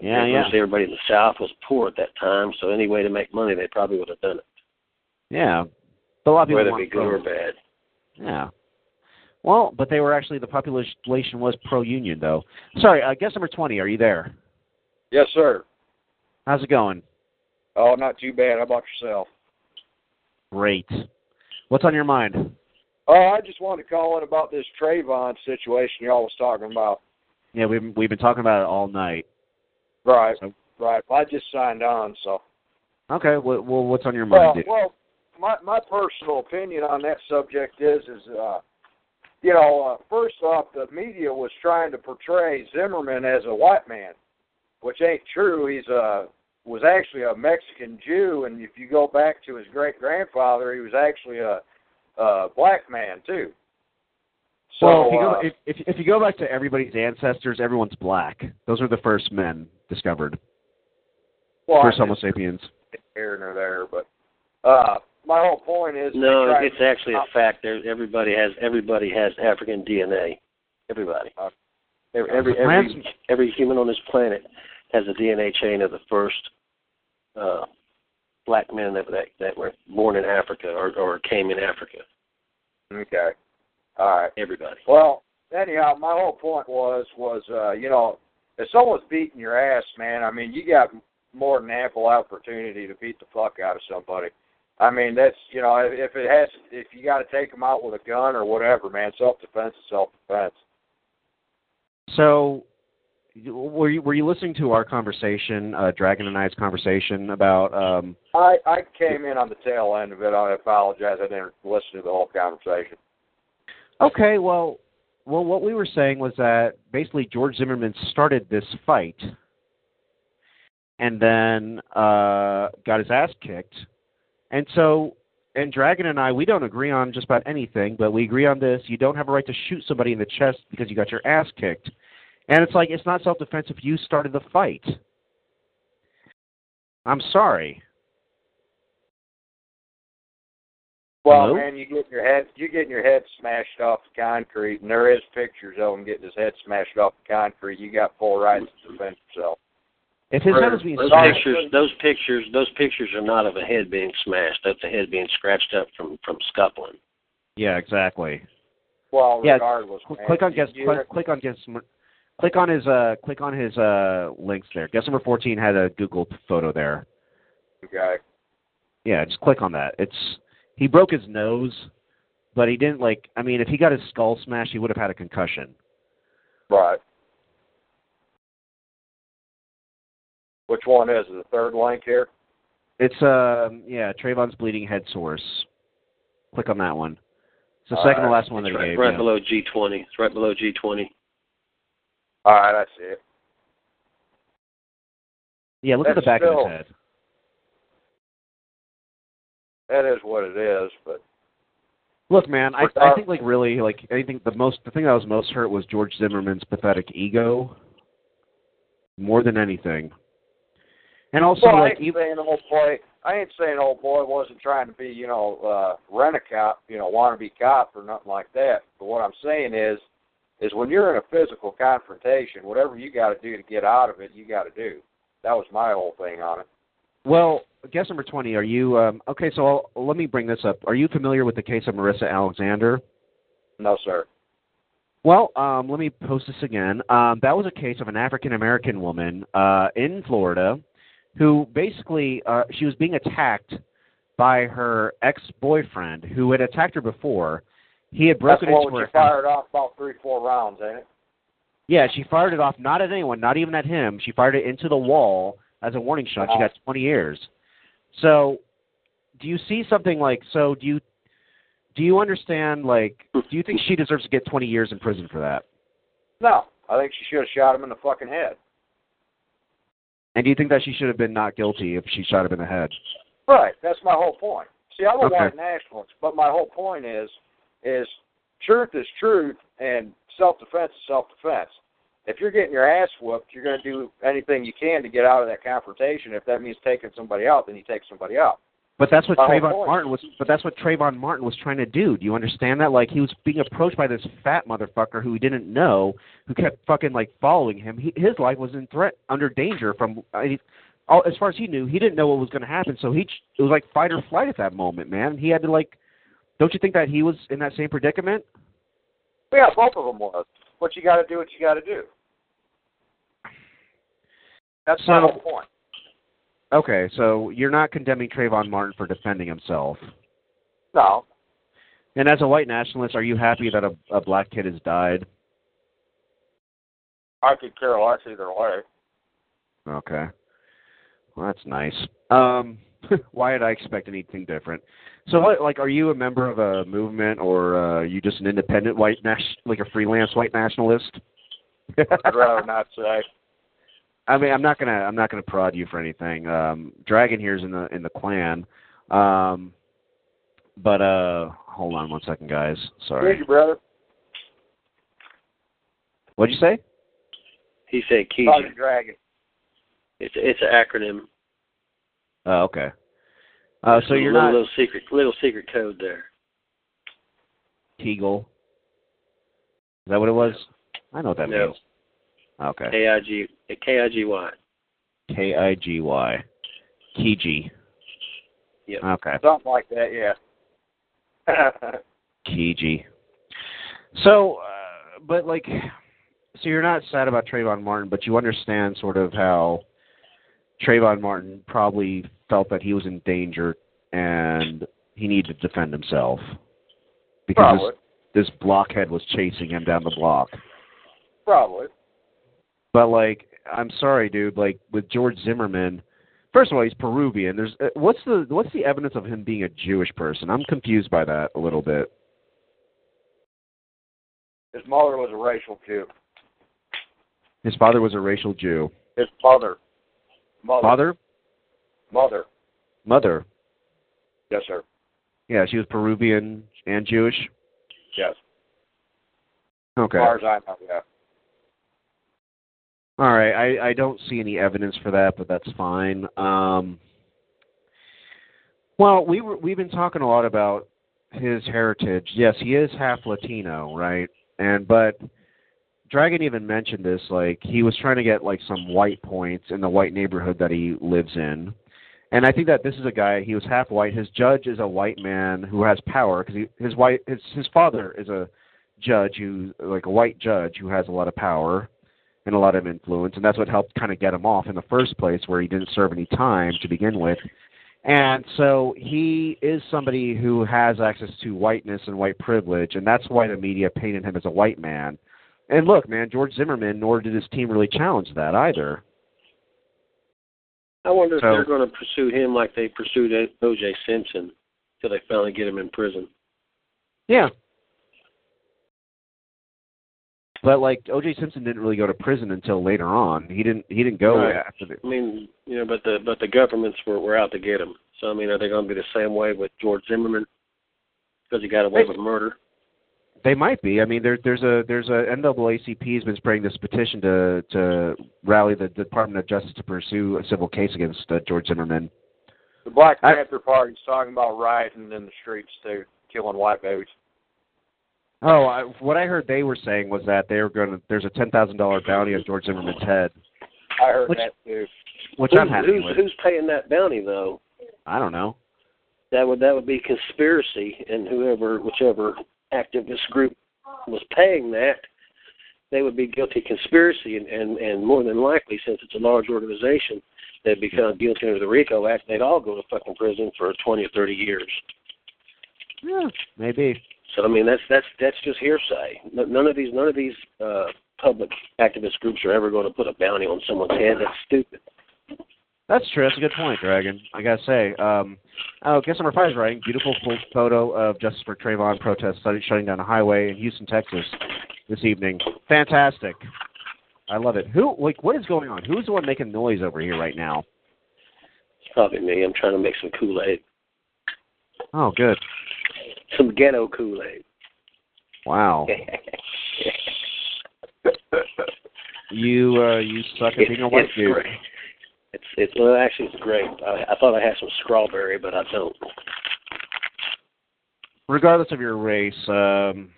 Yeah, yeah. Mostly everybody in the South was poor at that time, so any way to make money, they probably would have done it. Yeah. But a lot of people, whether it be good or bad. Yeah. Well, but they were actually, the population was pro-union, though. Sorry, uh, guest number twenty, are you there? Yes, sir. How's it going? Oh, not too bad. How about yourself? Great. What's on your mind? Oh, uh, I just wanted to call in about this Trayvon situation y'all was talking about. Yeah, we've, we've been talking about it all night. Right, so. right. Well, I just signed on, so. Okay, well, what's on your mind? Uh, well, my my personal opinion on that subject is, is uh, you know, uh, first off, the media was trying to portray Zimmerman as a white man, which ain't true. He's a, was actually a Mexican Jew, and if you go back to his great-grandfather, he was actually a, a black man, too. So, well, if you, go, uh, if, if, if you go back to everybody's ancestors, everyone's black. Those are the first men discovered. Well, first Homo sapiens. Here and there, but uh, my whole point is no. It's actually a fact. There's, everybody has everybody has African D N A. Everybody, uh, every every, every every human on this planet has a D N A chain of the first uh, black men that, that that were born in Africa or, or came in Africa. Okay. All right, everybody. Well, anyhow, my whole point was, was uh, you know, if someone's beating your ass, man, I mean, you got more than ample opportunity to beat the fuck out of somebody. I mean, that's, you know, if it has, if you got to take them out with a gun or whatever, man, self-defense is self-defense. So, were you were you listening to our conversation, uh, Dragon and I's conversation about? Um, I I came in on the tail end of it. I apologize. I didn't listen to the whole conversation. Okay, well, well, what we were saying was that basically George Zimmerman started this fight and then uh, got his ass kicked. And so, and Dragon and I, we don't agree on just about anything, but we agree on this. You don't have a right to shoot somebody in the chest because you got your ass kicked. And it's like, it's not self-defense if you started the fight. I'm sorry. Well, Hello? man, you get your head you getting your head smashed off the concrete, and there is pictures of him getting his head smashed off the concrete. You got full rights to defend yourself. If his head is being those smashed, pictures, those pictures, those pictures are not of a head being smashed. That's a head being scratched up from, from scuffling. Yeah, exactly. Well, yeah, regardless, cl- man, click on guess, click, click on guess, click on his uh, click on his uh, links there. Guess number fourteen had a Google photo there. Okay. Yeah, just click on that. It's. He broke his nose, but he didn't, like, I mean, if he got his skull smashed, he would have had a concussion. Right. Which one is it, the third link here? It's, um, yeah, Trayvon's bleeding head source. Click on that one. It's the All second right. to last one that right, he gave. Right yeah. below G twenty. It's right below G twenty. All right, I see it. Yeah, look That's at the back still... of his head. That is what it is, but look, man, I, I think like really like anything the most the thing that was most hurt was George Zimmerman's pathetic ego, more than anything. And also, well, like I ain't even, saying old boy, I ain't saying old boy wasn't trying to be, you know, uh, rent a cop, you know, wannabe cop or nothing like that. But what I'm saying is, is when you're in a physical confrontation, whatever you got to do to get out of it, you got to do. That was my whole thing on it. Well, guest number twenty, are you, um, okay, so I'll, let me bring this up. Are you familiar with the case of Marissa Alexander? No, sir. Well, um, let me post this again. Um, that was a case of an African-American woman uh, in Florida who basically, uh, she was being attacked by her ex-boyfriend who had attacked her before. He had broken into her. That's what she fired off about three, four rounds, ain't it? Yeah, she fired it off not at anyone, not even at him. She fired it into the wall. As a warning shot, she got twenty years. So, do you see something like so? Do you do you understand? Like, do you think she deserves to get twenty years in prison for that? No, I think she should have shot him in the fucking head. And do you think that she should have been not guilty if she shot him in the head? Right. That's my whole point. See, I'm a okay. white nationalist, but my whole point is, is truth is truth, and self-defense is self-defense. If you're getting your ass whooped, you're going to do anything you can to get out of that confrontation. If that means taking somebody out, then you take somebody out. But that's what Trayvon Martin was. But that's what Trayvon Martin was trying to do. Do you understand that? Like, he was being approached by this fat motherfucker who he didn't know, who kept fucking like following him. He, his life was in threat, under danger from. I, all, as far as he knew, he didn't know what was going to happen. So he, it was like fight or flight at that moment, man. He had to like. Don't you think that he was in that same predicament? Yeah, both of them was. What you got to do, what you got to do. That's so, my whole point. Okay, so you're not condemning Trayvon Martin for defending himself. No. And as a white nationalist, are you happy that a, a black kid has died? I could care less either way. Okay. Well, that's nice. Um, why did I expect anything different? So, like, are you a member of a movement, or uh, are you just an independent white national, like a freelance white nationalist? I'd rather not say. I mean, I'm not gonna, I'm not gonna prod you for anything. Um, Dragon here's in the in the clan, um, but uh, hold on one second, guys. Sorry. Thank you, brother. What'd you say? He said Keegan. Dragon. It's it's an acronym. Oh, okay. Uh, so you're little, not little secret little secret code there. Kegel. Is that what it was? I know what that no. means. Okay. K I G K I G Y. K I G Y. Kigi. Yep. Okay. Something like that, yeah. Kigi. So, uh, but like, so you're not sad about Trayvon Martin, but you understand sort of how Trayvon Martin probably felt that he was in danger and he needed to defend himself because this, this blockhead was chasing him down the block. Probably. But, like, I'm sorry, dude, like, with George Zimmerman, first of all, he's Peruvian. There's what's the what's the evidence of him being a Jewish person? I'm confused by that a little bit. His mother was a racial Jew. His father was a racial Jew. His mother. Mother? Father? Mother. Mother? Yes, sir. Yeah, she was Peruvian and Jewish? Yes. Okay. As far as I know, yeah. All right, I, I don't see any evidence for that, but that's fine. Um, well, we were, we've been talking a lot about his heritage. Yes, he is half Latino, right? And but Dragon even mentioned this, like he was trying to get like some white points in the white neighborhood that he lives in. And I think that this is a guy, he was half white. His judge is a white man who has power because his white his his father is a judge who like a white judge who has a lot of power and a lot of influence, and that's what helped kind of get him off in the first place, where he didn't serve any time to begin with. And so he is somebody who has access to whiteness and white privilege, and that's why the media painted him as a white man. And look, man, George Zimmerman, nor did his team really challenge that either. I wonder so, if they're going to pursue him like they pursued O J Simpson until they finally get him in prison. Yeah. But like O J Simpson didn't really go to prison until later on. He didn't. He didn't go right. after the. I mean, you know, but the but the governments were, were out to get him. So I mean, are they going to be the same way with George Zimmerman because he got away they, with murder? They might be. I mean, there's there's a there's a N double A C P has been spreading this petition to to rally the Department of Justice to pursue a civil case against uh, George Zimmerman. The Black Panther Party's talking about rioting in the streets too, killing white babies. Oh, I, what I heard they were saying was that they were going to. There's a ten thousand dollar bounty on George Zimmerman's head. I heard which, that too. Which Who, I'm happy who's, with. Who's paying that bounty though? I don't know. That would that would be conspiracy, and whoever, whichever activist group was paying that, they would be guilty of conspiracy, and, and, and more than likely, since it's a large organization, they'd become guilty under the RICO Act. They'd all go to fucking prison for twenty or thirty years. Yeah, maybe. So I mean that's that's that's just hearsay. None of these none of these uh, public activist groups are ever going to put a bounty on someone's head. That's stupid. That's true. That's a good point, Dragon. I gotta say. Um, oh, guess number five is writing. Beautiful photo of Justice for Trayvon protest shutting down a highway in Houston, Texas, this evening. Fantastic. I love it. Who like what is going on? Who's the one making noise over here right now? It's probably me. I'm trying to make some Kool-Aid. Oh, good. Some ghetto Kool-Aid. Wow. you uh, you suck at being a white it's dude. Great. It's it's well, actually it's grape. I, I thought I had some strawberry, but I don't. Regardless of your race, um,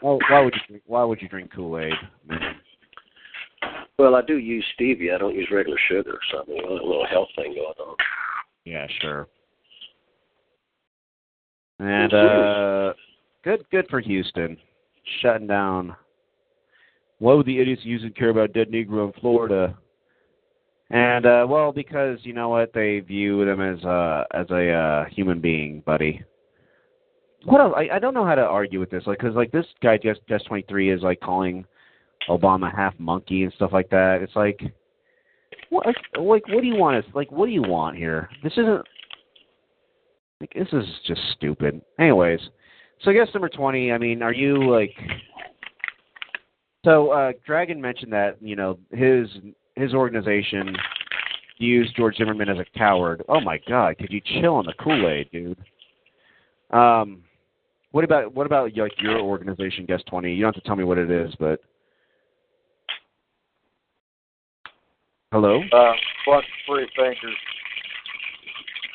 why, why would you drink, why would you drink Kool-Aid? Well, I do use stevia. I don't use regular sugar, so I mean, a little health thing going on. Yeah, sure. And uh, good, good for Houston, shutting down. Why would the idiots use and care about dead Negro in Florida? And uh, well, because you know what, they view them as uh, as a uh, human being, buddy. What else? I, I don't know how to argue with this, like, because like this guy just just twenty-three is like calling Obama half monkey and stuff like that. It's like, what, like, like, what do you want? Us, like, what do you want here? This isn't. Like, this is just stupid. Anyways, so I guess number twenty. I mean, are you like? So uh, Dragon mentioned that you know his his organization used George Zimmerman as a coward. Oh my God! Could you chill on the Kool-Aid, dude? Um, what about what about like your organization, Guest twenty? You don't have to tell me what it is, but hello. Uh, fuck free thinkers.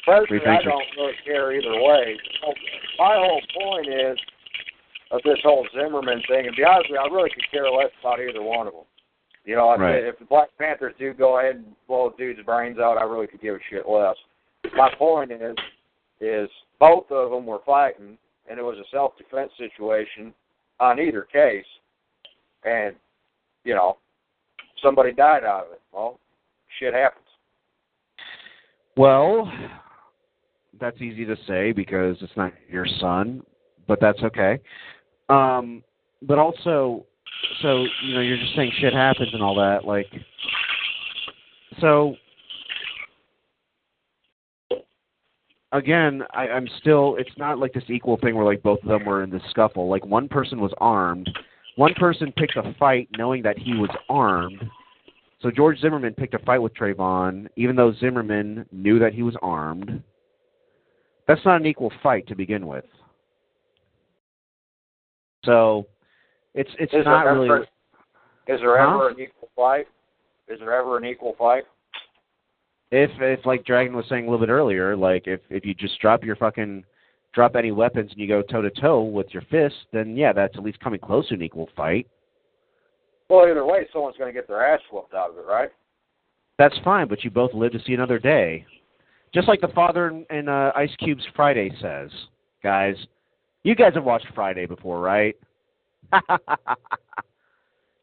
Personally, I don't really care either way. My whole point is of this whole Zimmerman thing, and to be honest with you, I really could care less about either one of them. You know, right. If the Black Panthers do go ahead and blow dudes' brains out, I really could give a shit less. My point is, is both of them were fighting, and it was a self-defense situation on either case, and, you know, somebody died out of it. Well, shit happens. Well, that's easy to say because it's not your son, but that's okay. Um, but also, so, you know, you're just saying shit happens and all that. Like, so, again, I, I'm still, it's not like this equal thing where, like, both of them were in this scuffle. Like, one person was armed. One person picked a fight knowing that he was armed. So George Zimmerman picked a fight with Trayvon, even though Zimmerman knew that he was armed. That's not an equal fight to begin with. So it's it's is not there really. Ever, is there huh? ever an equal fight? Is there ever an equal fight? If if like Dragon was saying a little bit earlier, like if, if you just drop your fucking drop any weapons and you go toe to toe with your fist, then yeah, that's at least coming close to an equal fight. Well, either way, someone's going to get their ass whooped out of it, right? That's fine, but you both live to see another day. Just like the father in, in uh, Ice Cube's Friday says, guys, you guys have watched Friday before, right?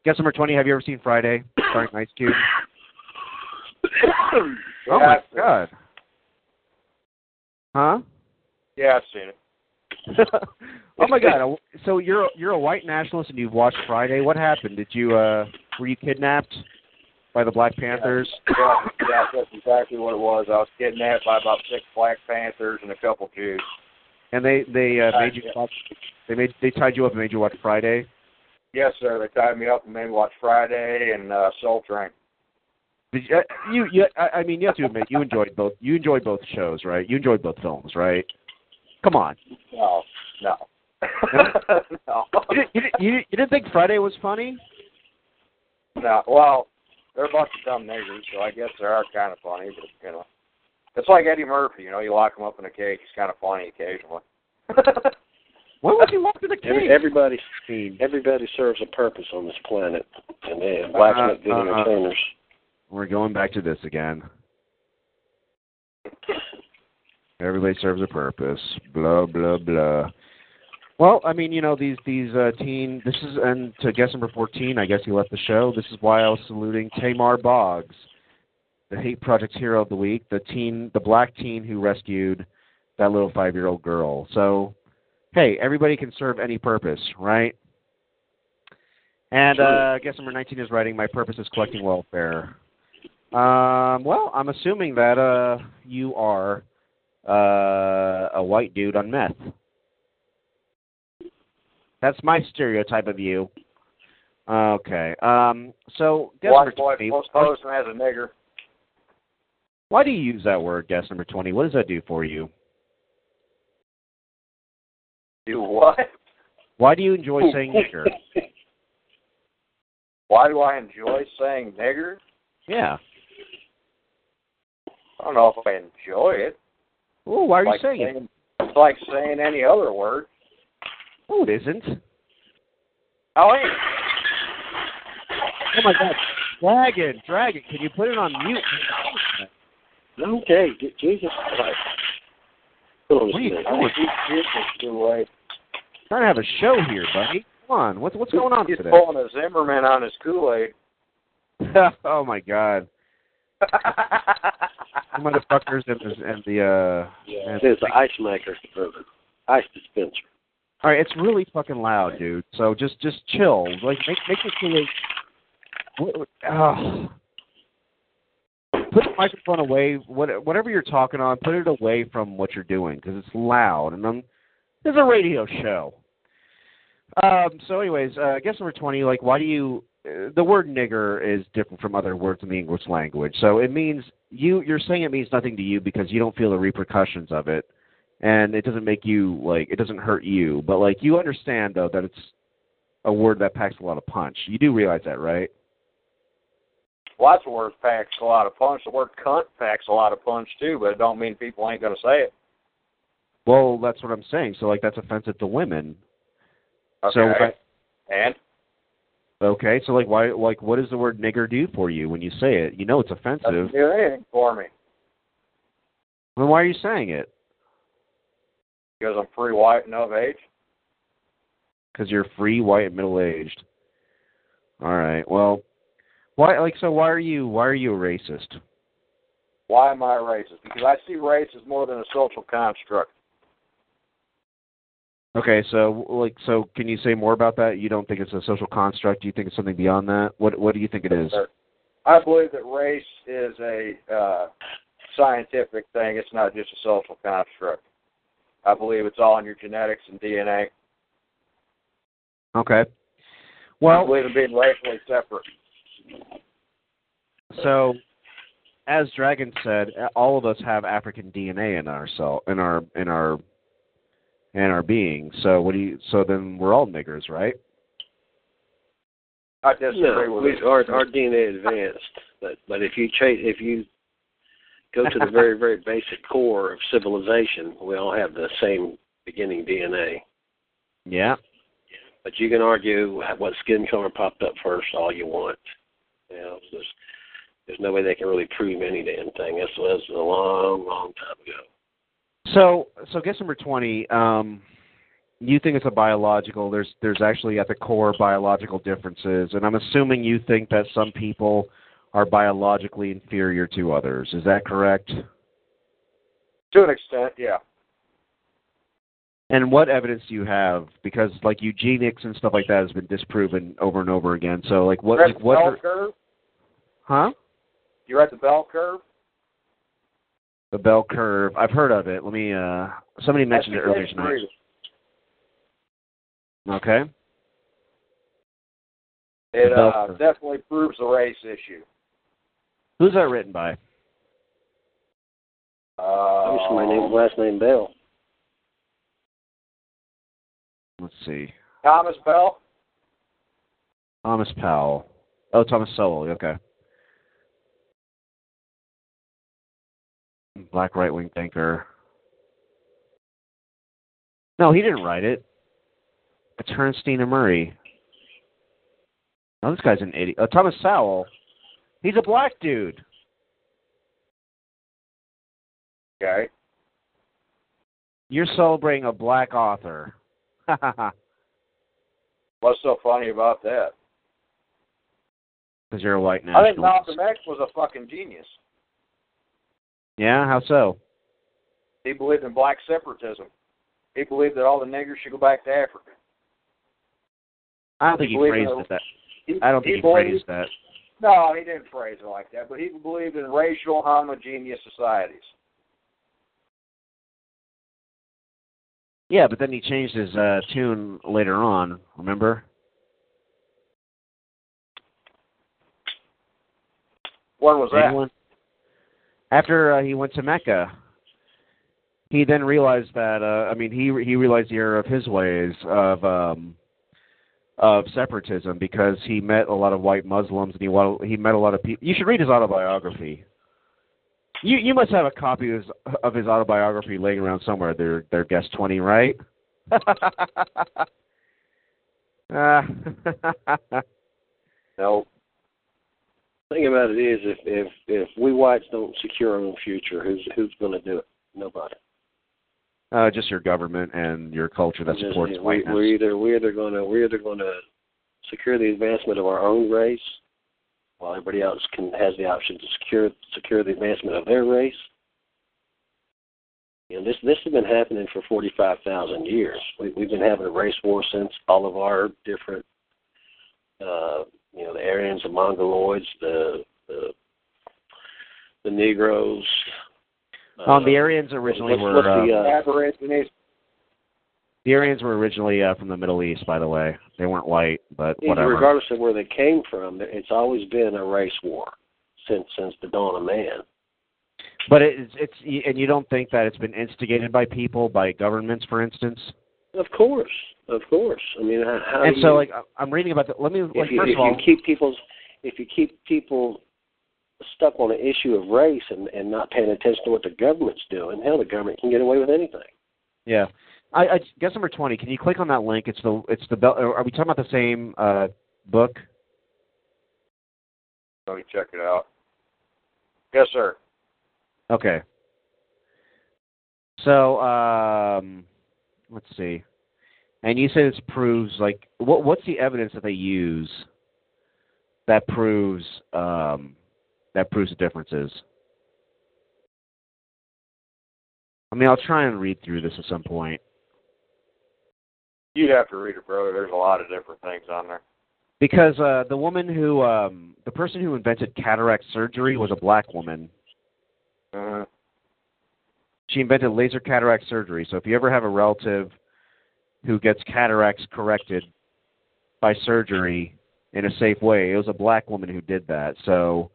Guess number twenty, have you ever seen Friday starring Ice Cube? Oh, yeah, my I've God. Huh? Yeah, I've seen it. Oh my God! So you're you're a white nationalist and you've watched Friday. What happened? Did you uh, were you kidnapped by the Black Panthers? Yeah, yeah, that's exactly what it was. I was kidnapped by about six Black Panthers and a couple Jews. And they they uh, made you uh, yeah. watch, they made they tied you up and made you watch Friday. Yes, sir. They tied me up and made me watch Friday and uh, Soul Train. Did you, uh, you, you? I mean, you have to admit you enjoyed both. You enjoyed both shows, right? You enjoyed both films, right? Come on. No, no. No. You, didn't, you, didn't, you didn't think Friday was funny? No, well, they're a bunch of dumb niggers, so I guess they are kind of funny. But you know, it's like Eddie Murphy. You know, you lock him up in a cage; he's kind of funny occasionally. Why would you lock in a cage? Every, everybody, everybody serves a purpose on this planet, and they have black uh, good uh, entertainers. We're going back to this again. Everybody serves a purpose. Blah blah blah. Well, I mean, you know, these these uh, teen, this is, and to guess number fourteen, I guess he left the show. This is why I was saluting Tamar Boggs, the Hate Project's Hero of the Week, the teen, the black teen who rescued that little five-year-old girl. So, hey, everybody can serve any purpose, right? And uh, guess number nineteen is writing, my purpose is collecting welfare. Um, well, I'm assuming that uh, you are uh, a white dude on meth. That's my stereotype of you. Okay. Um, so, guess Black number twenty. Black boy posing as a nigger. Why do you use that word, guess number twenty? What does that do for you? Do what? Why do you enjoy saying nigger? Why do I enjoy saying nigger? Yeah. I don't know if I enjoy it. Oh, why are you like saying it? It's like saying any other word. Oh, it isn't. Oh, hey. Oh, my God. Dragon, Dragon, can you put it on mute? Okay, Jesus Christ. What are you doing? Trying to have a show here, buddy. Come on, what's what's going on He's today? He's pulling a Zimmerman on his Kool-Aid. Oh, my God. The motherfuckers and the... And the uh, yeah, and it's the ice maker. Ice dispenser. All right, it's really fucking loud, dude. So just, just chill. Like, make make your Kool-Aid... Uh, put the microphone away. What, whatever you're talking on, put it away from what you're doing because it's loud. And I'm, it's a radio show. Um, so, anyways, uh, I guess number twenty. Like, why do you? Uh, the word nigger is different from other words in the English language. So it means you. You're saying it means nothing to you because you don't feel the repercussions of it, and it doesn't make you like. It doesn't hurt you, but like you understand though that it's a word that packs a lot of punch. You do realize that, right? Lots of words packs a lot of punch. The word cunt packs a lot of punch, too, but it don't mean people ain't going to say it. Well, that's what I'm saying. So, like, that's offensive to women. Okay. So, I, and? Okay. So, like, why? Like, what does the word nigger do for you when you say it? You know it's offensive. Doesn't do anything for me. Then why are you saying it? Because I'm free, white, and of age. Because you're free, white, and middle-aged. All right. Well... Why, like, so why are you, why are you a racist? Why am I a racist? Because I see race as more than a social construct. Okay, so, like, so can you say more about that? You don't think it's a social construct? Do you think it's something beyond that? What, what do you think it is? I believe that race is a uh, scientific thing. It's not just a social construct. I believe it's all in your genetics and D N A. Okay. Well, I believe in being racially separate. So, as Dragon said, all of us have African D N A in ourself, in our, in our, in our being. So, what do you? So then, we're all niggers, right? I disagree no, with we, it. Our, our D N A advanced, but but if you chase, if you go to the very very basic core of civilization, we all have the same beginning D N A. Yeah. But you can argue what skin color popped up first all you want. You know, there's, there's no way they can really prove any damn thing. This was a long, long time ago. So, so guess number twenty. Um, you think it's a biological? There's, there's actually at the core biological differences, and I'm assuming you think that some people are biologically inferior to others. Is that correct? To an extent, yeah. And what evidence do you have? Because like eugenics and stuff like that has been disproven over and over again. So like what? You're at the what bell are, curve? Huh? You're at the bell curve. The bell curve. I've heard of it. Let me. Uh, somebody mentioned it earlier tonight. Okay. It uh, definitely proves the race issue. Who's that written by? Uh, my name, last name Bell. Let's see. Thomas Powell? Thomas Powell. Oh, Thomas Sowell. Okay. Black right-wing thinker. No, he didn't write it. It's Hernstein and Murray. Oh, this guy's an idiot. Oh, Thomas Sowell. He's a black dude. Okay. You're celebrating a black author. What's so funny about that? Because you're a white nationalist. I think Malcolm X was a fucking genius. Yeah, how so? He believed in black separatism. He believed that all the niggers should go back to Africa. I don't think he, he phrased it that. He, I don't think he, he phrased believed, that. No, he didn't phrase it like that, but he believed in racial homogeneous societies. Yeah, but then he changed his uh, tune later on, remember? When was that? Anyone? After uh, he went to Mecca, he then realized that, uh, I mean, he he realized the error of his ways of um, of separatism because he met a lot of white Muslims and he he met a lot of people. You should read his autobiography. You you must have a copy of his, of his autobiography laying around somewhere. They're they're guest twenty, right? uh. No. The thing about it is, if if if we whites don't secure our own future, who's who's going to do it? Nobody. Uh, just your government and your culture that just, supports yeah, whiteness. We, we're either we're either going to we're either going to secure the advancement of our own race, while everybody else can has the option to secure secure the advancement of their race. You know, this this has been happening for forty-five thousand years. We, we've been having a race war since all of our different, uh, you know, the Aryans, the Mongoloids, the the, the Negroes. Um, uh, the Aryans originally what's, were what's uh, the, uh, Aborigines. The Aryans were originally uh, from the Middle East, by the way. They weren't white, but whatever. Regardless of where they came from, it's always been a race war since since the dawn of man. But it's it's and you don't think that it's been instigated by people, by governments, for instance? Of course, of course. I mean, how, how and do so you, like I'm reading about that. Let me like, if you, first if of all, you keep people's if you keep people stuck on an issue of race and, and not paying attention to what the government's doing, hell, the government can get away with anything. Yeah. I, I guess number twenty. Can you click on that link? It's the it's the. Are we talking about the same uh, book? Let me check it out. Yes, sir. Okay. So um, let's see. And you say this proves like what? What's the evidence that they use that proves um, that proves the differences? I mean, I'll try and read through this at some point. You'd have to read it, brother. There's a lot of different things on there. Because uh, the woman who, um, the person who invented cataract surgery was a black woman. Uh-huh. She invented laser cataract surgery. So if you ever have a relative who gets cataracts corrected by surgery in a safe way, it was a black woman who did that. So,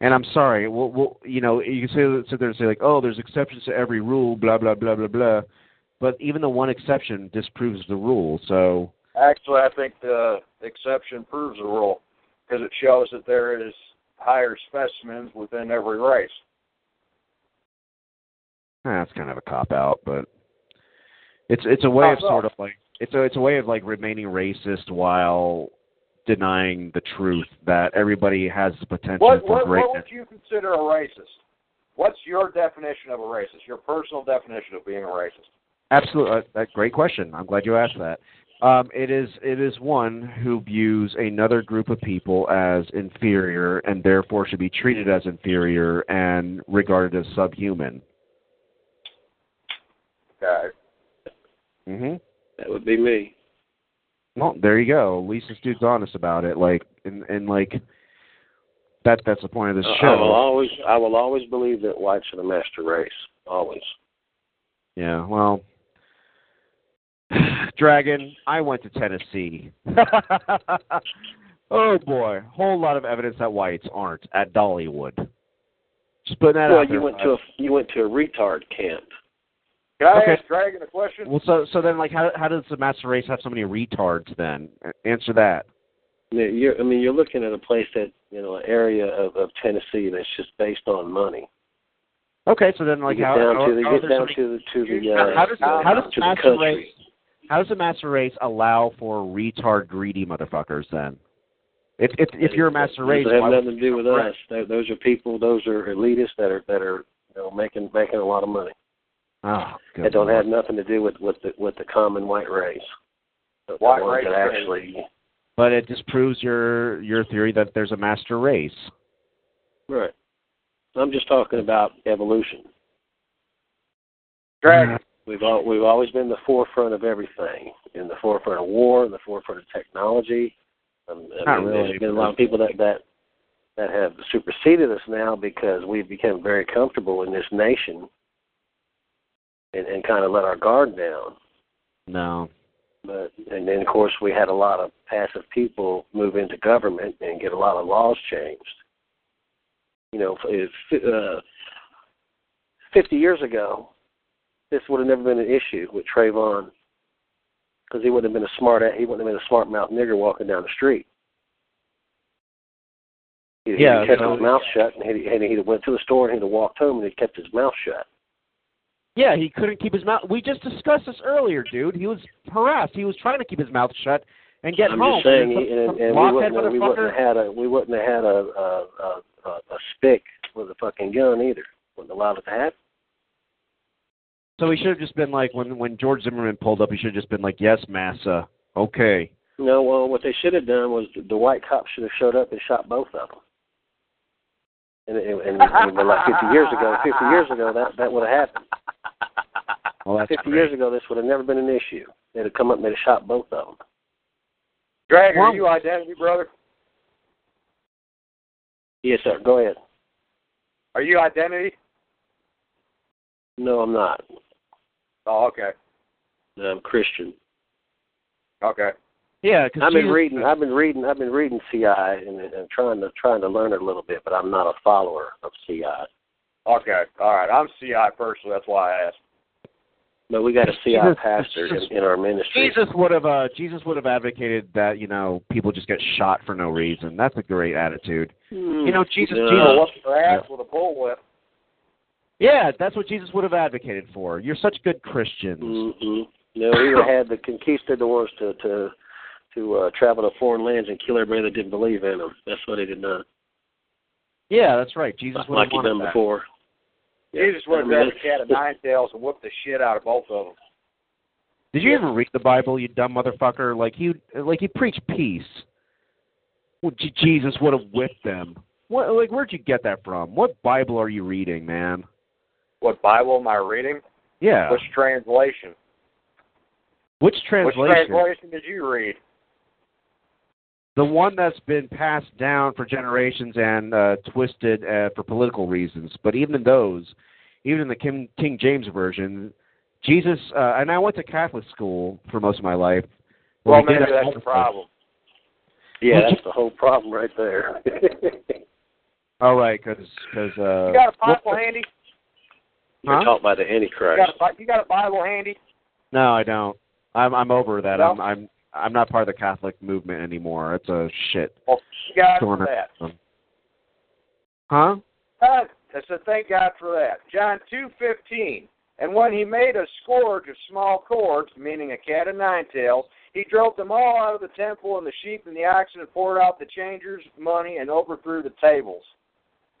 and I'm sorry, we'll, we'll, you know, you can sit there and say like, oh, there's exceptions to every rule, blah, blah, blah, blah, blah. But even the one exception disproves the rule. So actually, I think the exception proves the rule because it shows that there is higher specimens within every race. That's kind of a cop out, but it's it's a way of sort of like it's a it's a way of like remaining racist while denying the truth that everybody has the potential what, for what, greatness. What would you consider a racist? What's your definition of a racist? Your personal definition of being a racist? Absolutely. That's a great question. I'm glad you asked that. Um, it is it is one who views another group of people as inferior and therefore should be treated as inferior and regarded as subhuman. Okay. Mm-hmm. That would be me. Well, there you go. At least this dude's honest about it. Like, and, and like, that that's the point of this uh, show. I will always, I will always believe that whites are the master race. Always. Yeah, well... Dragon, I went to Tennessee. Oh, boy. Whole lot of evidence that whites aren't at Dollywood. Just putting that well, out there. Well, you, you went to a retard camp. Can I okay. ask Dragon a question? Well, so so then, like, how how does the master race have so many retards, then? Answer that. You're, I mean, you're looking at a place that, you know, an area of, of Tennessee that's just based on money. Okay, so then, like, how does the master race allow for retard, greedy motherfuckers, then? If if, if you're a master race... It doesn't have nothing to do with us. Those are people, those are elitists that are, that are you know, making making a lot of money. Oh, good. It don't have nothing to do with, with, the, with the common white race. The white race actually... But it disproves your, your theory that there's a master race. Right. I'm just talking about evolution. Dragon. We've all, we've always been the forefront of everything, in the forefront of war, in the forefront of technology. Um, I mean, really. There's been a lot of people that, that that have superseded us now because we've become very comfortable in this nation and, and kind of let our guard down. No. But and then, of course, we had a lot of passive people move into government and get a lot of laws changed. You know, if, uh, fifty years ago, this would have never been an issue with Trayvon, because he wouldn't have been a smart he wouldn't have been a smart mouth nigger walking down the street. He, yeah, he kept so, his mouth shut, and he, and he went to the store, and he walked home, and he kept his mouth shut. Yeah, he couldn't keep his mouth. We just discussed this earlier, dude. He was harassed. He was trying to keep his mouth shut and get I'm home. I'm just saying, and, and, and we, wouldn't have, we wouldn't have had a we wouldn't have had a a, a, a spick with a fucking gun either. Wouldn't allowed it to happen. So he should have just been like, when when George Zimmerman pulled up, he should have just been like, "Yes, massa, okay." No, well, what they should have done was the white cops should have showed up and shot both of them. And, and, and, and like fifty years ago, fifty years ago, that, that would have happened. Well, that's fifty great. years ago, this would have never been an issue. They'd have come up and they'd have shot both of them. Drag, are you identity, brother? Yes, sir. Go ahead. Are you identity? No, I'm not. Oh, okay. No, I'm Christian. Okay. Yeah, I've been Jesus, reading. I've been reading. I've been reading C I and, and trying to trying to learn it a little bit, but I'm not a follower of C I. Okay, all right. I'm C I personally. That's why I asked. But we got a C I Jesus, pastor Jesus, in, in our ministry. Jesus would have. Uh, Jesus would have advocated that you know people just get shot for no reason. That's a great attitude. Mm, you know, Jesus. No. Jesus whooped their ass yeah. with a pole whip. Yeah, that's what Jesus would have advocated for. You're such good Christians. Mm-hmm. No, we would have had the conquistadors to. to to uh, travel to foreign lands and kill everybody that didn't believe in them. That's what they did not. Yeah, that's right. Jesus would have wanted that. Like he done before. Yeah. Jesus would have grabbed a cat of nine tails and whooped the shit out of both of them. Did you yeah. even read the Bible, you dumb motherfucker? Like he, like he preached peace. Well, Jesus would have whipped them. What? Like, where'd you get that from? What Bible are you reading, man? What Bible am I reading? Yeah. Which translation? Which translation? Which translation did you read? The one that's been passed down for generations and uh, twisted uh, for political reasons. But even in those, even in the King, King James Version, Jesus, uh, and I went to Catholic school for most of my life. Well, we maybe that's the problem. Yeah, that's the whole problem right there. All right, because... Uh, you got a Bible handy? You're huh? taught by the Antichrist. You got, a, you got a Bible handy? No, I don't. I'm I'm over that. No? I'm... I'm I'm not part of the Catholic movement anymore. It's a shit. Well, thank God for that. Huh? Uh, I said, thank God for that. John two fifteen. And when he made a scourge of small cords, meaning a cat of nine tails, he drove them all out of the temple, and the sheep and the oxen, and poured out the changers' money, and overthrew the tables.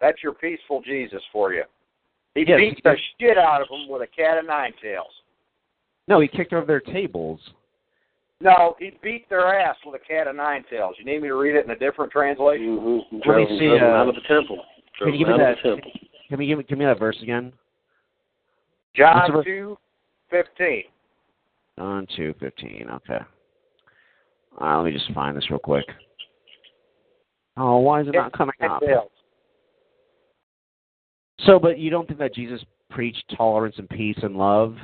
That's your peaceful Jesus for you. He yes, beat he the shit out of them with a cat of nine tails. No, he kicked over their tables. No, he beat their ass with a cat of nine tails. You need me to read it in a different translation? Mm-hmm. Let me see. Uh, out of the temple. Can you give me that? Temple. Can you give me, give me that verse again? John two fifteen. John two fifteen. Okay. Uh, let me just find this real quick. Oh, why is it not coming up? So, but you don't think that Jesus preached tolerance and peace and love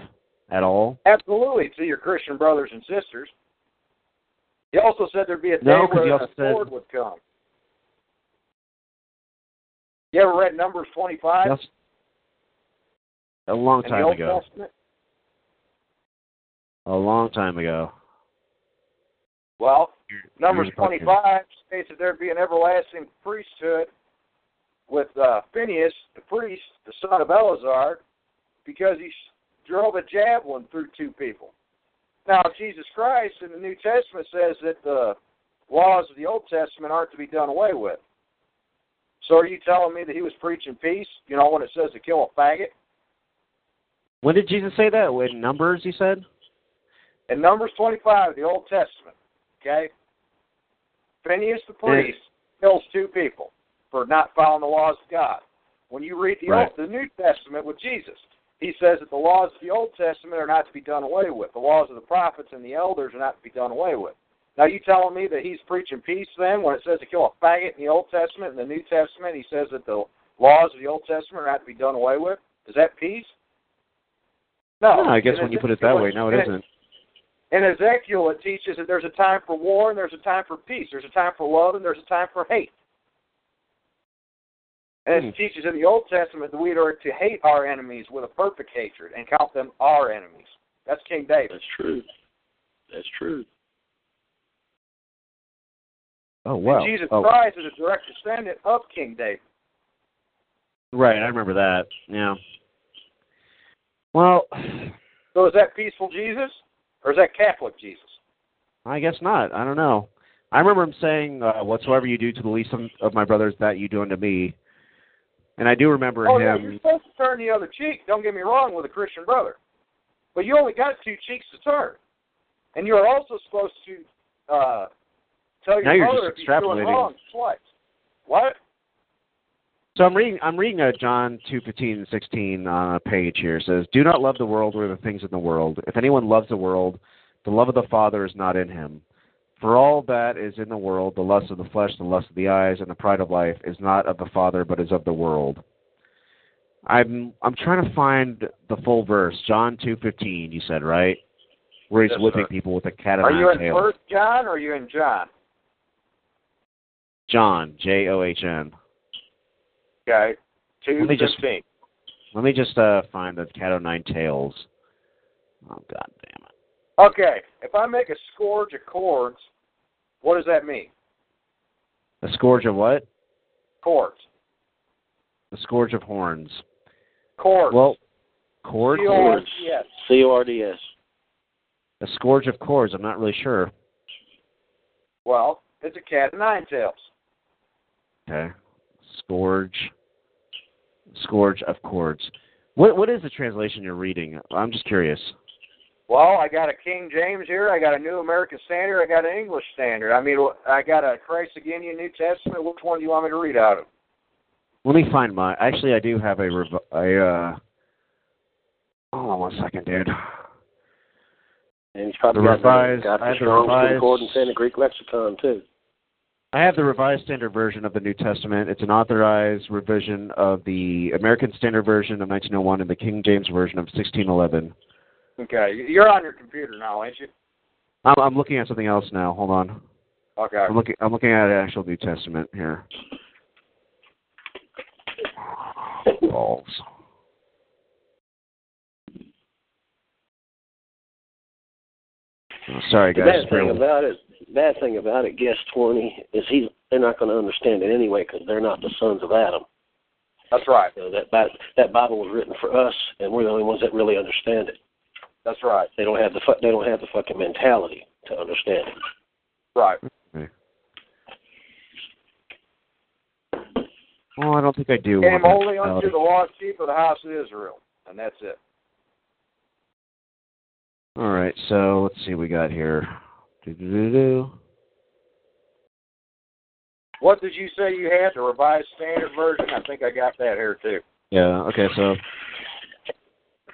at all? Absolutely, to your Christian brothers and sisters. He also said there'd be a day no, where a sword said, would come. You ever read Numbers twenty-five? A long time ago. Testament? A long time ago. Well, Numbers twenty-five states that there'd be an everlasting priesthood with uh, Phinehas, the priest, the son of Eleazar, because he's drove a javelin through two people. Now, Jesus Christ in the New Testament says that the laws of the Old Testament aren't to be done away with. So are you telling me that he was preaching peace, you know, when it says to kill a faggot? When did Jesus say that? In Numbers, he said? In Numbers twenty-five of the Old Testament, okay? Phinehas the priest yeah. kills two people for not following the laws of God. When you read the, right. Old, the New Testament with Jesus, he says that the laws of the Old Testament are not to be done away with. The laws of the prophets and the elders are not to be done away with. Now, you telling me that he's preaching peace then when it says to kill a faggot in the Old Testament and the New Testament, he says that the laws of the Old Testament are not to be done away with? Is that peace? No. no I guess when you put it that way, no, it isn't. In Ezekiel, it teaches that there's a time for war and there's a time for peace. There's a time for love and there's a time for hate. And it teaches in the Old Testament that we are to hate our enemies with a perfect hatred and count them our enemies. That's King David. That's true. That's true. Oh, wow. And Jesus oh. Christ is a direct descendant of King David. Right, I remember that, yeah. Well... So is that peaceful Jesus, or is that Catholic Jesus? I guess not. I don't know. I remember him saying, uh, whatsoever you do to the least of my brothers, that you do unto me. And I do remember oh, him... Oh, no, you're supposed to turn the other cheek, don't get me wrong, with a Christian brother. But you only got two cheeks to turn. And you're also supposed to uh, tell your brother if he's doing wrong twice. What? So I'm reading I'm reading uh, John two fifteen and sixteen on a page here. It says, do not love the world or the things in the world. If anyone loves the world, the love of the Father is not in him. For all that is in the world, the lust of the flesh, the lust of the eyes, and the pride of life is not of the Father, but is of the world. I'm I'm trying to find the full verse. John two fifteen, you said, right? Where he's yes, whipping sir. people with a cat of nine tails. Are you in First John or are you in John? John, J O H N. Okay, two fifteen. Let me just, let me just uh, find the cat o' nine tails. Oh, God damn it. Okay, if I make a scourge of cords, what does that mean? A scourge of what? Cords. A scourge of horns. Cords. Well, cords? C O R D S. C O R D S. A scourge of cords, I'm not really sure. Well, it's a cat o' nine tails. Okay. Scourge, scourge of cords. What what is the translation you're reading? I'm just curious. Well, I got a King James here. I got a New American Standard. I got an English Standard. I mean, I got a Christ Again New Testament. Which one do you want me to read out of? Let me find my. Actually, I do have a. a uh, hold on one second, dude. And he's probably the revised. Got the Strong's Concordance and the Greek Lexicon too. I have the Revised Standard Version of the New Testament. It's an authorized revision of the American Standard Version of nineteen oh one and the King James Version of sixteen eleven. Okay. You're on your computer now, ain't you? I'm, I'm looking at something else now. Hold on. Okay. I'm looking, I'm looking at an actual New Testament here. Balls. Oh, sorry, guys. The bad thing about it. Bad thing about it, guess twenty, is he's, they're not going to understand it anyway because they're not the sons of Adam. That's right. So that, that Bible was written for us, and we're the only ones that really understand it. That's right. They don't have the they don't have the fucking mentality to understand it. Right. Okay. Well, I don't think I do. Came only unto the lost sheep of the house of Israel, and that's it. All right, so let's see what we got here. Do-do-do-do. What did you say you had? The Revised Standard Version? I think I got that here, too. Yeah, okay, so...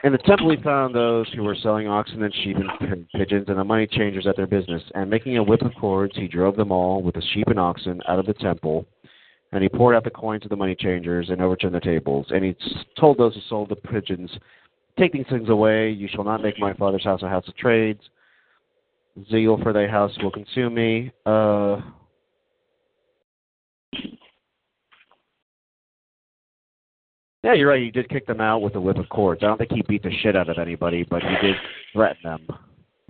In the temple we found those who were selling oxen and sheep and pigeons and the money changers at their business, and making a whip of cords, he drove them all with the sheep and oxen out of the temple, and he poured out the coins of the money changers and overturned the tables, and he told those who sold the pigeons, take these things away, you shall not make my father's house a house of trades, zeal for thy house will consume me. Uh, yeah, you're right. He did kick them out with a whip of cords. I don't think he beat the shit out of anybody, but he did threaten them.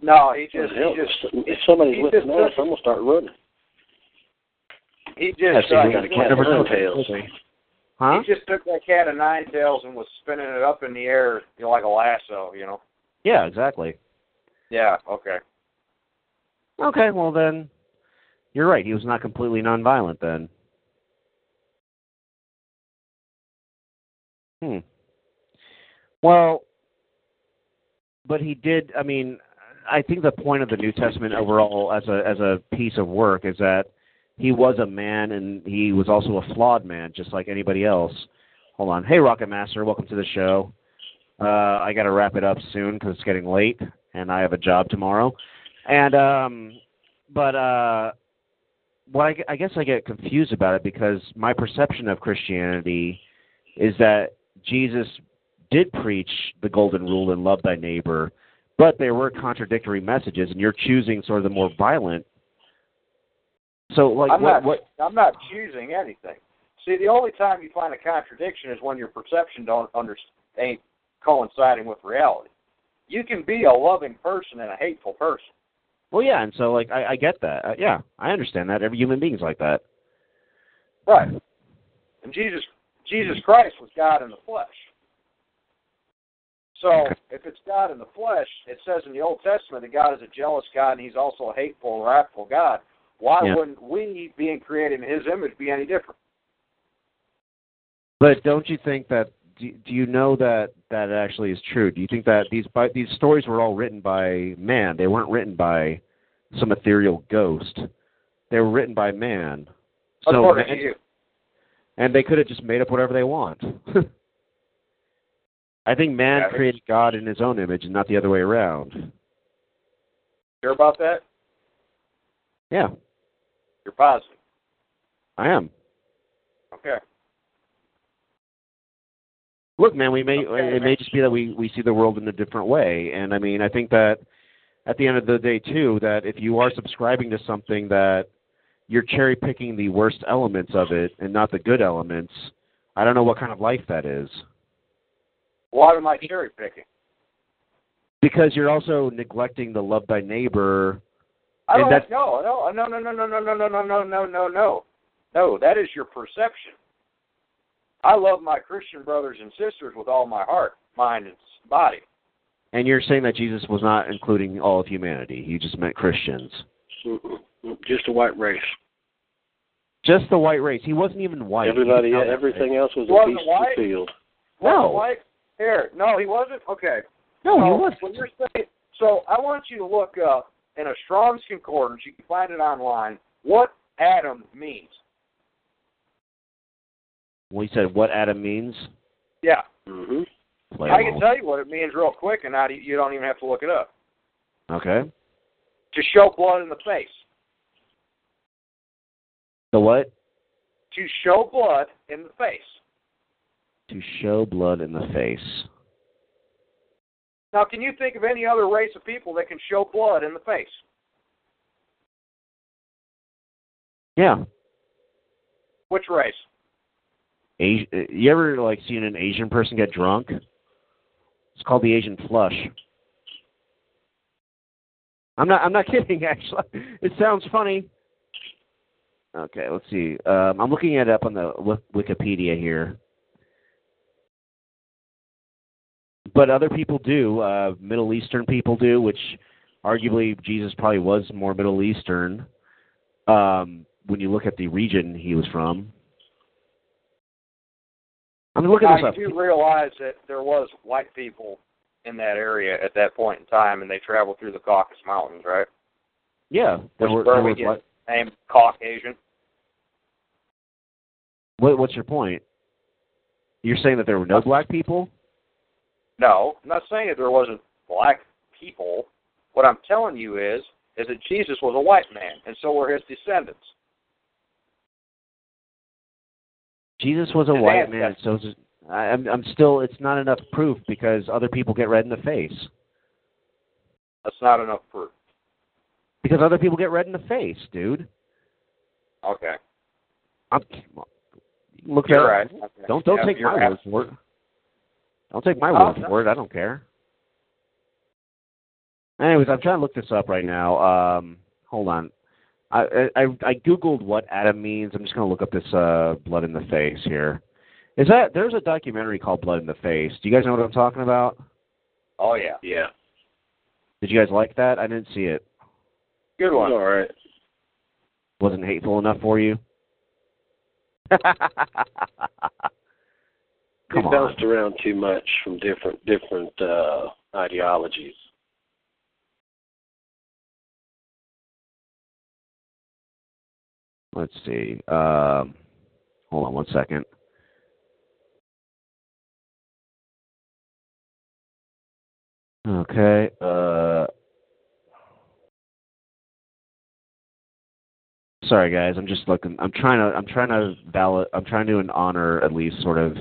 No, he just... He just if somebody's listening to us, I'm going to start running. He just... Yeah, so uh, he, cat of nine tails. Huh? He just took that cat of nine tails and was spinning it up in the air, you know, like a lasso, you know? Yeah, exactly. Yeah, okay. Okay, well then, you're right. He was not completely nonviolent then. Hmm. Well, but he did. I mean, I think the point of the New Testament overall, as a as a piece of work, is that he was a man and he was also a flawed man, just like anybody else. Hold on. Hey, Rocket Master, welcome to the show. Uh, I got to wrap it up soon because it's getting late and I have a job tomorrow. And, um, but, uh, well, I, I guess I get confused about it because my perception of Christianity is that Jesus did preach the golden rule and love thy neighbor, but there were contradictory messages, and you're choosing sort of the more violent. So, like, I'm what, not, what? I'm not choosing anything. See, the only time you find a contradiction is when your perception don't under, ain't coinciding with reality. You can be a loving person and a hateful person. Well, yeah, and so, like, I, I get that. Uh, yeah, I understand that. Every human being's like that. Right. And Jesus Jesus Christ was God in the flesh. So, if it's God in the flesh, it says in the Old Testament that God is a jealous God and he's also a hateful, wrathful God. Why yeah. wouldn't we, being created in his image, be any different? But don't you think that, do, do you know that that actually is true? Do you think that these by, these stories were all written by man? They weren't written by some ethereal ghost. They were written by man. So, and, you. and they could have just made up whatever they want. I think man yeah, created God in his own image and not the other way around. Sure about that? Yeah. You're positive? I am. Okay. Look, man, we may okay, it may just be that we, we see the world in a different way. And, I mean, I think that at the end of the day, too, that if you are subscribing to something that you're cherry-picking the worst elements of it and not the good elements, I don't know what kind of life that is. Why am I cherry-picking? Because you're also neglecting the love thy neighbor. I don't know. No, no, no, no, no, no, no, no, no, no, no, no. No, that is your perception. I love my Christian brothers and sisters with all my heart, mind, and body. And you're saying that Jesus was not including all of humanity. He just meant Christians. Just the white race. Just the white race. He wasn't even white. Everybody, yeah, everything else was a beast of the field. No. White? Here, no, he wasn't? Okay. No, so, he wasn't. When you're saying, so I want you to look up in a Strong's Concordance, you can find it online, what Adam means. We said what Adam means? Yeah. Mm-hmm. I can tell you what it means real quick, and not, you don't even have to look it up. Okay. To show blood in the face. The what? To show blood in the face. To show blood in the face. Now, can you think of any other race of people that can show blood in the face? Yeah. Which race? Asian, you ever, like, seen an Asian person get drunk? It's called the Asian flush. I'm not I'm not kidding, actually. It sounds funny. Okay, let's see. Um, I'm looking it up on the Wikipedia here. But other people do. Uh, Middle Eastern people do, which arguably Jesus probably was more Middle Eastern um, when you look at the region he was from. I mean, look at this I up. do realize that there was white people in that area at that point in time, and they traveled through the Caucasus Mountains, right? Yeah. There were, where there we get white. The name Caucasian. What, what's your point? You're saying that there were no black people? No, I'm not saying that there wasn't black people. What I'm telling you is, is that Jesus was a white man, and so were his descendants. Jesus was a and white man, so I'm, I'm still, it's not enough proof because other people get red in the face. That's not enough proof. Because other people get red in the face, dude. Okay. I'm, look you're at, right. Okay. Don't, don't yeah, take my word for it. Don't take my word for it. I don't care. Anyways, I'm trying to look this up right now. Um, hold on. I, I I Googled what Adam means. I'm just going to look up this uh, blood in the face here. Is that there's a documentary called Blood in the Face. Do you guys know what I'm talking about? Oh, yeah. Yeah. Did you guys like that? I didn't see it. Good one. All right. Wasn't hateful enough for you? We bounced around too much from different different uh, ideologies. Let's see. Um, hold on one second. Okay. Uh, sorry, guys. I'm just looking. I'm trying to. I'm trying to valid. I'm trying to, in honor, at least, sort of,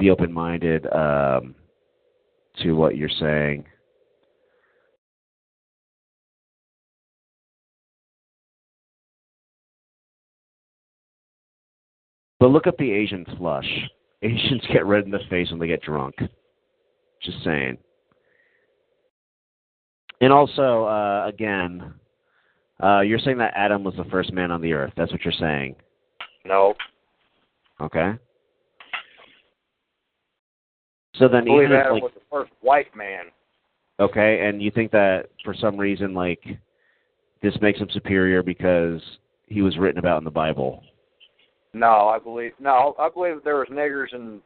be open-minded um, to what you're saying. But look up the Asian flush. Asians get red in the face when they get drunk. Just saying. And also, uh, again, Uh, you're saying that Adam was the first man on the earth. That's what you're saying. No. Okay. So then, I believe even Adam like, was the first white man. Okay, and you think that for some reason, like, this makes him superior because he was written about in the Bible? No, I believe no, I believe that there was niggers and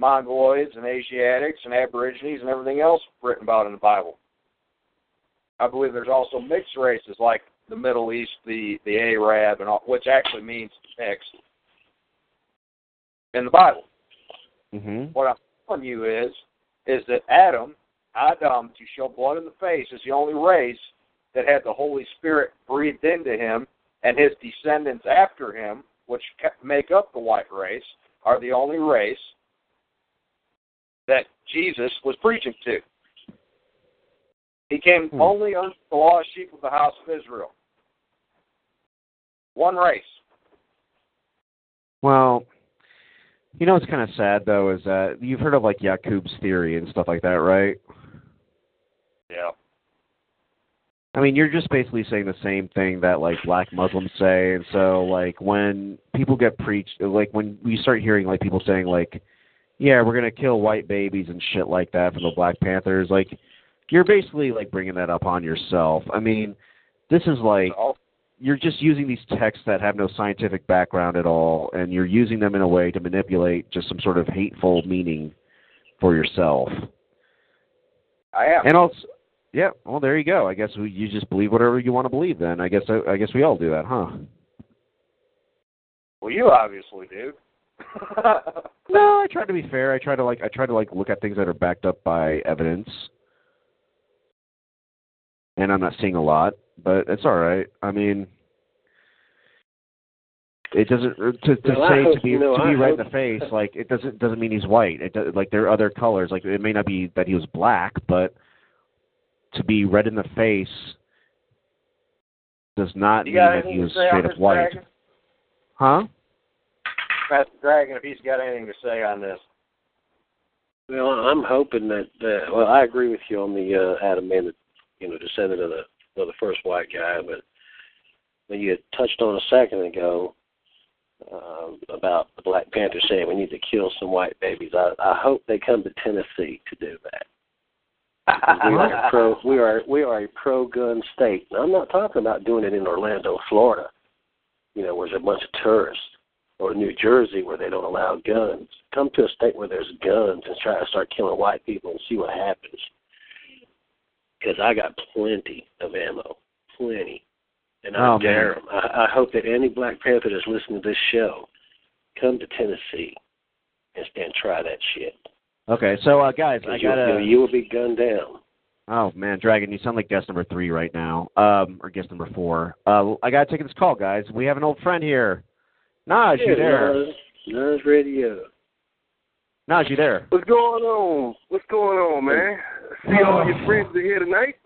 Mongoloids and Asiatics and Aborigines and everything else written about in the Bible. I believe there's also mixed races like the Middle East, the, the Arab, and all, which actually means mixed in the Bible. Mm-hmm. What I'm telling you is, is that Adam, Adam, to show blood in the face, is the only race that had the Holy Spirit breathed into him, and his descendants after him, which make up the white race, are the only race that Jesus was preaching to. He came hmm. only unto the lost sheep of the house of Israel. One race. Well, you know what's kind of sad, though, is that you've heard of, like, Jacob's theory and stuff like that, right? Yeah. I mean, you're just basically saying the same thing that, like, black Muslims say, and so, like, when people get preached, like, when you start hearing, like, people saying, like, yeah, we're going to kill white babies and shit like that for the Black Panthers, like, you're basically, like, bringing that up on yourself. I mean, this is, like, you're just using these texts that have no scientific background at all, and you're using them in a way to manipulate just some sort of hateful meaning for yourself. I am. And also... Yeah, well, there you go. I guess we, you just believe whatever you want to believe then. I guess I, I guess we all do that, huh? Well, you obviously do. No, I try to be fair. I try to like I try to like look at things that are backed up by evidence. And I'm not seeing a lot, but it's all right. I mean, it doesn't to, to no, say hope, to be no, to be I right hope. in the face, like it doesn't doesn't mean he's white. It does, like there are other colors. Like it may not be that he was black, but to be red in the face does not mean that he was straight up white. Dragon? Huh? Pastor Dragon, if he's got anything to say on this. Well, I'm hoping that, uh, well, I agree with you on the uh, Adam being the, you know, descendant of the, well, the first white guy, but when you had touched on a second ago um, about the Black Panther saying we need to kill some white babies, I, I hope they come to Tennessee to do that. We are, a pro, we, are, we are a pro-gun state. Now, I'm not talking about doing it in Orlando, Florida, you know, where there's a bunch of tourists, or New Jersey where they don't allow guns. Come to a state where there's guns and try to start killing white people and see what happens. Because I got plenty of ammo, plenty. And I oh, dare them. I, I hope that any Black Panther that's listening to this show come to Tennessee and, and try that shit. Okay, so, uh, guys, I got to... You will be gunned down. Oh, man, Dragon, you sound like guest number three right now, um, or guest number four. Uh, I got to take this call, guys. We have an old friend here. Naj, hey, you there? Naj Radio. Naj, you there? What's going on? What's going on, man? See all your friends are here tonight?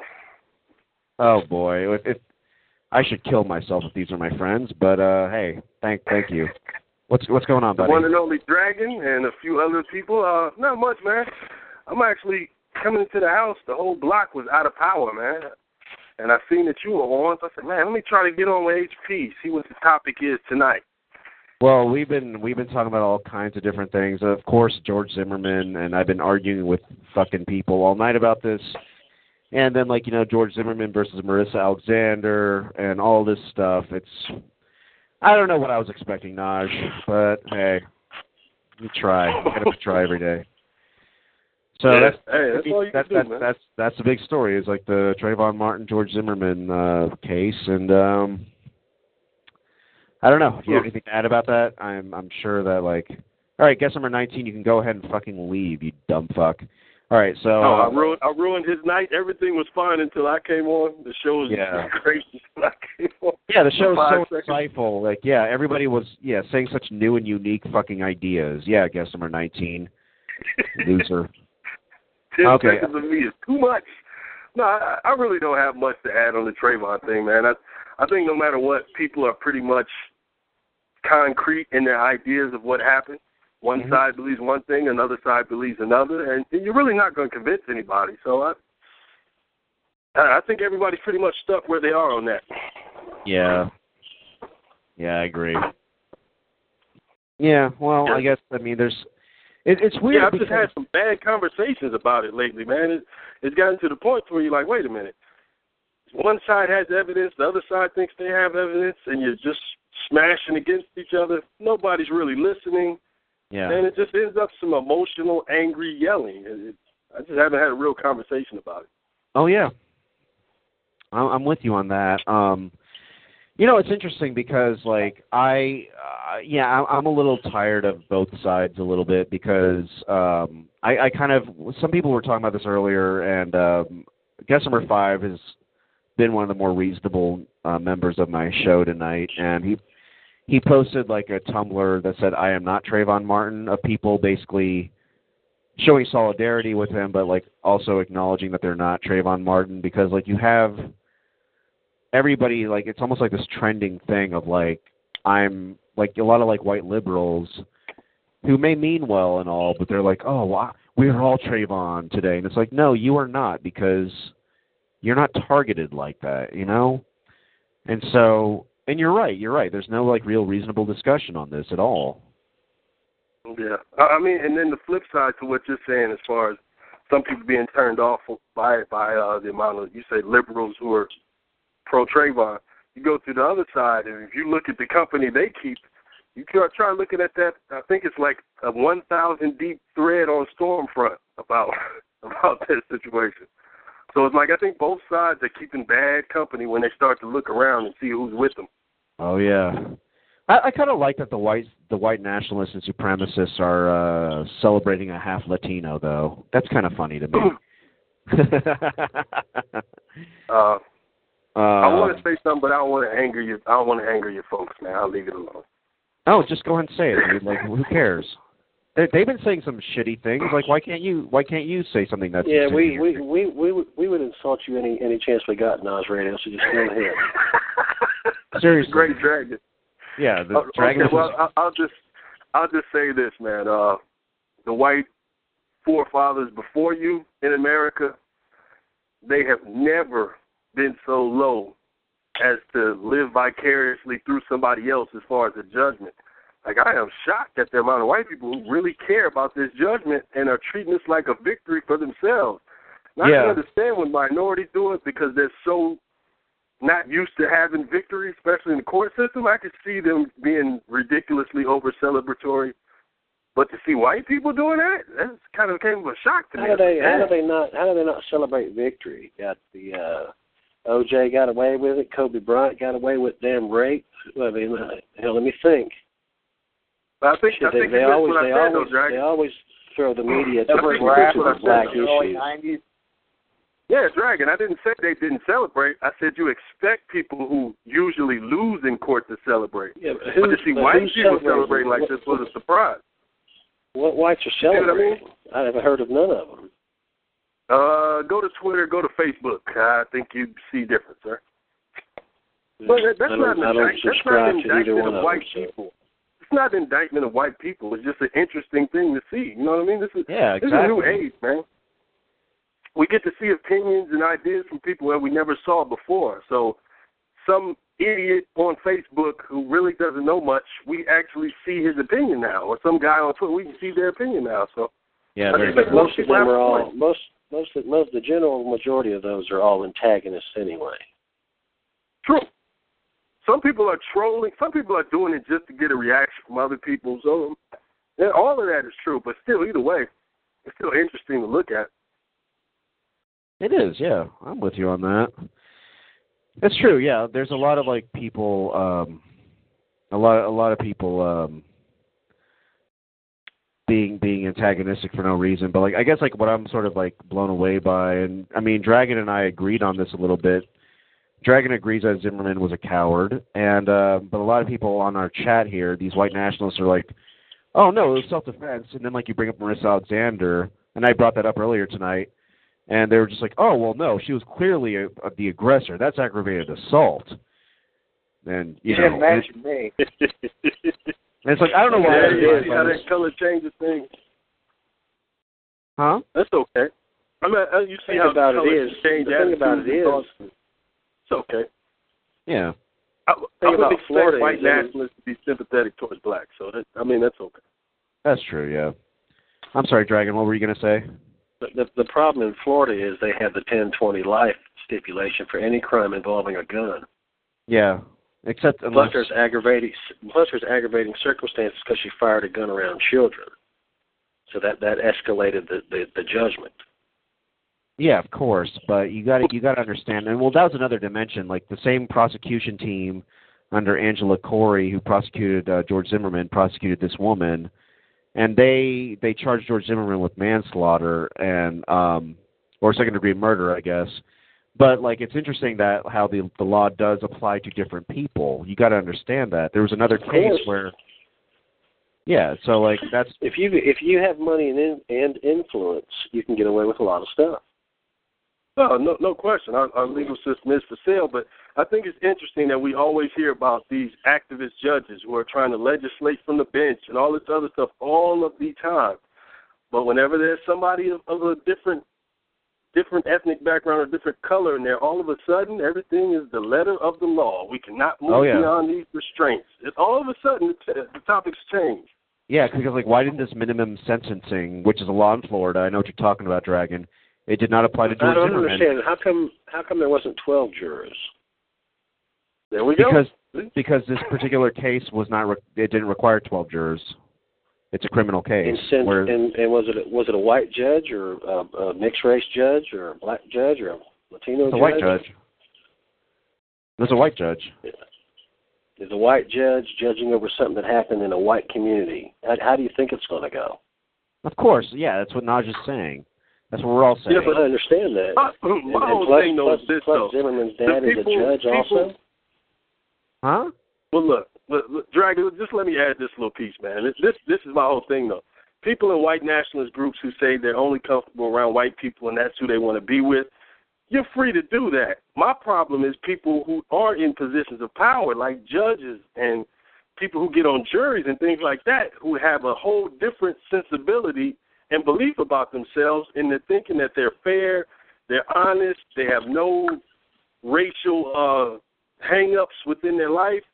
Oh, boy. If, if, I should kill myself if these are my friends, but, uh, hey, thank thank you. What's what's going on, buddy? The one and only Dragon and a few other people. Uh, not much, man. I'm actually coming into the house. The whole block was out of power, man. And I seen that you were on, so I said, man, let me try to get on with H P, see what the topic is tonight. Well, we've been we've been talking about all kinds of different things. Of course, George Zimmerman, and I've been arguing with fucking people all night about this. And then, like, you know, George Zimmerman versus Marissa Alexander and all this stuff. It's... I don't know what I was expecting, Naj, but hey, you try. You got to try every day. So yeah, that's hey, that's, all you that, can that, do, that, that's that's the big story. It's like the Trayvon Martin, George Zimmerman uh, case, and um, I don't know. If you have anything to add about that, I'm I'm sure that like, all right, guess number nineteen. You can go ahead and fucking leave, you dumb fuck. All right, so no, I ruined I ruined his night. Everything was fine until I came on. The show was yeah. crazy when I came on. Yeah, the show was so insightful. Like, yeah, everybody was yeah saying such new and unique fucking ideas. Yeah, guess number nineteen, loser. Ten okay. seconds of me is too much. No, I, I really don't have much to add on the Trayvon thing, man. I I think no matter what, people are pretty much concrete in their ideas of what happened. One mm-hmm. side believes one thing, another side believes another, and you're really not going to convince anybody. So I, I think everybody's pretty much stuck where they are on that. Yeah. Yeah, I agree. Yeah, well, I guess, I mean, there's... It, it's weird yeah, I've because... just had some bad conversations about it lately, man. It, it's gotten to the point where you're like, wait a minute. One side has evidence, the other side thinks they have evidence, and you're just smashing against each other. Nobody's really listening. Yeah. And it just ends up some emotional, angry yelling. It, it, I just haven't had a real conversation about it. Oh, yeah. I'm with you on that. Um, you know, it's interesting because, like, I, uh, yeah, I'm a little tired of both sides a little bit because um, I, I kind of, some people were talking about this earlier, and um, guest number five has been one of the more reasonable uh, members of my show tonight, and he he posted, like, a Tumblr that said, I am not Trayvon Martin, of people basically showing solidarity with him, but, like, also acknowledging that they're not Trayvon Martin because, like, you have... Everybody, like, it's almost like this trending thing of, like, I'm, like, a lot of, like, white liberals who may mean well and all, but they're like, oh, wow, we're all Trayvon today. And it's like, no, you are not, because you're not targeted like that, you know? And so, and you're right, you're right. There's no, like, real reasonable discussion on this at all. Yeah. I mean, and then the flip side to what you're saying as far as some people being turned off by by uh, the amount of, you say, liberals who are pro Trayvon, you go to the other side, and if you look at the company they keep, you try looking at that. I think it's like a one thousand deep thread on Stormfront about about this situation. So it's like I think both sides are keeping bad company when they start to look around and see who's with them. Oh yeah, I, I kind of like that the white the white nationalists and supremacists are uh, celebrating a half Latino though. That's kind of funny to me. uh. Uh, I want to say something, but I don't want to anger you. I don't want to anger your folks, man. I'll leave it alone. Oh, just go ahead and say it, dude. Like, who cares? They, they've been saying some shitty things. Like, why can't you? Why can't you say something that's yeah? We we, we we we we would insult you any any chance we got, Naj Radio. So just go ahead. Seriously, great dragon. Yeah, the uh, dragon. Okay, well, was... I'll just I'll just say this, man. Uh, the white forefathers before you in America, they have never been so low as to live vicariously through somebody else as far as the judgment. Like, I am shocked at the amount of white people who really care about this judgment and are treating this like a victory for themselves. And yeah. I can understand when minorities do it because they're so not used to having victory, especially in the court system. I could see them being ridiculously over-celebratory. But to see white people doing that, that's kind of came with a shock to me. How do they, how do they not, how do they not celebrate victory? Got the... Uh... O J got away with it. Kobe Bryant got away with damn rape. I mean, uh, hell, let me think. I think, Shit, I they, think they, always, they, said, always, though, they always throw the media to the black issues. Yeah, Dragon, I didn't say they didn't celebrate. I said you expect people who usually lose in court to celebrate. Yeah, but, but to see white people celebrating like what, this was a surprise. What whites are celebrating? You know I, mean? I haven't heard of none of them. Uh, go to Twitter, go to Facebook. I think you see difference, sir. Yeah. But that's not, an that's not an indictment of, of white them, people. So. It's not an indictment of white people. It's just an interesting thing to see. You know what I mean? This is yeah, exactly. This is a new age, man. We get to see opinions and ideas from people that we never saw before. So some idiot on Facebook who really doesn't know much, we actually see his opinion now. Or some guy on Twitter, we can see their opinion now. So yeah, I think most of them are all most. Most, most, the general majority of those are all antagonists anyway. True. Some people are trolling. Some people are doing it just to get a reaction from other people. So, yeah, all of that is true, but still, either way, it's still interesting to look at. It is, yeah. I'm with you on that. That's true, yeah. There's a lot of, like, people, um, a lot, a lot of people, um, being being antagonistic for no reason. But, like, I guess, like, what I'm sort of, like, blown away by, and, I mean, Dragon and I agreed on this a little bit. Dragon agrees that Zimmerman was a coward, and uh, but a lot of people on our chat here, these white nationalists are like, oh, no, it was self-defense. And then, like, you bring up Marissa Alexander, and I brought that up earlier tonight, and they were just like, oh, well, no, she was clearly a, a, the aggressor. That's aggravated assault. And, you know. Imagine me. And it's like, I don't know why. Yeah, yeah, how that color changes things. Huh? That's okay. I mean, you see think how about it is. The thing about it is. It's okay. Yeah. I, I would expect Florida white nationalists to be sympathetic towards blacks. So, that, I mean, that's okay. That's true, yeah. I'm sorry, Dragon, what were you going to say? The, the, the problem in Florida is they have the ten twenty life stipulation for any crime involving a gun. Yeah, except unless... Plus there's aggravating, plus there's aggravating circumstances because she fired a gun around children. So that, that escalated the, the, the judgment. Yeah, of course, but you got you got to understand, and well, that was another dimension. Like the same prosecution team under Angela Corey, who prosecuted uh, George Zimmerman, prosecuted this woman, and they they charged George Zimmerman with manslaughter and um, or second degree murder, I guess. But like, it's interesting that how the the law does apply to different people. You got to understand that. There was another case where, yeah, so like that's if you if you have money and in, and influence, you can get away with a lot of stuff. No, no, no question. Our, our legal system is for sale, but I think it's interesting that we always hear about these activist judges who are trying to legislate from the bench and all this other stuff all of the time. But whenever there's somebody of, of a different different ethnic background or different color in there, all of a sudden everything is the letter of the law. We cannot move oh, yeah. beyond these restraints. It, all of a sudden the, the topics change. Yeah, because like, why didn't this minimum sentencing, which is a law in Florida, I know what you're talking about, Dragon, it did not apply to George Zimmerman. I don't Zimmerman. understand. How come, how come there wasn't twelve jurors? There we because, go. Because this particular case was not re- it didn't require twelve jurors. It's a criminal case. And, since, where, and, and was it was it a white judge or a, a mixed race judge or a black judge or a Latino it's judge? It's a white judge. It's a white judge. Is a white judge judging over something that happened in a white community? How, how do you think it's going to go? Of course, yeah. That's what Naj is saying. That's what we're all saying. Yeah, but I understand that. My, my and, and plus, thing plus, this, plus Zimmerman's dad the people, is a judge people, also. Huh? Well, look, look, look, Dragon, just let me add this little piece, man. This, this this is my whole thing, though. People in white nationalist groups who say they're only comfortable around white people and that's who they want to be with, you're free to do that. My problem is people who are in positions of power, like judges and people who get on juries and things like that, who have a whole different sensibility and belief about themselves, and they're thinking that they're fair, they're honest, they have no racial uh, hang-ups within their life,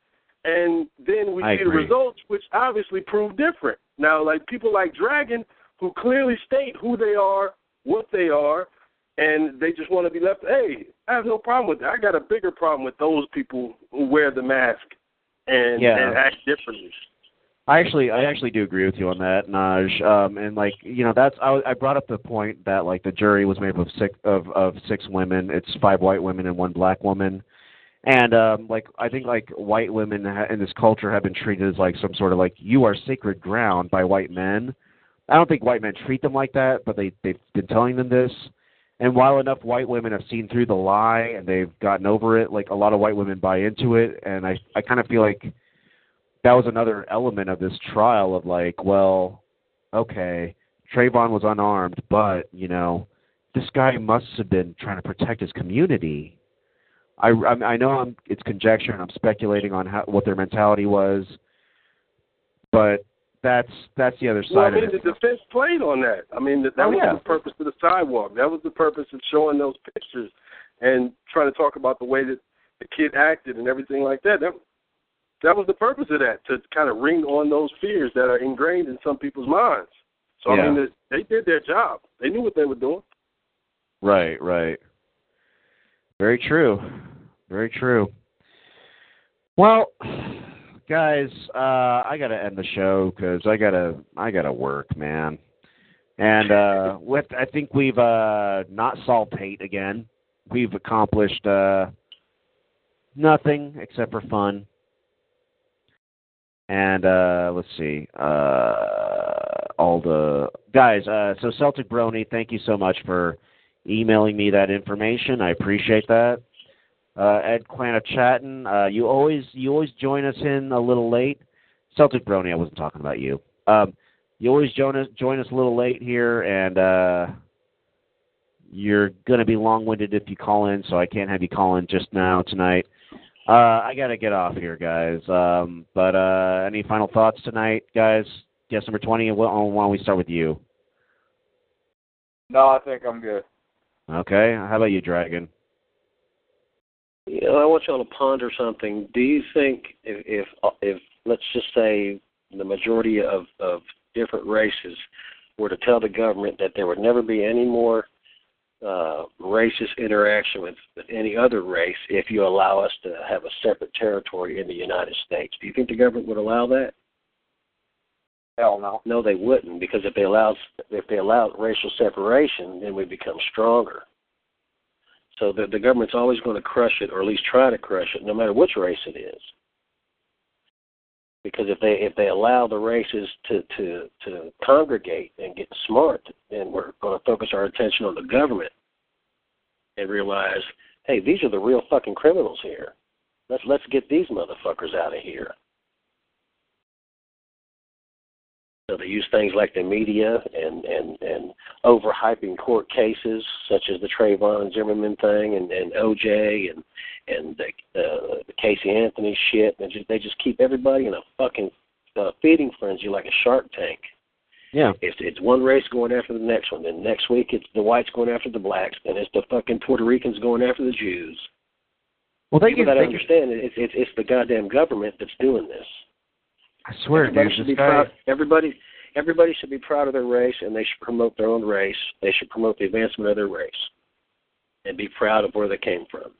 and then we I see agree. the results, which obviously prove different. Now, like people like Dragon, who clearly state who they are, what they are, and they just want to be left, hey, I have no problem with that. I got a bigger problem with those people who wear the mask and, yeah. and act differently. I actually, I actually do agree with you on that, Naj. Um, and like, you know, that's I, I brought up the point that like the jury was made up of six of, of six women. It's five white women and one black woman, and um, like I think like white women in this culture have been treated as like some sort of like you are sacred ground by white men. I don't think white men treat them like that, but they they've been telling them this. And while enough white women have seen through the lie and they've gotten over it, like a lot of white women buy into it, and I I kind of feel like. That was another element of this trial of like, well, okay, Trayvon was unarmed, but, you know, this guy must have been trying to protect his community. I, I, I know I'm, it's conjecture and I'm speculating on how, what their mentality was, but that's that's the other side well, I mean, of it. The defense played on that. I mean, that, that oh, was yeah. the purpose of the sidewalk. That was the purpose of showing those pictures and trying to talk about the way that the kid acted and everything like that. That That was the purpose of that, to kind of ring on those fears that are ingrained in some people's minds. So, yeah. I mean, they did their job. They knew what they were doing. Right, right. Very true. Very true. Well, guys, uh, I got to end the show because I got to I gotta work, man. And uh, with, I think we've uh, not solved hate again. We've accomplished uh, nothing except for fun. And uh, let's see, uh, all the guys. Uh, so Celtic Brony, thank you so much for emailing me that information. I appreciate that. Uh, Ed Clan of Chatton, uh, you always you always join us in a little late. Celtic Brony, I wasn't talking about you. Um, you always join us join us a little late here, and uh, you're gonna be long winded if you call in. So I can't have you call in just now tonight. Uh, I got to get off here, guys. Um, but uh, any final thoughts tonight, guys? Guest number twenty, why don't we start with you? No, I think I'm good. Okay. How about you, Dragon? you know, I want y'all to ponder something. Do you think if, if, if let's just say, the majority of, of different races were to tell the government that there would never be any more uh, racist interaction with, with any other race if you allow us to have a separate territory in the United States, do you think the government would allow that? Hell no. No, they wouldn't, because if they allowed, if they allowed racial separation, then we become stronger. So the, the government's always going to crush it, or at least try to crush it, no matter which race it is. Because if they if they allow the races to, to, to congregate and get smart, then we're going to focus our attention on the government and realize, hey, these are the real fucking criminals here. Let's let's get these motherfuckers out of here. So they use things like the media and, and, and overhyping court cases, such as the Trayvon Zimmerman thing and, and O J and and the, uh, the Casey Anthony shit. They just, they just keep everybody in a fucking uh, feeding frenzy like a shark tank. Yeah, it's, it's one race going after the next one. Then next week it's the whites going after the blacks. Then it's the fucking Puerto Ricans going after the Jews. Well, they people get, that they I understand get... it's, it's it's the goddamn government that's doing this. I swear, everybody dude, should be guy... proud. Everybody, everybody should be proud of their race, and they should promote their own race. They should promote the advancement of their race, and be proud of where they came from.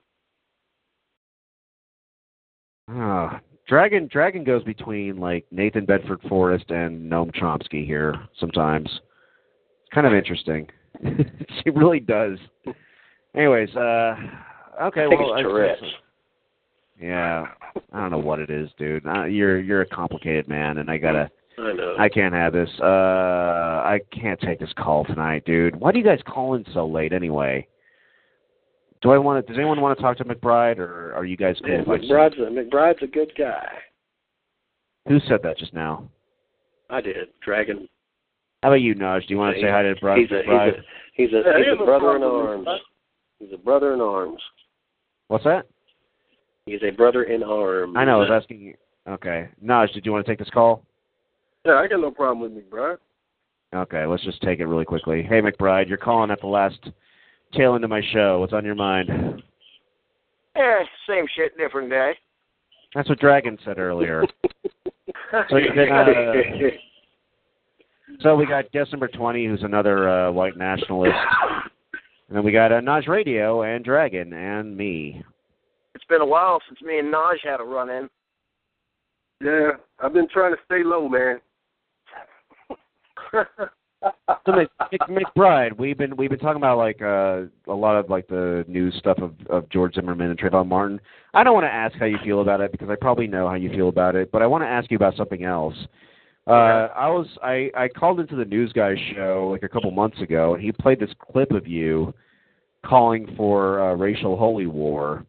Ah, Dragon, Dragon goes between like Nathan Bedford Forrest and Noam Chomsky here sometimes. It's kind of interesting. It really does. Anyways, uh, okay, I think well, it's Tourette's. Yeah, I don't know what it is, dude. I, you're you're a complicated man, and I gotta. I know. I can't have this. Uh, I can't take this call tonight, dude. Why do you guys call in so late anyway? Do I want to? Does anyone want to talk to McBride, or are you guys cool? Yeah, McBride's a, McBride's a good guy. Who said that just now? I did, Dragon. How about you, Naj? Do you want to say hi to McBride? He's a he's a, he's a, yeah, he's he's a, a brother in arms. He's a brother in arms. What's that? He's a brother in arms. I know. I was asking you. Okay. Naj, did you want to take this call? Yeah, I got no problem with McBride. Okay, let's just take it really quickly. Hey, McBride, you're calling at the last tail end of my show. What's on your mind? Eh, same shit, different day. That's what Dragon said earlier. so, you did not, uh, so we got guest number twenty, who's another uh, white nationalist. And then we got uh, Naj Radio and Dragon and me. It's been a while since me and Naj had a run-in. Yeah, I've been trying to stay low, man. So McBride, we've been we've been talking about like uh, a lot of like the news stuff of, of George Zimmerman and Trayvon Martin. I don't want to ask how you feel about it because I probably know how you feel about it, but I want to ask you about something else. Uh, yeah. I was I, I called into the News Guy show like a couple months ago, and he played this clip of you calling for uh, racial holy war.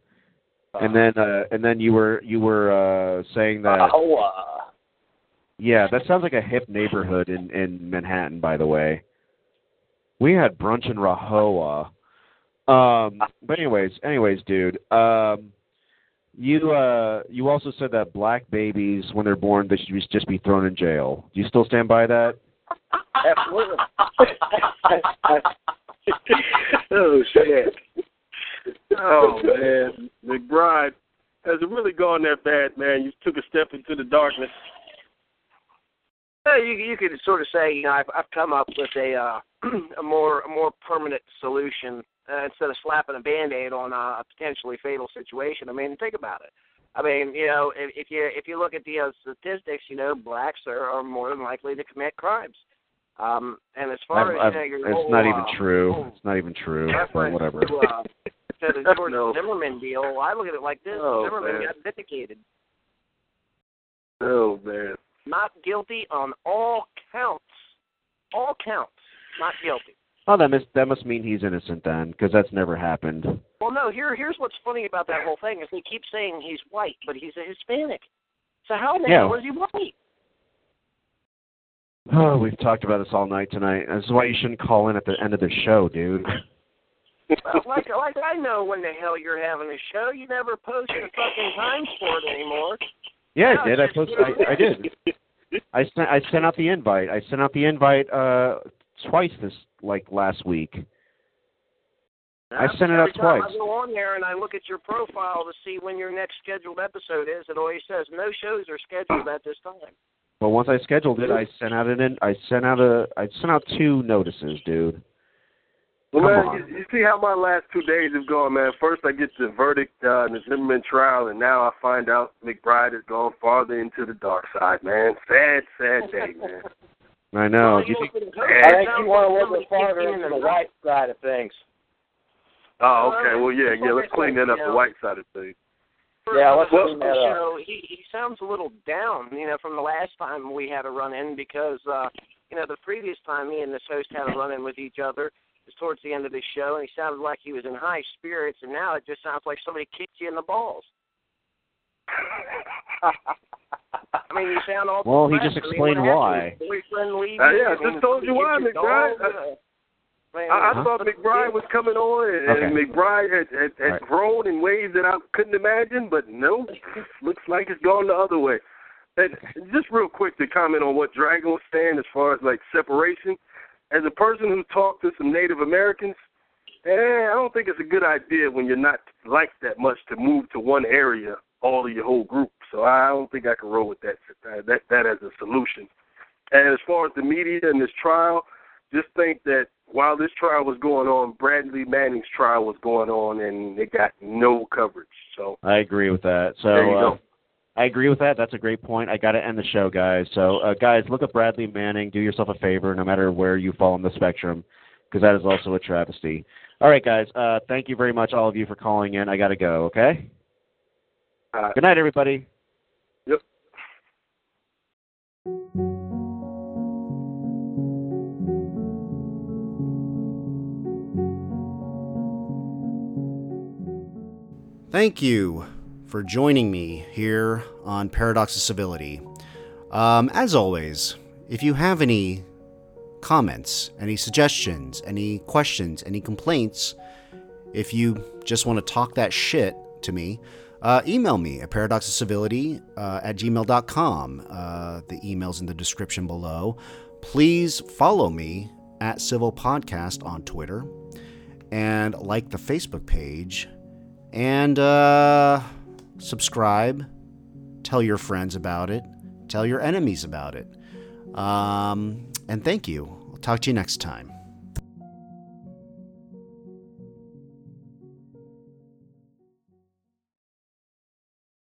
And then, uh, and then you were you were uh, saying that. Oh, uh, yeah, that sounds like a hip neighborhood in, in Manhattan. By the way, we had brunch in Rahoa. Um, but anyways, anyways, dude, um, you uh, you also said that black babies, when they're born, they should just be thrown in jail. Do you still stand by that? Absolutely. Oh shit. Oh, man. McBride, has it really gone that bad, man? You took a step into the darkness. Yeah, you, you could sort of say, you know, I've, I've come up with a uh, a more a more permanent solution uh, instead of slapping a Band-Aid on a, a potentially fatal situation. I mean, think about it. I mean, you know, if, if you if you look at the uh, statistics, you know, blacks are, are more than likely to commit crimes. Um, and as far I've, as I've, you know, your it's whole, not even uh, true. It's not even true. But whatever. To, uh, the George no. Zimmerman deal, I look at it like this. Oh, Zimmerman man. got vindicated. Oh, man. Not guilty on all counts. All counts. Not guilty. Oh, that, must, that must mean he's innocent then, because that's never happened. Well, no, here, here's what's funny about that whole thing is they keep saying he's white, but he's a Hispanic. So how in the hell is he white? Oh, we've talked about this all night tonight. That's why you shouldn't call in at the end of the show, dude. like, like I know when the hell you're having a show. You never post the fucking times for it anymore. Yeah, no, I did. I posted. I, I did. I sent. I sent out the invite. I sent out the invite uh, twice this like last week. I sent it up twice. Every time I go on there and I look at your profile to see when your next scheduled episode is, it always says no shows are scheduled at this time. Well, once I scheduled it, I sent out an I sent out a I sent out two notices, dude. Well, man, you, you see how my last two days have gone, man. First, I get the verdict uh, in the Zimmerman trial, and now I find out McBride has gone farther into the dark side, man. Sad, sad day, man. I know. Well, you you think, I actually want a little bit farther into the white side of things. Oh, okay. Well, yeah, yeah. Let's clean that up, the white side of things. Yeah, let's clean that up. You know, he, he sounds a little down, you know, from the last time we had a run-in because, uh, you know, the previous time he and this host had a run-in with each other. It's towards the end of the show, and he sounded like he was in high spirits, and now it just sounds like somebody kicked you in the balls. I mean, you sound all... Well, he just explained why. Uh, yeah, I just told you why, McBride. I, I, I huh? thought McBride was coming on, and, okay. and McBride had, had, had right. grown in ways that I couldn't imagine, but no, looks like it's gone the other way. And just real quick to comment on what Dragon was saying as far as, like, separation. As a person who talked to some Native Americans, eh, I don't think it's a good idea when you're not liked that much to move to one area, all of your whole group. So I don't think I can roll with that, that, that as a solution. And as far as the media and this trial, just think that while this trial was going on, Bradley Manning's trial was going on, and it got no coverage. So I agree with that. So there you go. Uh, I agree with that. That's a great point. I got to end the show, guys. So, uh, guys, look up Bradley Manning. Do yourself a favor, no matter where you fall on the spectrum, because that is also a travesty. All right, guys. Uh, thank you very much, all of you, for calling in. I got to go, okay? Uh, Good night, everybody. Yep. Thank you for joining me here on Paradox of Civility. Um, as always, if you have any comments, any suggestions, any questions, any complaints, if you just want to talk that shit to me, uh, email me at paradoxofcivility uh, at gmail dot com. Uh, the email's in the description below. Please follow me at Civil Podcast on Twitter and like the Facebook page and... Uh, subscribe, tell your friends about it, tell your enemies about it. Um, and thank you. I'll talk to you next time.